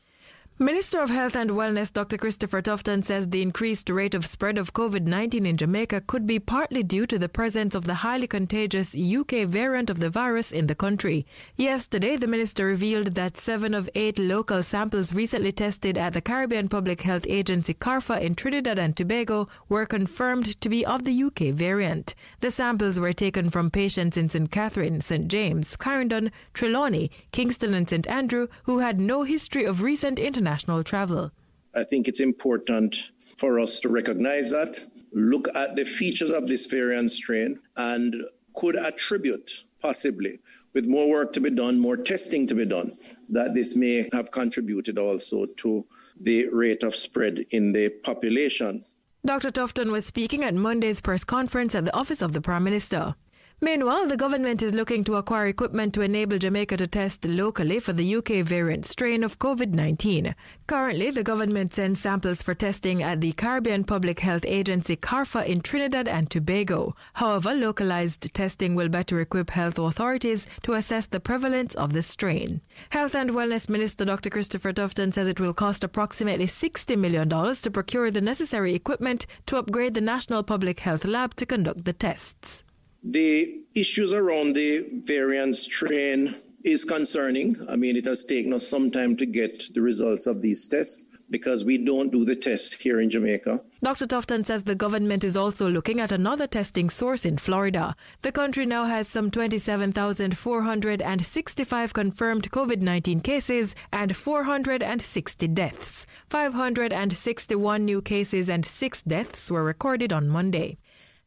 Minister of Health and Wellness Doctor Christopher Tufton says the increased rate of spread of COVID nineteen in Jamaica could be partly due to the presence of the highly contagious U K variant of the virus in the country. Yesterday, the minister revealed that seven of eight local samples recently tested at the Caribbean Public Health Agency CARFA in Trinidad and Tobago were confirmed to be of the U K variant. The samples were taken from patients in Saint Catherine, Saint James, Clarendon, Trelawney, Kingston and Saint Andrew who had no history of recent international National travel. I think it's important for us to recognize that, look at the features of this variant strain, and could attribute, possibly, with more work to be done, more testing to be done, that this may have contributed also to the rate of spread in the population. Doctor Tufton was speaking at Monday's press conference at the office of the Prime Minister. Meanwhile, the government is looking to acquire equipment to enable Jamaica to test locally for the U K variant strain of COVID nineteen. Currently, the government sends samples for testing at the Caribbean Public Health Agency CARFA in Trinidad and Tobago. However, localized testing will better equip health authorities to assess the prevalence of the strain. Health and Wellness Minister Doctor Christopher Tufton says it will cost approximately sixty million dollars to procure the necessary equipment to upgrade the National Public Health Lab to conduct the tests. The issues around the variant strain is concerning. I mean, it has taken us some time to get the results of these tests because we don't do the test here in Jamaica. Doctor Tufton says the government is also looking at another testing source in Florida. The country now has some twenty-seven thousand four hundred sixty-five confirmed COVID nineteen cases and four hundred sixty deaths. five hundred sixty-one new cases and six deaths were recorded on Monday.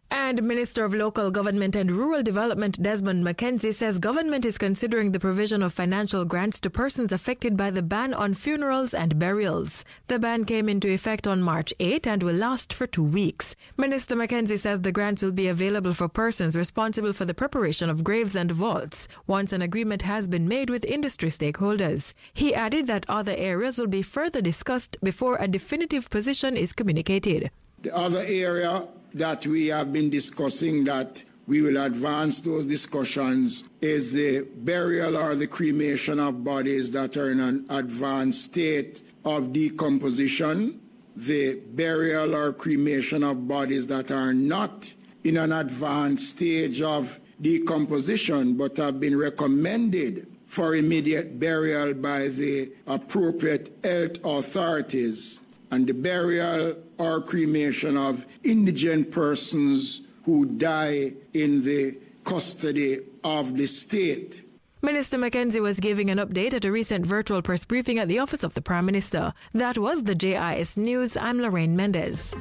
And Minister of Local Government and Rural Development Desmond MacKenzie says government is considering the provision of financial grants to persons affected by the ban on funerals and burials. The ban came into effect on March eighth and will last for two weeks. Minister MacKenzie says the grants will be available for persons responsible for the preparation of graves and vaults, once an agreement has been made with industry stakeholders. He added that other areas will be further discussed before a definitive position is communicated. The other area that we have been discussing that we will advance those discussions is the burial or the cremation of bodies that are in an advanced state of decomposition, the burial or cremation of bodies that are not in an advanced stage of decomposition but have been recommended for immediate burial by the appropriate health authorities, and the burial or cremation of indigent persons who die in the custody of the state. Minister MacKenzie was giving an update at a recent virtual press briefing at the office of the Prime Minister. That was the J I S News. I'm Lorraine Mendez. A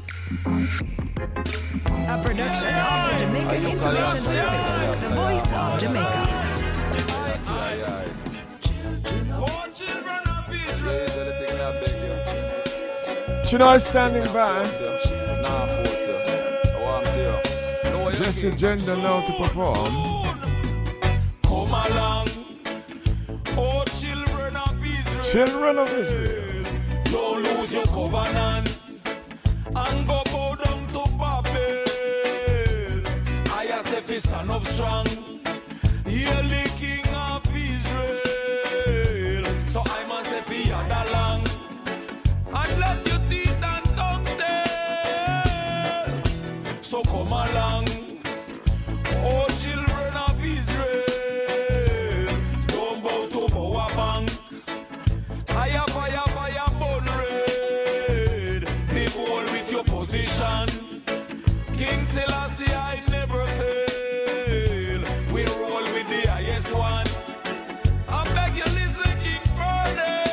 production of the Jamaican Information Service, the voice of Jamaica. You know, standing by. Just your gender now to perform. Come along, oh children of Israel. Children of Israel. Don't lose your covenant and go bow down to Babel. I have said, stand up strong. Hear the King of Israel. So I must say, be under land. And let your teeth and tongue tell. So come along, oh children of Israel. Don't bow to Boa Bank. Fire, fire, fire, bone red. Be bold with your position. King Selassie, I never fail. We roll with the highest one. I beg you, listen, King Friday.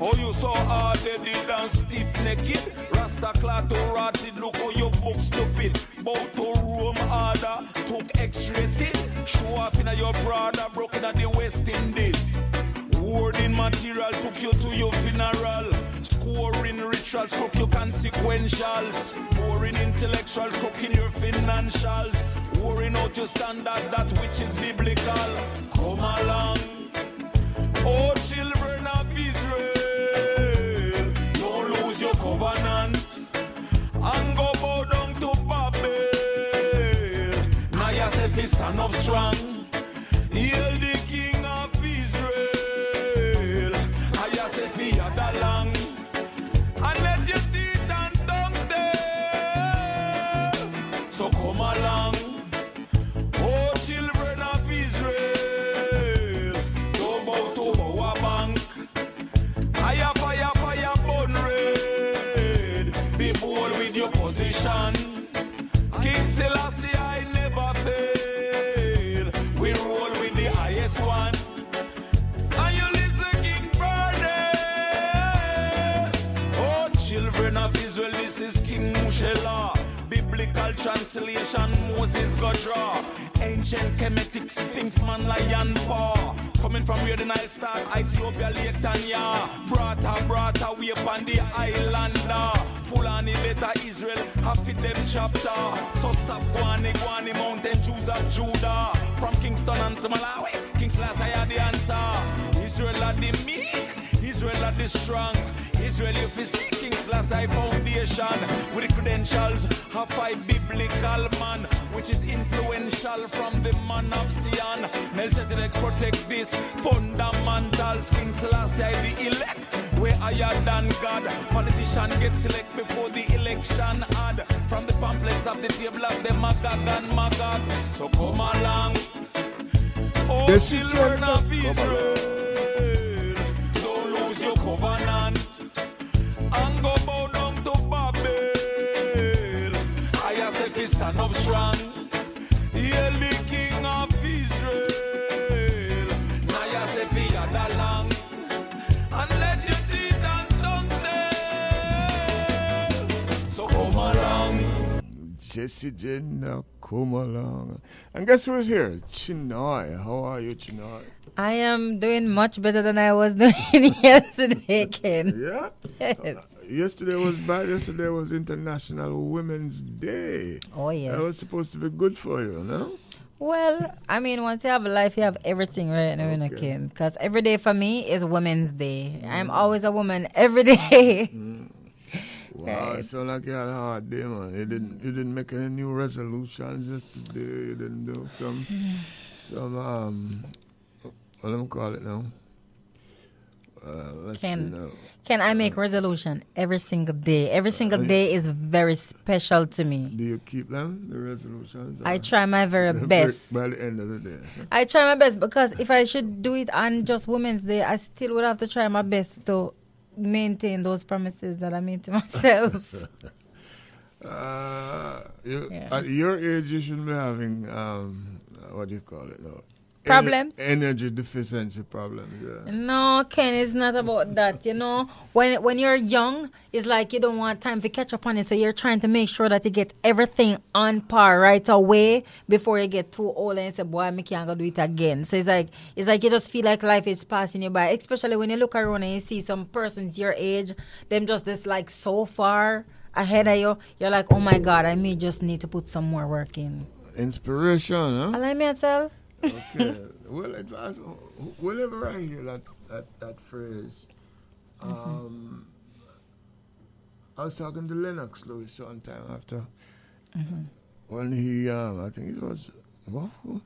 Oh, you so hard headed and stiff naked. Rastafari to rotted. Look how your book stupid. Bow to room harder. Took X-rated. Show up in your brother. Broken at the West Indies. Wording material took you to your funeral. Scoring rituals cook your consequentials. Boring intellectual cooking your financials. Worrying out your standard, that which is biblical. Come along, oh children of Israel. Your covenant and go bow down to Babel. Now yourself is stand up strong. Hail the King of Israel. I come along. Oh, children of Israel, don't bow to our bank. Fire, fire, fire, burn red. Be bold with your positions. King Selassie, I never fail. We roll with the highest one. And you listen, King Brothers. Oh, children of Israel, this is King Mushela. Biblical translation, Moses God draw. Ancient Kemetic Sphinx, man, lion paw. Coming from where the Nile start, Ethiopia, Lake Tanya. Brata, brata, we upon the islander. Fulani later Israel, half of them chapter. So stop Guani, Guani, mountain Jews of Judah. From Kingston and to Malawi, King Selassie had the answer. Israel are the meek, Israel are the strong. Israel, if you see King Selassie Foundation, with the credentials of five biblical man, which is influential from the man of Zion. Melchizedek protect this fundamentals. King Selassie, the elect, way higher than God. Politician get select before the election ad. From the pamphlets of the table of the Magog and Magog. So come along, oh yes, children of Israel, don't lose your covenant. And go bow down to Babel. I said we stand up strong. Heal the King of Israel. Now I said we are the land. And let your teeth and tongue tell. So come along. Jesse Jenna, come along. And guess who's here? Chinoy. How are you, Chinoy? I am doing much better than I was doing yesterday, Ken. Yeah? Yes. Uh, yesterday was bad. Yesterday was International Women's Day. Oh, yes. That was supposed to be good for you, no? Well, I mean, once you have a life, you have everything right now, okay. Ken. Because every day for me is Women's Day. Mm. I'm always a woman every day. Mm. Wow, it sounds like you had a hard day, man. You didn't, you didn't make any new resolutions yesterday. You didn't do some, some, um... Well, let me call it now. Uh, let's can, see now. Can I make uh, resolution every single day? Every single uh, day is very special to me. Do you keep them, the resolutions? I try my very best. By the end of the day. I try my best because if I should do it on just Women's Day, I still would have to try my best to maintain those promises that I made to myself. uh, you, yeah. At your age, you shouldn't be having, um, what do you call it now? Problems? Ener- energy deficiency problems, yeah. No, Ken, it's not about that, you know. When when you're young, it's like you don't want time to catch up on it, so you're trying to make sure that you get everything on par right away before you get too old and you say, boy, I can't go do it again. So it's like it's like you just feel like life is passing you by, especially when you look around and you see some persons your age, them just this like so far ahead of you, you're like, oh, my God, I may just need to put some more work in. Inspiration, huh? I like myself. Okay. Well, it, I, whenever I hear that that, that phrase, um, mm-hmm. I was talking to Lennox Lewis sometime after mm-hmm. when he, um, I think it was, well, who,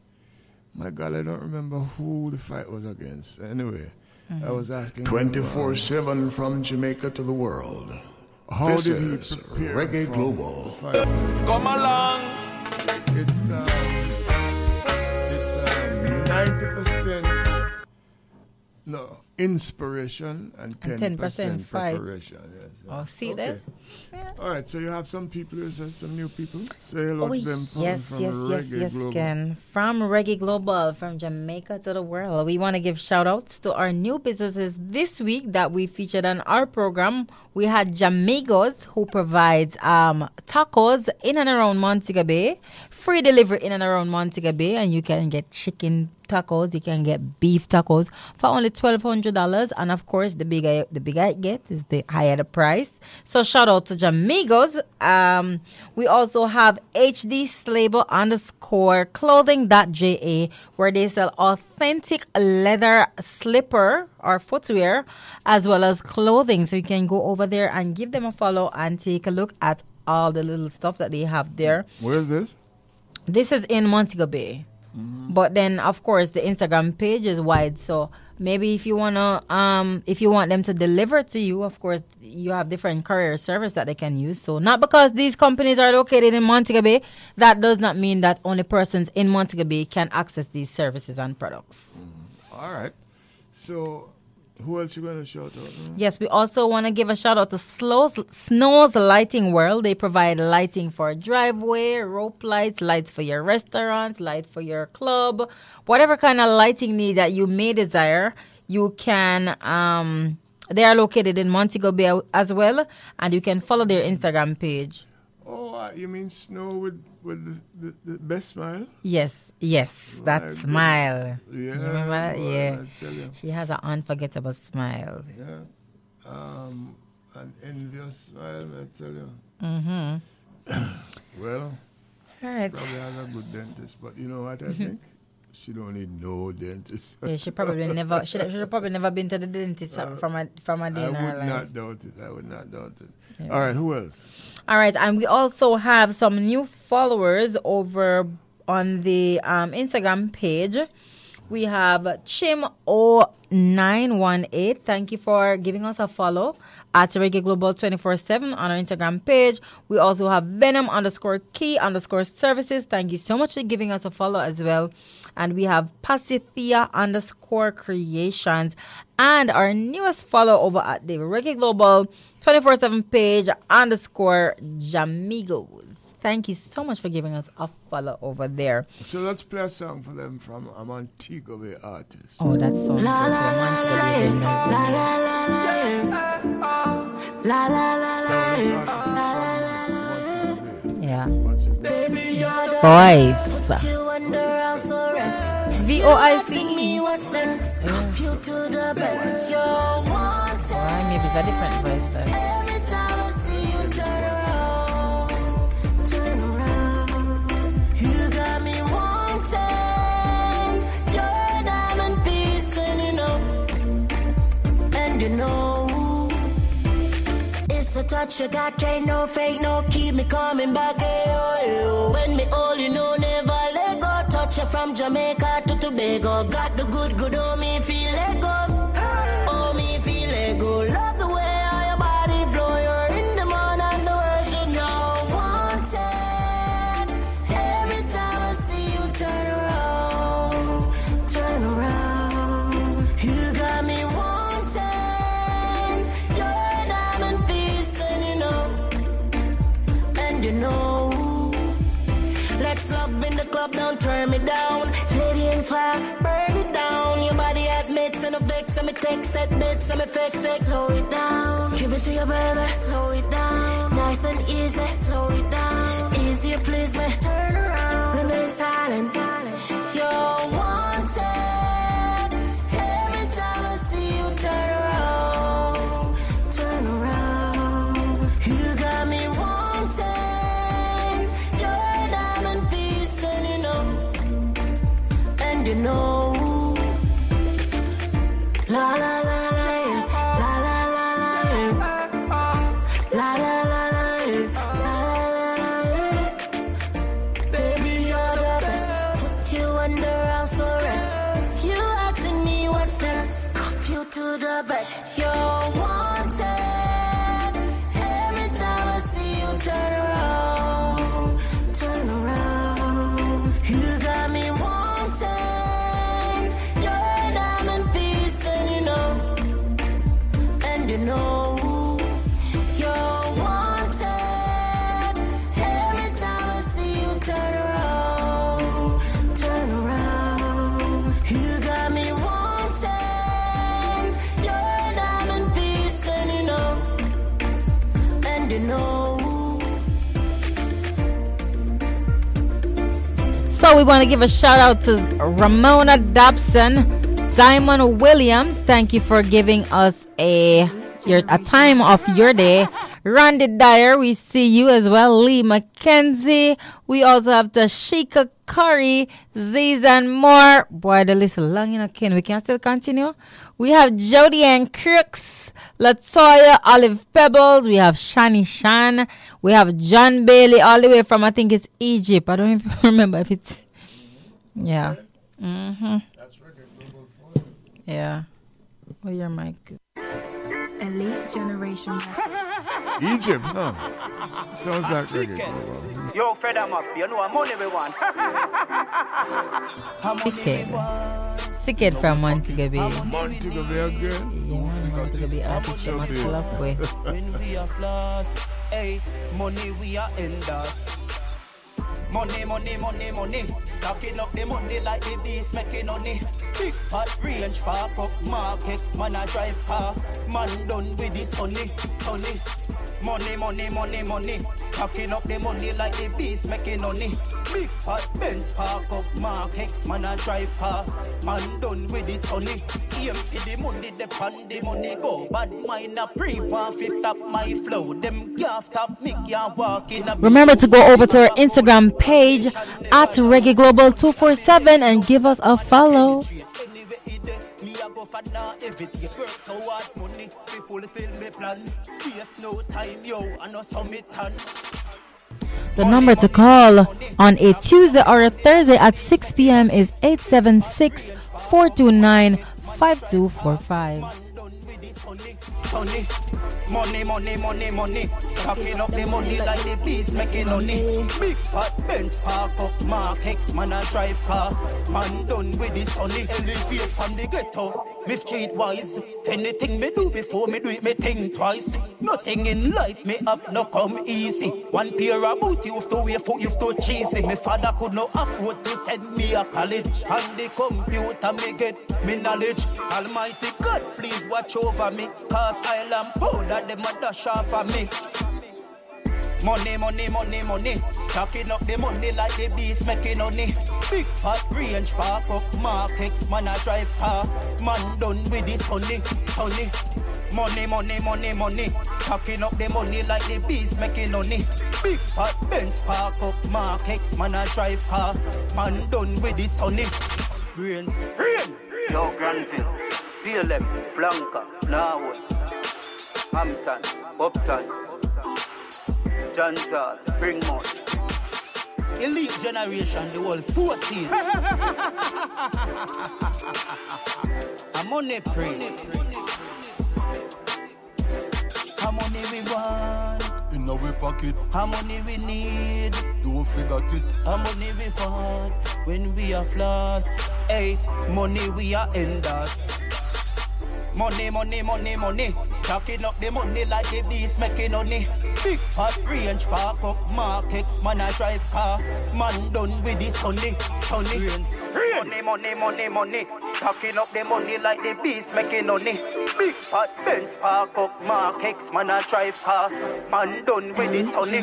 my God, I don't remember who the fight was against. Anyway, mm-hmm. I was asking. twenty-four seven from Jamaica to the world. How this did is he Reggae Global. Come along. It's. Uh, ninety percent no, inspiration and ten percent, and ten percent preparation. Yes, yes. Oh, see okay. that? Yeah. All right, so you have some people, you said some new people. Say hello oh, to them from, yes, from yes, Reggae yes, yes, Global. Ken. From Reggae Global, from Jamaica to the world. We want to give shout-outs to our new businesses this week that we featured on our program. We had Jamagos, who provides um, tacos in and around Montego Bay, free delivery in and around Montego Bay, and you can get chicken tacos, you can get beef tacos for only twelve hundred dollars, and of course the bigger the bigger it gets is the higher the price. So shout out to Jamagos. Um we also have HDSlable underscore clothing.ja, where they sell authentic leather slipper or footwear as well as clothing, so you can go over there and give them a follow and take a look at all the little stuff that they have there. Where is this? This is in Montego Bay. Mm-hmm. But then, of course, the Instagram page is wide, so Maybe if you wanna, um, if you want them to deliver to you, of course, you have different courier service that they can use. So not because these companies are located in Montego Bay, that does not mean that only persons in Montego Bay can access these services and products. Mm. All right. So who else you going to shout out? Huh? Yes, we also want to give a shout out to Slow's, Snow's Lighting World. They provide lighting for driveway, rope lights, lights for your restaurants, light for your club, whatever kind of lighting need that you may desire. You can. Um, they are located in Montego Bay as well, and you can follow their Instagram page. Oh, uh, you mean Snow with with the, the, the best smile? Yes, yes, that My smile. Good. Yeah, remember? Well, yeah. I tell you. She has an unforgettable smile. Yeah, um, an envious smile. I tell you. Mhm. Well, all right. Probably has a good dentist, but you know what I think? She don't need no dentist. Yeah, she probably never. She should probably never been to the dentist uh, from a from a day in her life. I would not doubt it. I would not doubt it. Yeah. All right, who else? All right, and we also have some new followers over on the um, Instagram page. We have Chim zero nine one eight. Thank you for giving us a follow at Reggae Global twenty-four seven on our Instagram page. We also have Venom underscore Key underscore Services. Thank you so much for giving us a follow as well. And we have Pasithia underscore Creations. And our newest follow over at the Reggae Global twenty-four seven page underscore Jamigos. Thank you so much for giving us a follow over there. So let's play a song for them from a Montego Bay artist. Oh, that song. La la la la. Yeah. Voice. V O I C. Why maybe it's a different voice though. It's a touch you got, ain't no fake, no keep me coming back. Ayo, ayo. When me hold you, no never let go. Touch you from Jamaica to Tobago. Got the good, good, oh me feel let go. Oh me feel let go. Love the way how your body flow. You're in the moon and the world you know. Wanted. Every time I see you turn around, turn around. You got me wanted. Love in the club, don't turn me down. Lady in fire, burn it down. Your body at mix and a vex. And me text that bits and me fix it. Slow it down. Give it to your baby. Slow it down. Nice and easy. Slow it down. Easier, please me. Turn around. Remain silent. You're wanted. Every time I see you turn around. Turn around. You got me wanted. You know, la la la la, la la la la, la la la la. Baby, you're the best. Put you under house arrest. You asking me what's next? Cuff you to the back. You're wanted. Every time I see you turn around, turn around. You got me wanted. No, you're wanted. Every time I see you turn around, turn around. You got me wanted. You're a diamond piece, and you know, and you know. So we want to give a shout out to Ramona Dobson, Diamond Williams. Thank you for giving us a. Your, a time of your day. Randy Dyer, we see you as well. Lee McKenzie. We also have Tashika Curry, Ziz and more. Boy, the list is long enough, Ken. We can still continue. We have Jody Ann Crooks, Latoya Olive Pebbles. We have Shani Shan. We have John Bailey all the way from, I think it's Egypt. I don't even remember if it's... Yeah. Mm-hmm. Yeah. Well, your mic. Elite Generation. Egypt, huh? Sounds like reggae. Global. Yo, Fred, I'm up. You know, I'm on everyone. Sickhead. Sickhead from Montego Bay. Montego Bay, girl. Yeah, Montego Bay. I teach you much love, boy. When we are floss, hey, money we are endless. Money, money, money, money. Stocking up the money like the bees making money. Big fat range, park up markets, man a drive car. Man done with this honey, honey. Money, money, money, money. Stocking up the money like the bees making money. Big fat Benz, park up markets, man a drive car. Man done with this honey. Aim for the money, the pan the money go. Bad mind a pre one fifth up my flow. Them can't stop me, can't walk in a. Remember to go over to our Instagram page at Reggae Global two four seven and give us a follow. The number to call on a Tuesday or a Thursday at six p.m. is eight seven six, four two nine, five two four five. Money, money, money, money. Stocking up the money like the bees making money. Big fat Benz, park up markets, man a drive car. Man done with this honey. Elevate from the ghetto. Me street wise. Anything me do before me do it, me think twice. Nothing in life me have no come easy. One pair of booty you have to wear for you have to cheesy. Me father could not afford to send me a college. And the computer me get me knowledge. Almighty God, please watch over me. Cause I'll am proud that they mother shop for me. Money, money, money, money. Talking up the money like the bees making money. Big fat range, park up markets, man a drive car. Man done with this honey, honey. Money, money, money, money. Talking up the money like the bees making money. Big fat Benz, park up markets, man a drive car. Man done with this honey. Brains, brain. Yo, Granville, D L M, Blanca, Norwood, Hampton, Upton. Jantar, bring more. Elite generation, the world fourteen. I'm on a pray. How money we want? In our pocket. How money we need? Don't forget it. How money we want? When we are floss. Hey, money we are endless. Money, money, money, money. Talking up the money like the bees making money. Big fat range, park up markets, man a drive car. Man done with this honey, honey. Money, money, money, money. Talking up the money like the bees making money. Big fat Benz, park up markets, man a drive car. Man done with this honey.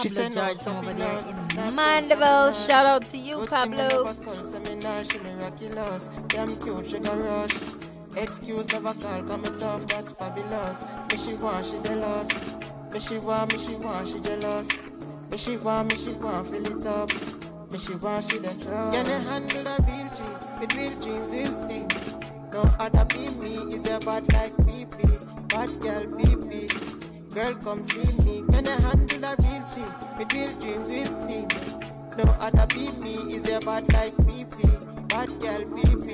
She said George from over there in Mandeville. Shout out to you, Pablo. Excuse never call, come and love, that's fabulous. Me she want, she jealous. Me she want, me she want, she jealous. Me she want, me she want, fill it up. Me she want, she the trust. Can I handle the real dream? Between dreams will stay. No other be me, is a bad like B B. Bad girl B B. Girl, come see me. Can I handle a real dream? My real dreams will see. No other be me. Is a bad like B P. Bad girl, B P.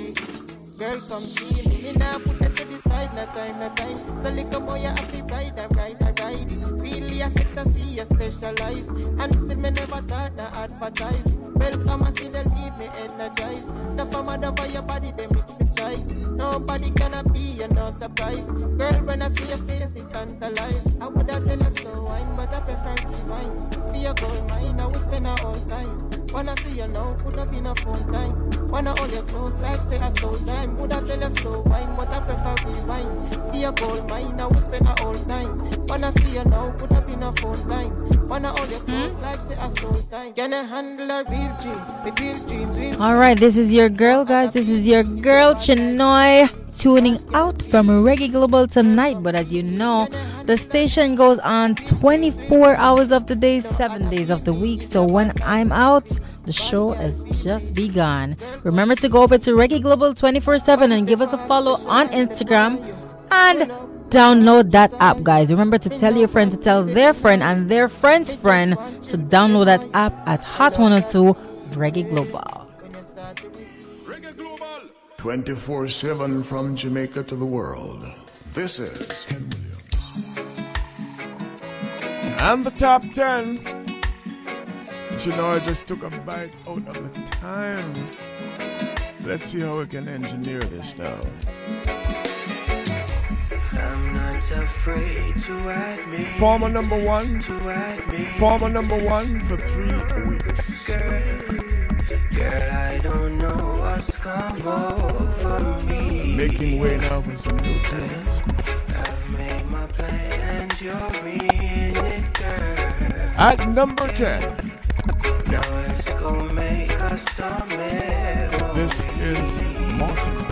Girl, come see me. Me now put her to the side. No time, no time. So like a boy, I have to ride, I ride, I ride. Really a sister, see a specialize. And still me never thought, no advertise. Welcome, I see them leave me energized. The farmer, the by your body, they make me strike. Nobody gonna be a no surprise. Girl, when I see your face, it tantalize. I would have tell you slow wine, but I prefer rewind. Be a gold mine, I would spend a whole time. Wanna see you now, could have been a full time. Wanna hold your close like say a slow time. Would have tell you slow wine, but I prefer rewind. Be a gold mine, I would spend a whole time. Wanna see you now, could have been a full time. Wanna hold your close like say a slow time. Can I handle a real dream? With real dreams, real. Alright, this is your girl, guys. This is your girl, Chinoy, tuning out from Reggae Global tonight, but as you know, the station goes on twenty-four hours of the day, seven days of the week, so when I'm out, the show has just begun. Remember to go over to Reggae Global twenty-four seven and give us a follow on Instagram and Download that app, guys. Remember to tell your friend to tell their friend and their friend's friend to download that app at Hot one oh two Reggae Global. twenty-four seven from Jamaica to the world. This is Ken Williams. And the top ten. But you know, I just took a bite out of the time. Let's see how we can engineer this now. I'm not afraid to write me. Former number one. Former number one for three weeks. Girl, girl, I don't know what's come over me. Making way now for some new tunes. I've made my plan and you're in it, girl. At number ten. Now let's go make a summit. This is Montego.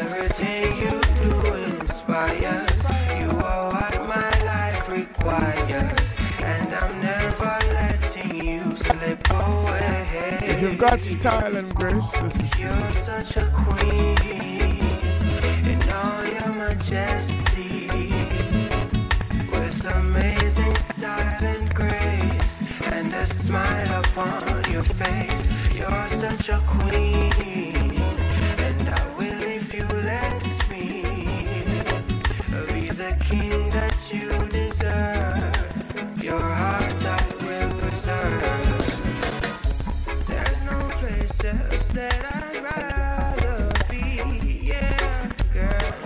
Everything you do inspires. You are what my life requires, and I'm never letting you slip away. If you've got style and grace, this is you're me. Such a queen in all your majesty, with amazing style and grace, and a smile upon your face. You're such a queen, and I will if you let me be the king that you deserve. Your heart I will preserve. There's no place else that I'd rather be, yeah, girl,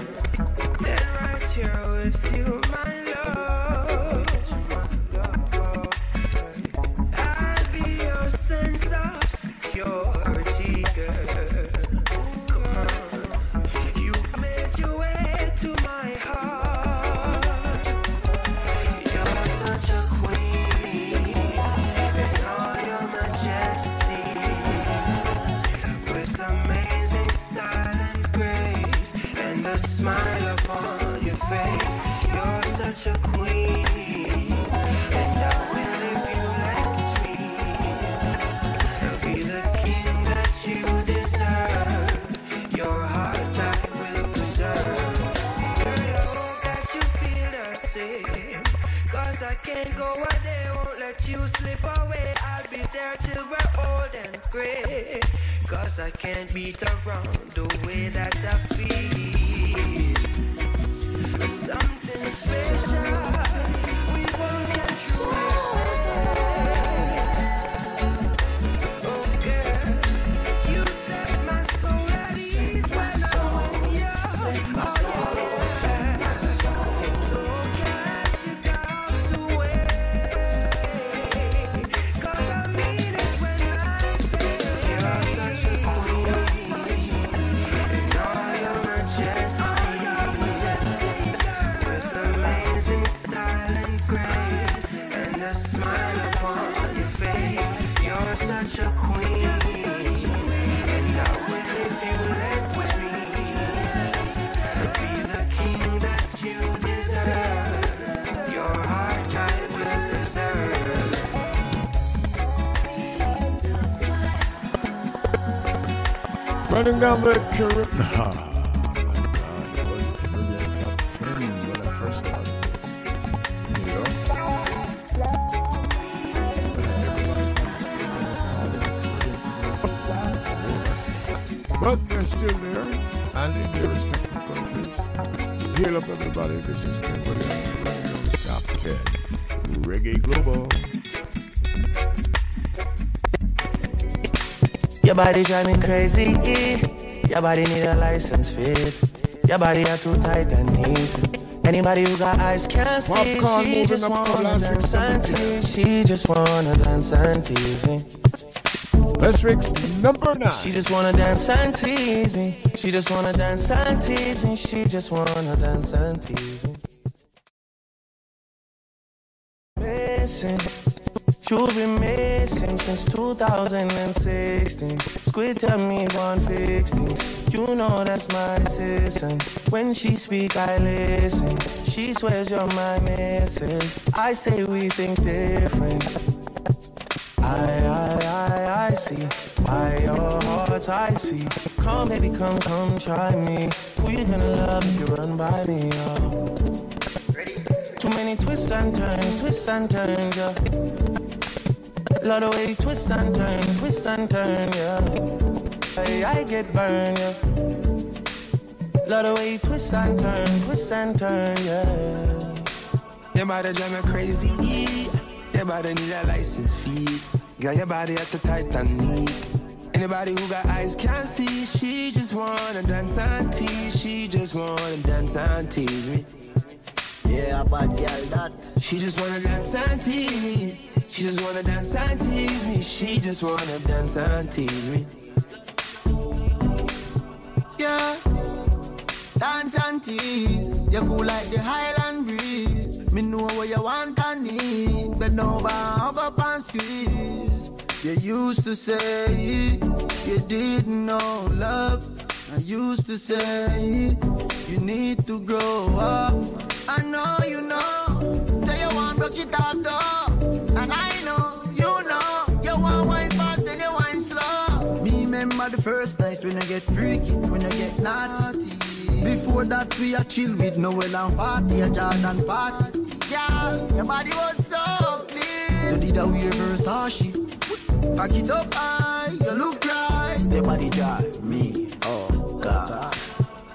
than right here with you, my love. I'd be your sense of security, girl. Smile upon your face. You're such a queen, and I will if you let me be the king that you deserve. Your heart I will preserve. Girl, I hope that you feel the same, 'cause I can't go a day, won't let you slip away. I'll be there till we're old and gray, 'cause I can't beat around the way that I feel. Something special. Running down the Caribbean. Nah, it was Caribbean top ten when I first started this. You know? But they're still there, and in their respective countries. Heal up, everybody. This is Ken Williams, top ten. Reggae Global. Your body driving crazy. Your body need a license fit. Your body are too tight and neat. Anybody who got eyes can't see. She just wanna dance and tease. She just wanna dance and tease me. Let's mix number nine. She just wanna dance and tease me. She just wanna dance and tease me. She just wanna dance and tease me. Listen. You've been missing since two thousand sixteen. Squid tell me one fix things. You know that's my system. When she speak, I listen. She swears you're my missus. I say we think different. I, I, I, I see. higher hearts I see. Come baby, come, come try me. Who you gonna love if you run by me, yo? Ready? Too many twists and turns, twists and turns, yeah. Lot of way, twist and turn, twist and turn, yeah. Hey, I get burned, yeah. Lot of way, twist and turn, twist and turn, yeah. Your body drive me crazy, yeah. Your body need a license fee. Got your body at the Titanic. Anybody who got eyes can't see. She just wanna dance and tease. She just wanna dance and tease me. Yeah, bad girl that. She just wanna dance and tease. She just wanna dance and tease me. She just wanna dance and tease me. Yeah, dance and tease. You cool like the Highland breeze. Me know what you want and need, but no hug up and squeeze. You used to say you didn't know love. I used to say you need to grow up. I know you know. Say you want rock it out though. And I know, you know, you want wine fast and you wine slow. Me remember the first night when I get freaky, when I get naughty. Before that we are chill with Noel and Fatty, a Jordan party. Yeah, your body was so clean. You did a weird Versace, pack it up high, you look right. Your body drive me, oh God.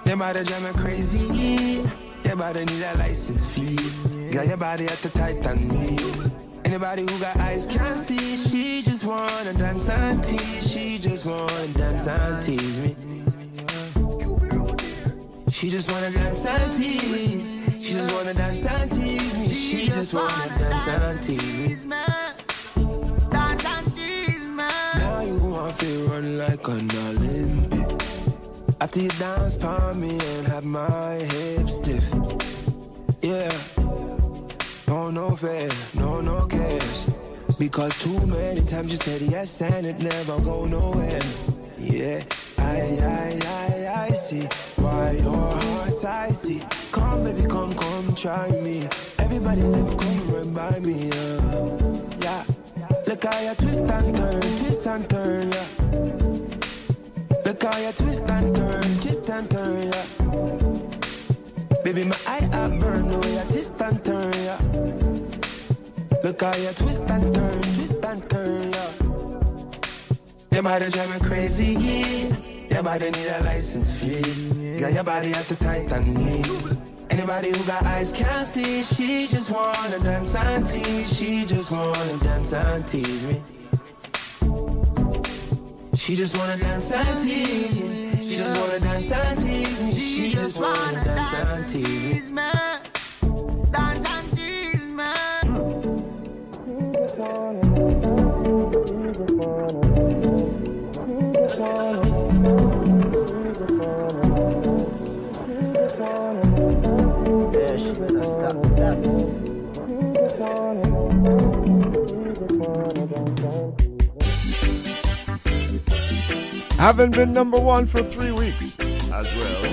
Your body drive me crazy, yeah. Your body need a license fee, yeah. Got your body at the Titanic. Anybody who got eyes can't see. She just wanna dance and tease. She just wanna dance and tease me. She just wanna dance and tease. She just wanna dance and tease me. She just wanna dance and tease me. Dance and tease me. Now you wanna feel run like an Olympic. After you dance by me and have my hips stiff. Yeah. No, no fair, no, no cares. Because too many times you said yes and it never go nowhere. Yeah, I, I, I, I see why your heart's icy. Come baby, come, come, try me. Everybody let come run by me, yeah. Yeah, look how you twist and turn, twist and turn, yeah. Look how you twist and turn, twist and turn, yeah. Baby, my eye I burn, no, you twist and turn, yeah. Look how you twist and turn, twist and turn, yeah. Your body drive me crazy, yeah. Your body need a license fee, yeah. Got your body at the Titanic. Anybody who got eyes can't see. She just wanna dance and tease. She just wanna dance and tease me. She just wanna dance and tease. She just wanna dance and tease me. She, she just wanna, wanna dance, dance and tease me. Dance and tease me. Yeah, she better stop that. Haven't been number one for three weeks. As well.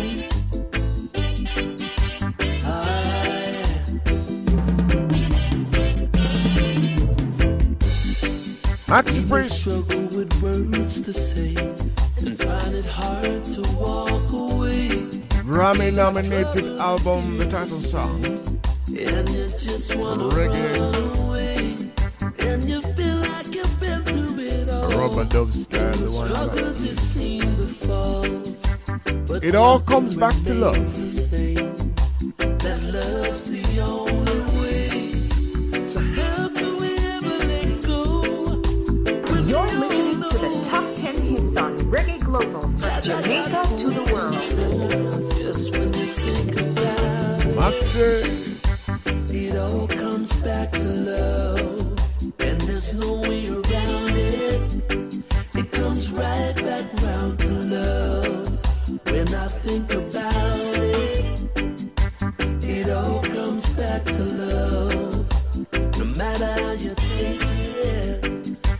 Max Breeze. Struggle with words to say and find it hard to walk away. Grammy nominated album, the title song. And you just want to run away. And you feel like you've been through it all. Robert Dove's guy, the one. It all comes back to love. That love's the only way. So how can we ever let go? You're listening to the top ten hits on Reggae Global from Jamaica to the world. Just when you think about it, it all comes back to love. And there's no way around it. It comes right back round to love. When I think about it, it all comes back to love. No matter how you take it,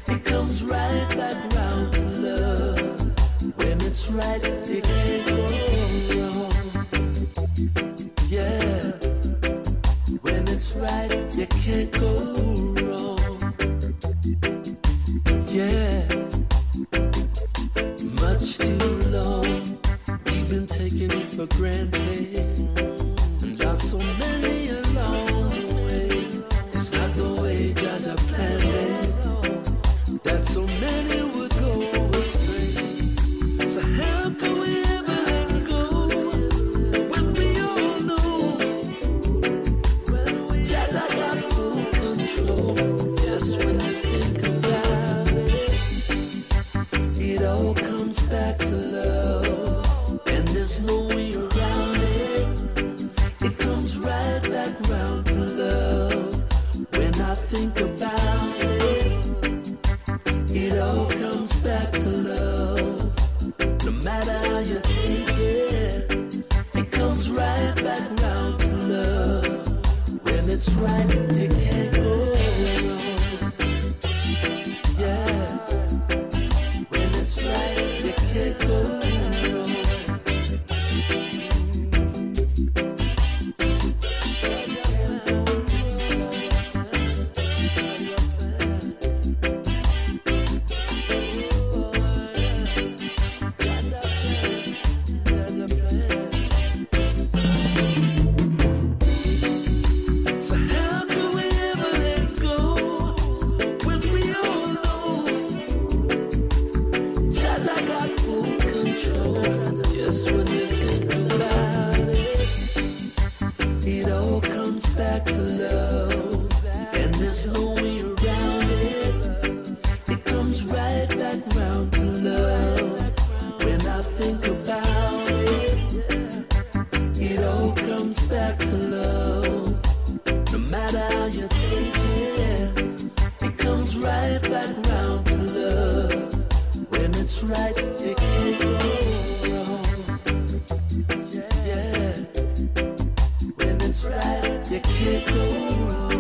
it comes right back round to love. When it's right, it can't go wrong. Yeah, when it's right, you can't go wrong. Yeah, for granted. And got so many along the way. It's not the way Jaja planned it, that so many would go astray. So how can we ever let go when we all know Jaja got full control? Just when you think about it, it all comes back to love. There's no way around it. It comes right back round to love. When I think about it, it all comes back to love. No matter how you take it, it comes right back round to love. When it's right, it can't go wrong. Yeah. When it's right, it can't go wrong.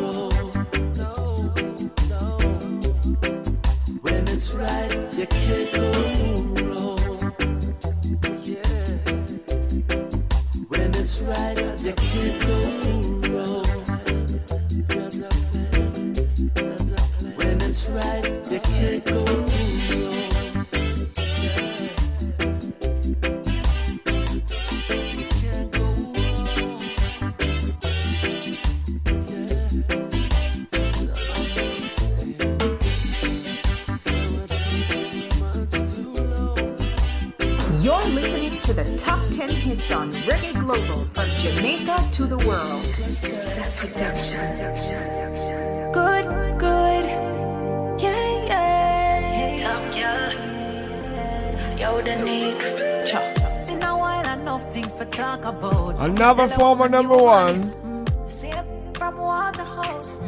Another former number one.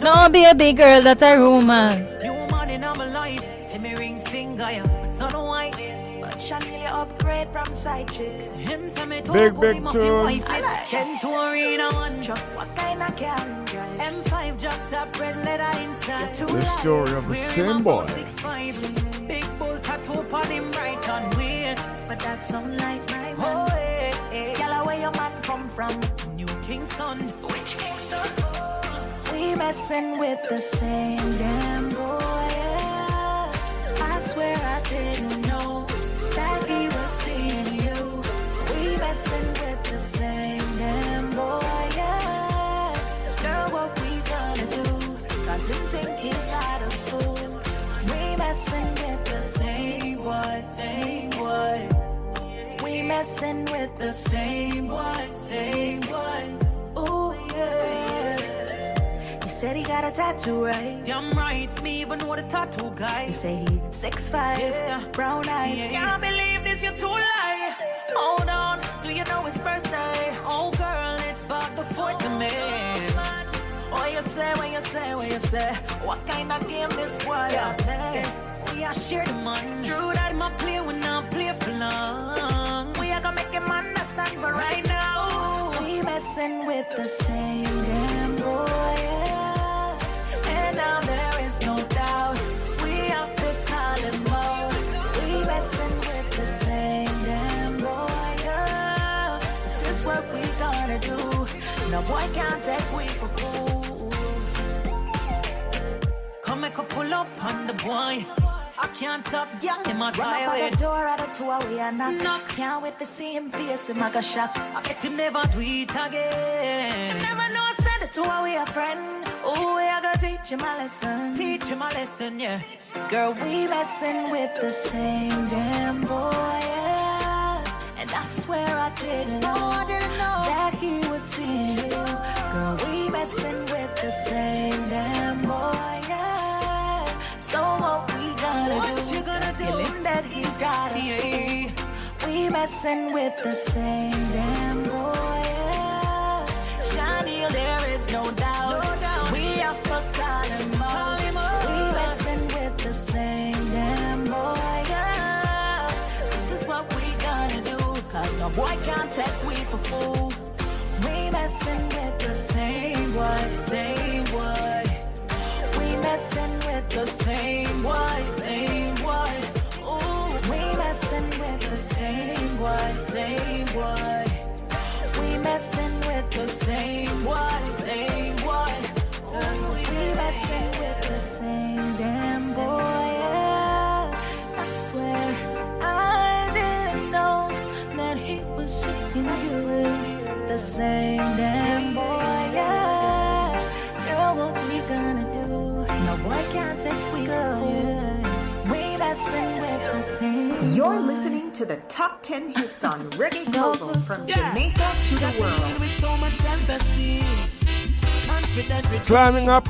No, be a big girl, that's a rumor. You man in my life, see me ring finger, yeah. Turn white, but Chanel upgrade from side chick. Him for me, big, big tune. M five dropped up red leather inside. The story of the same boy. Big bull tattoo on him right on weird, but that's some light. From New Kingston, which Kingston? We messing with the same damn boy. Yeah. I swear I didn't know that he was seeing you. We messing with the same damn boy. Yeah. Girl, what we gonna do? Cause you think he's not a fool. We messing with the same boy, same boy. We messing with the same one, same one. Ooh, yeah. He said he got a tattoo, right? Damn right, me even know the tattoo guy. You say he six five, yeah. Brown eyes. Yeah. Can't believe this, you're too light. Hold on, do you know his birthday? Oh, girl, it's about the fourth of May. What you say, what you say, what you say? What kind of game this boy I play? We are share the money. True that my play when I play for love. Understand, but right now we messing with the same damn boy, yeah. And now there is no doubt we have to call him out. We messing with the same damn boy, yeah. This is what we gonna do. No boy can't take we for fool. Come make a pull up on the boy. I can't top gang him a try with. Run up at the door at the door we a knock. knock. Can't wait to see him face him like a shock. I bet him never do it again. You never know I said the two we a friend. Oh, we a go teach him a lesson. Teach him a lesson, yeah. Girl, we messing with the same damn boy, yeah. And I swear I didn't know, no, I didn't know that he was seeing you. Girl, we messing with the same damn boy, yeah. So what we gonna what do? What you gonna do? Feeling that he's got us, yeah. We messing with the same damn boy, yeah. Shani, there is no doubt, no doubt. We are fucked out and all. We messing with the same damn boy, yeah. This is what we gonna do, cause no boy can't take we for fool. We messing with the same boy, same boy. We messing with the same boy, same boy. Ooh, we messing with the same boy, same boy. We messing with the same boy, same boy. We messing with the same damn boy, yeah. I swear I didn't know that he was seeking you. The same damn boy, yeah. Girl, what we gonna do? No boy can't take we love. We messing with the same. You're listening to the top ten hits on Reggae Global from Jamaica yeah. to the world. With so much self-esteem. Climbing up.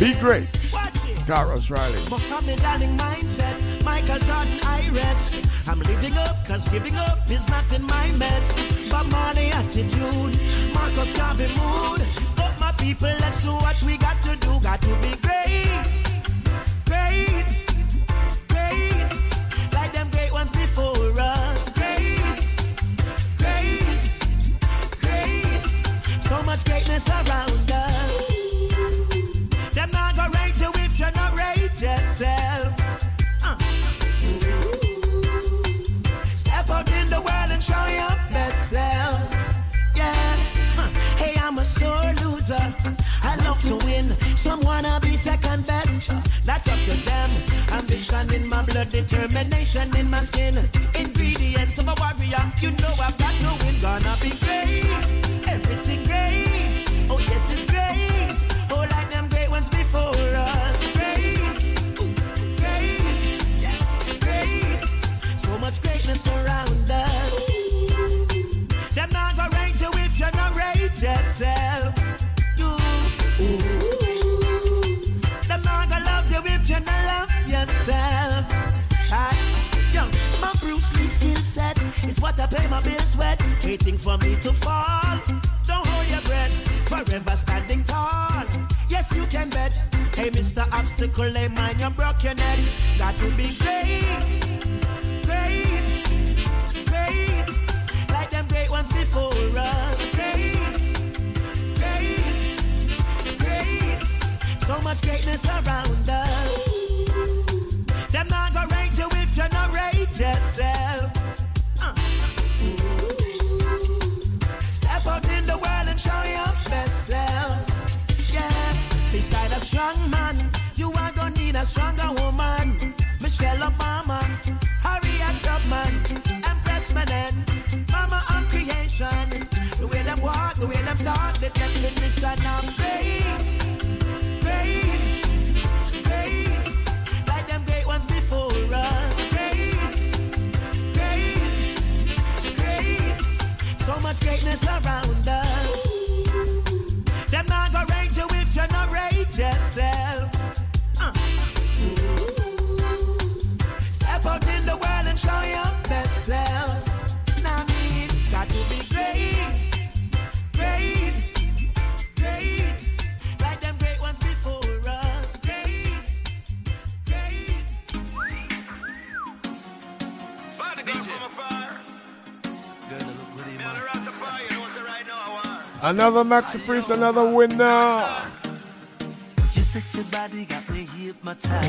Be great. Garros Riley. Muhammad Ali mindset. Michael Jordan I-Rex. I'm living up cause giving up is not in my meds. But money attitude. Marcus Garvey mood. Up my people, let's do what we got to do. Got to be great. Great. Great. Like them great ones before us. So much greatness around us. Them not gonna rate you if you're not rate yourself. Uh. Step out in the world and show your best self. Yeah. Uh. Hey, I'm a sore loser. I love to win. Some wanna be second best. That's up to them. Ambition in my blood, determination in my skin. Ingredients of a warrior. You know I've got to win. Gonna be great. Everything great, oh yes it's great. Oh like them great ones before us. Great, ooh, great, yeah, great. So much greatness around us. Them not gonna rate you if you're not rate yourself. You, ooh, them not gonna love you if you're not love yourself. That's young, my Bruce Lee skill set is what I pay my bills with. Waiting for me to fall. Don't hold your breath. Forever standing tall. Yes, you can bet. Hey, Mister Obstacle, lay mine, you broke your neck. Got to be great. Great. Great. Like them great ones before us. Great. Great. Great. So much greatness around us. Them not gonna rate you if you're not rate yourself. Out in the world and show your best self. Yeah, beside a strong man, you are gonna need a stronger woman. Michelle Obama, Harriet Tubman, Empress Menon, Mama of creation. The way them walk, the way them talk, the definition of great, great, great. Like them great ones before us. So much greatness around us. Them not gonna rate you if you're not rate yourself. Uh. Step out in the world and show your best self. Now I mean, got to be great, great, great. Like them great ones before us. Great, great. Spot the girl from afar. Another Maxi Priest, another winner.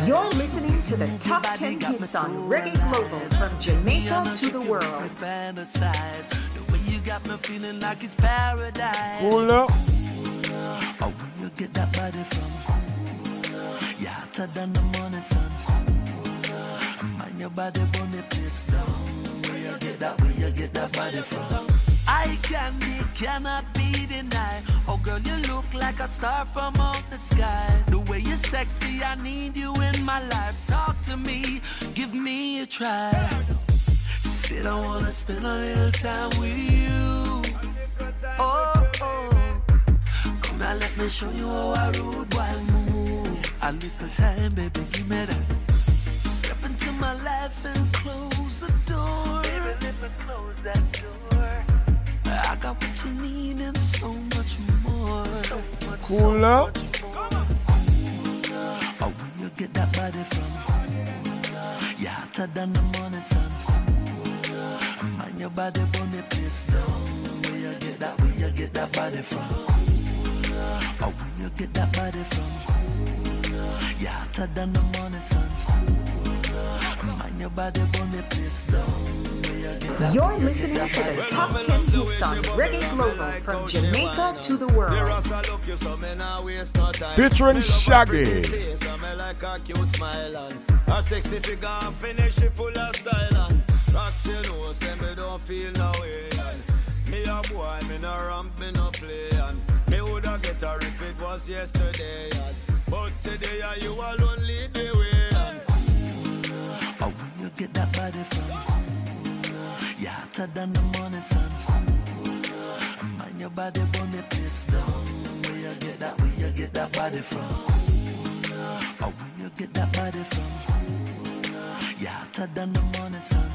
You're listening to the top ten hits on Reggae Global from Jamaica to the world. Cool up. get that body from? You're hotter than the morning sun. Mind your body, burn the place down. Where you get that, where you get that body from? I can be, cannot be denied. Oh girl, you look like a star from out the sky. The way you're sexy, I need you in my life. Talk to me, give me a try. Said I wanna spend a little time with you. Oh, oh. Come now, let me show you how I rule, boy, I move. A little time, baby, give me that. Step into my life and close the door. Baby, never close that door. I got what you need and so much more. So much, cooler. So much more. Cooler. Oh, where you get that body from? Cooler. You're hotter than the morning sun. Cooler. Mind your body, burn the place down. Where you get that, where you get that body from? Cooler. Oh, where you get that body from? Cooler. You're hotter than the morning sun. Cooler. Mind your body, burn the place down. You're listening to the top ten hits on Reggae Global, from Jamaica to the world. Featuring Shaggy. Me a boy, me no ramp, me no play, and me woulda get her if it was yesterday, but today you alone lead the way. Oh, you get that body from? You're hotter than the morning sun. Mind your body, burn the place down. Where you get that, where you get that body from? Oh, where you get that body from? You're hotter than the morning sun.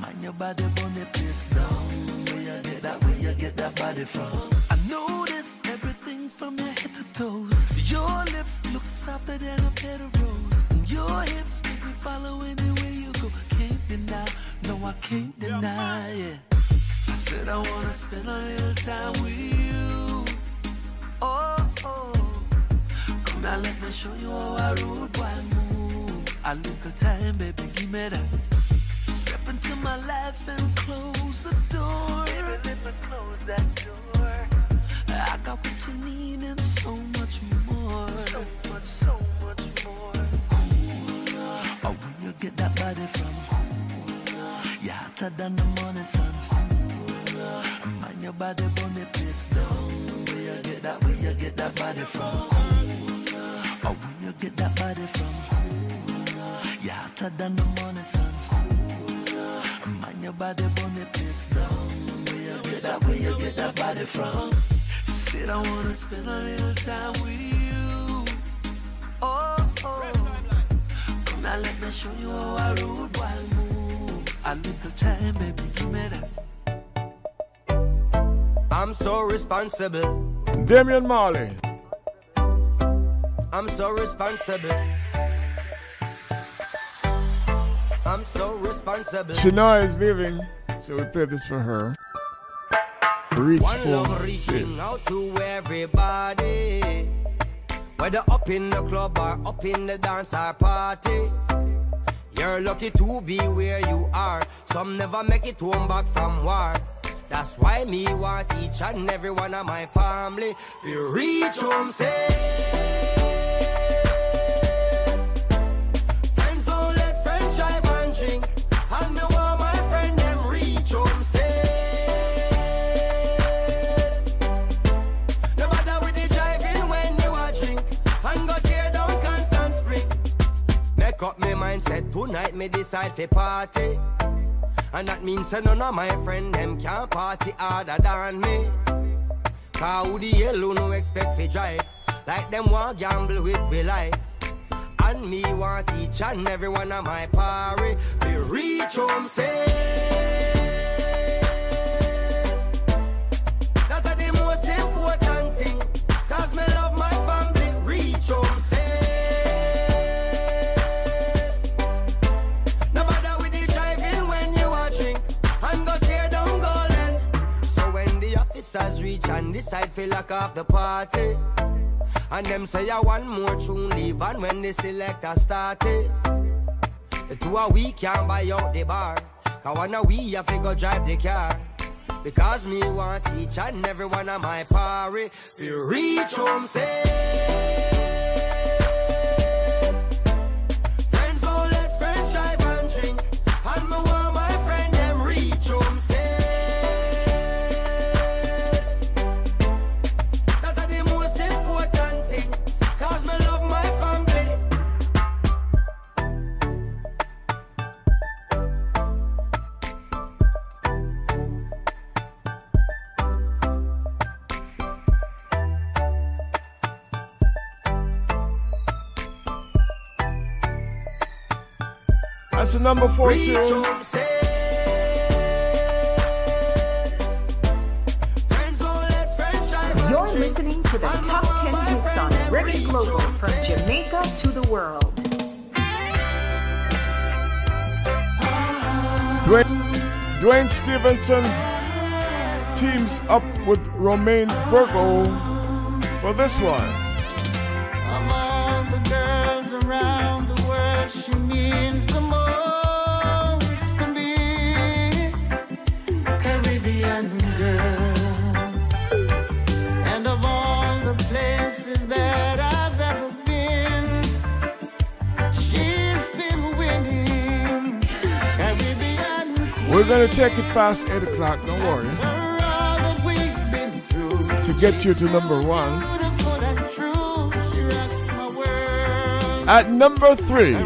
Mind your body, burn the place down. Where you get that, where you get that body from? I notice everything from your head to toes. Your lips look softer than a petal rose. Your hips make me follow anywhere you go. Can't deny, no I can't deny it. I said I wanna spend a little time with you. Oh, oh. Come now, let me show you how I rule, boy, I move. A little time, baby, give me that. Step into my life and close the door. Baby, never close that door. I got what you need and so much more. So much, so much more. Oh, where you get that body from? You're hotter than the morning sun. Mind your body, burn the place down. Where you get that, where you get that body from? Oh, where you get that body from? You're hotter than the morning sun. Mind your body, burn the place down. Where you get that, where you get that body from? Said I wanna spend a little time with you. Oh, oh. Now let me show you how I rule, boy, I move. A little time, baby, give me that. I'm so responsible. Damian Marley. I'm so responsible. I'm so responsible. Shania is leaving, so we play this for her. Reach One for love reaching out to everybody. Whether up in the club or up in the dance or party, you're lucky to be where you are. Some never make it home back from war. That's why me want each and every one of my family to reach home safe. Friends don't let friends drive and drink. I know all my friend them reach home safe. Cut my mindset, tonight me decide for party. And that means that none of my friend them can party harder than me. Cause who the hell no expect fi drive? Like them want gamble with me life. And me want each and every one of my party to reach home safe. That's the most important thing. Cause me love my family, reach home safe. As reach and decide feel like off the party. And them say I want more tune leave, and when they select a start it, the two a we can buy out the bar. Cause one a we have to go drive the car. because me want each and every one of my party to reach home safe. So number fourteen. You're listening to the top ten hits on Reggae Global from Jamaica to the world. Dwayne, Dwayne Stevenson teams up with Romain Burgo for this one. Of all the girls around the world, she means the most. Is that I've ever been, she's still winning. We're going to take it past eight o'clock, don't worry, to get you to number one. At number three,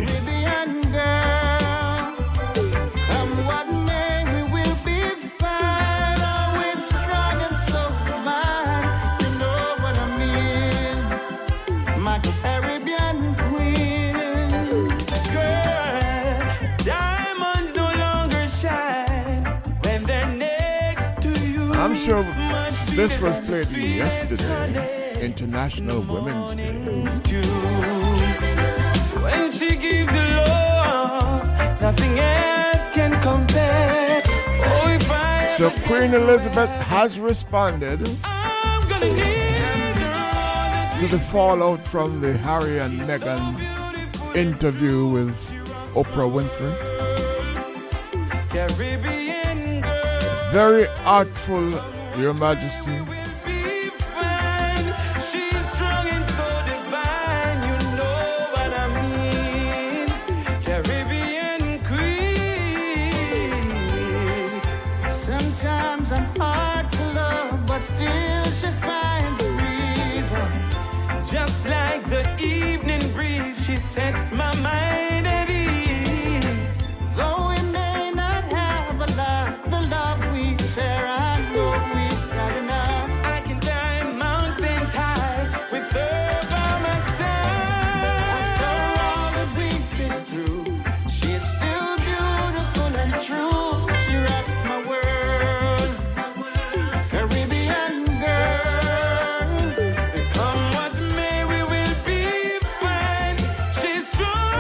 this was played yesterday, International Women's Day. When she gives the law, nothing else can compare. So Queen Elizabeth has responded to the fallout from the Harry and Meghan interview with Oprah Winfrey. Very artful, Your Majesty. She's strong and so divine, you know what I mean. Caribbean queen. Sometimes I'm hard to love, but still she finds a reason. Just like the evening breeze, she sets my mind.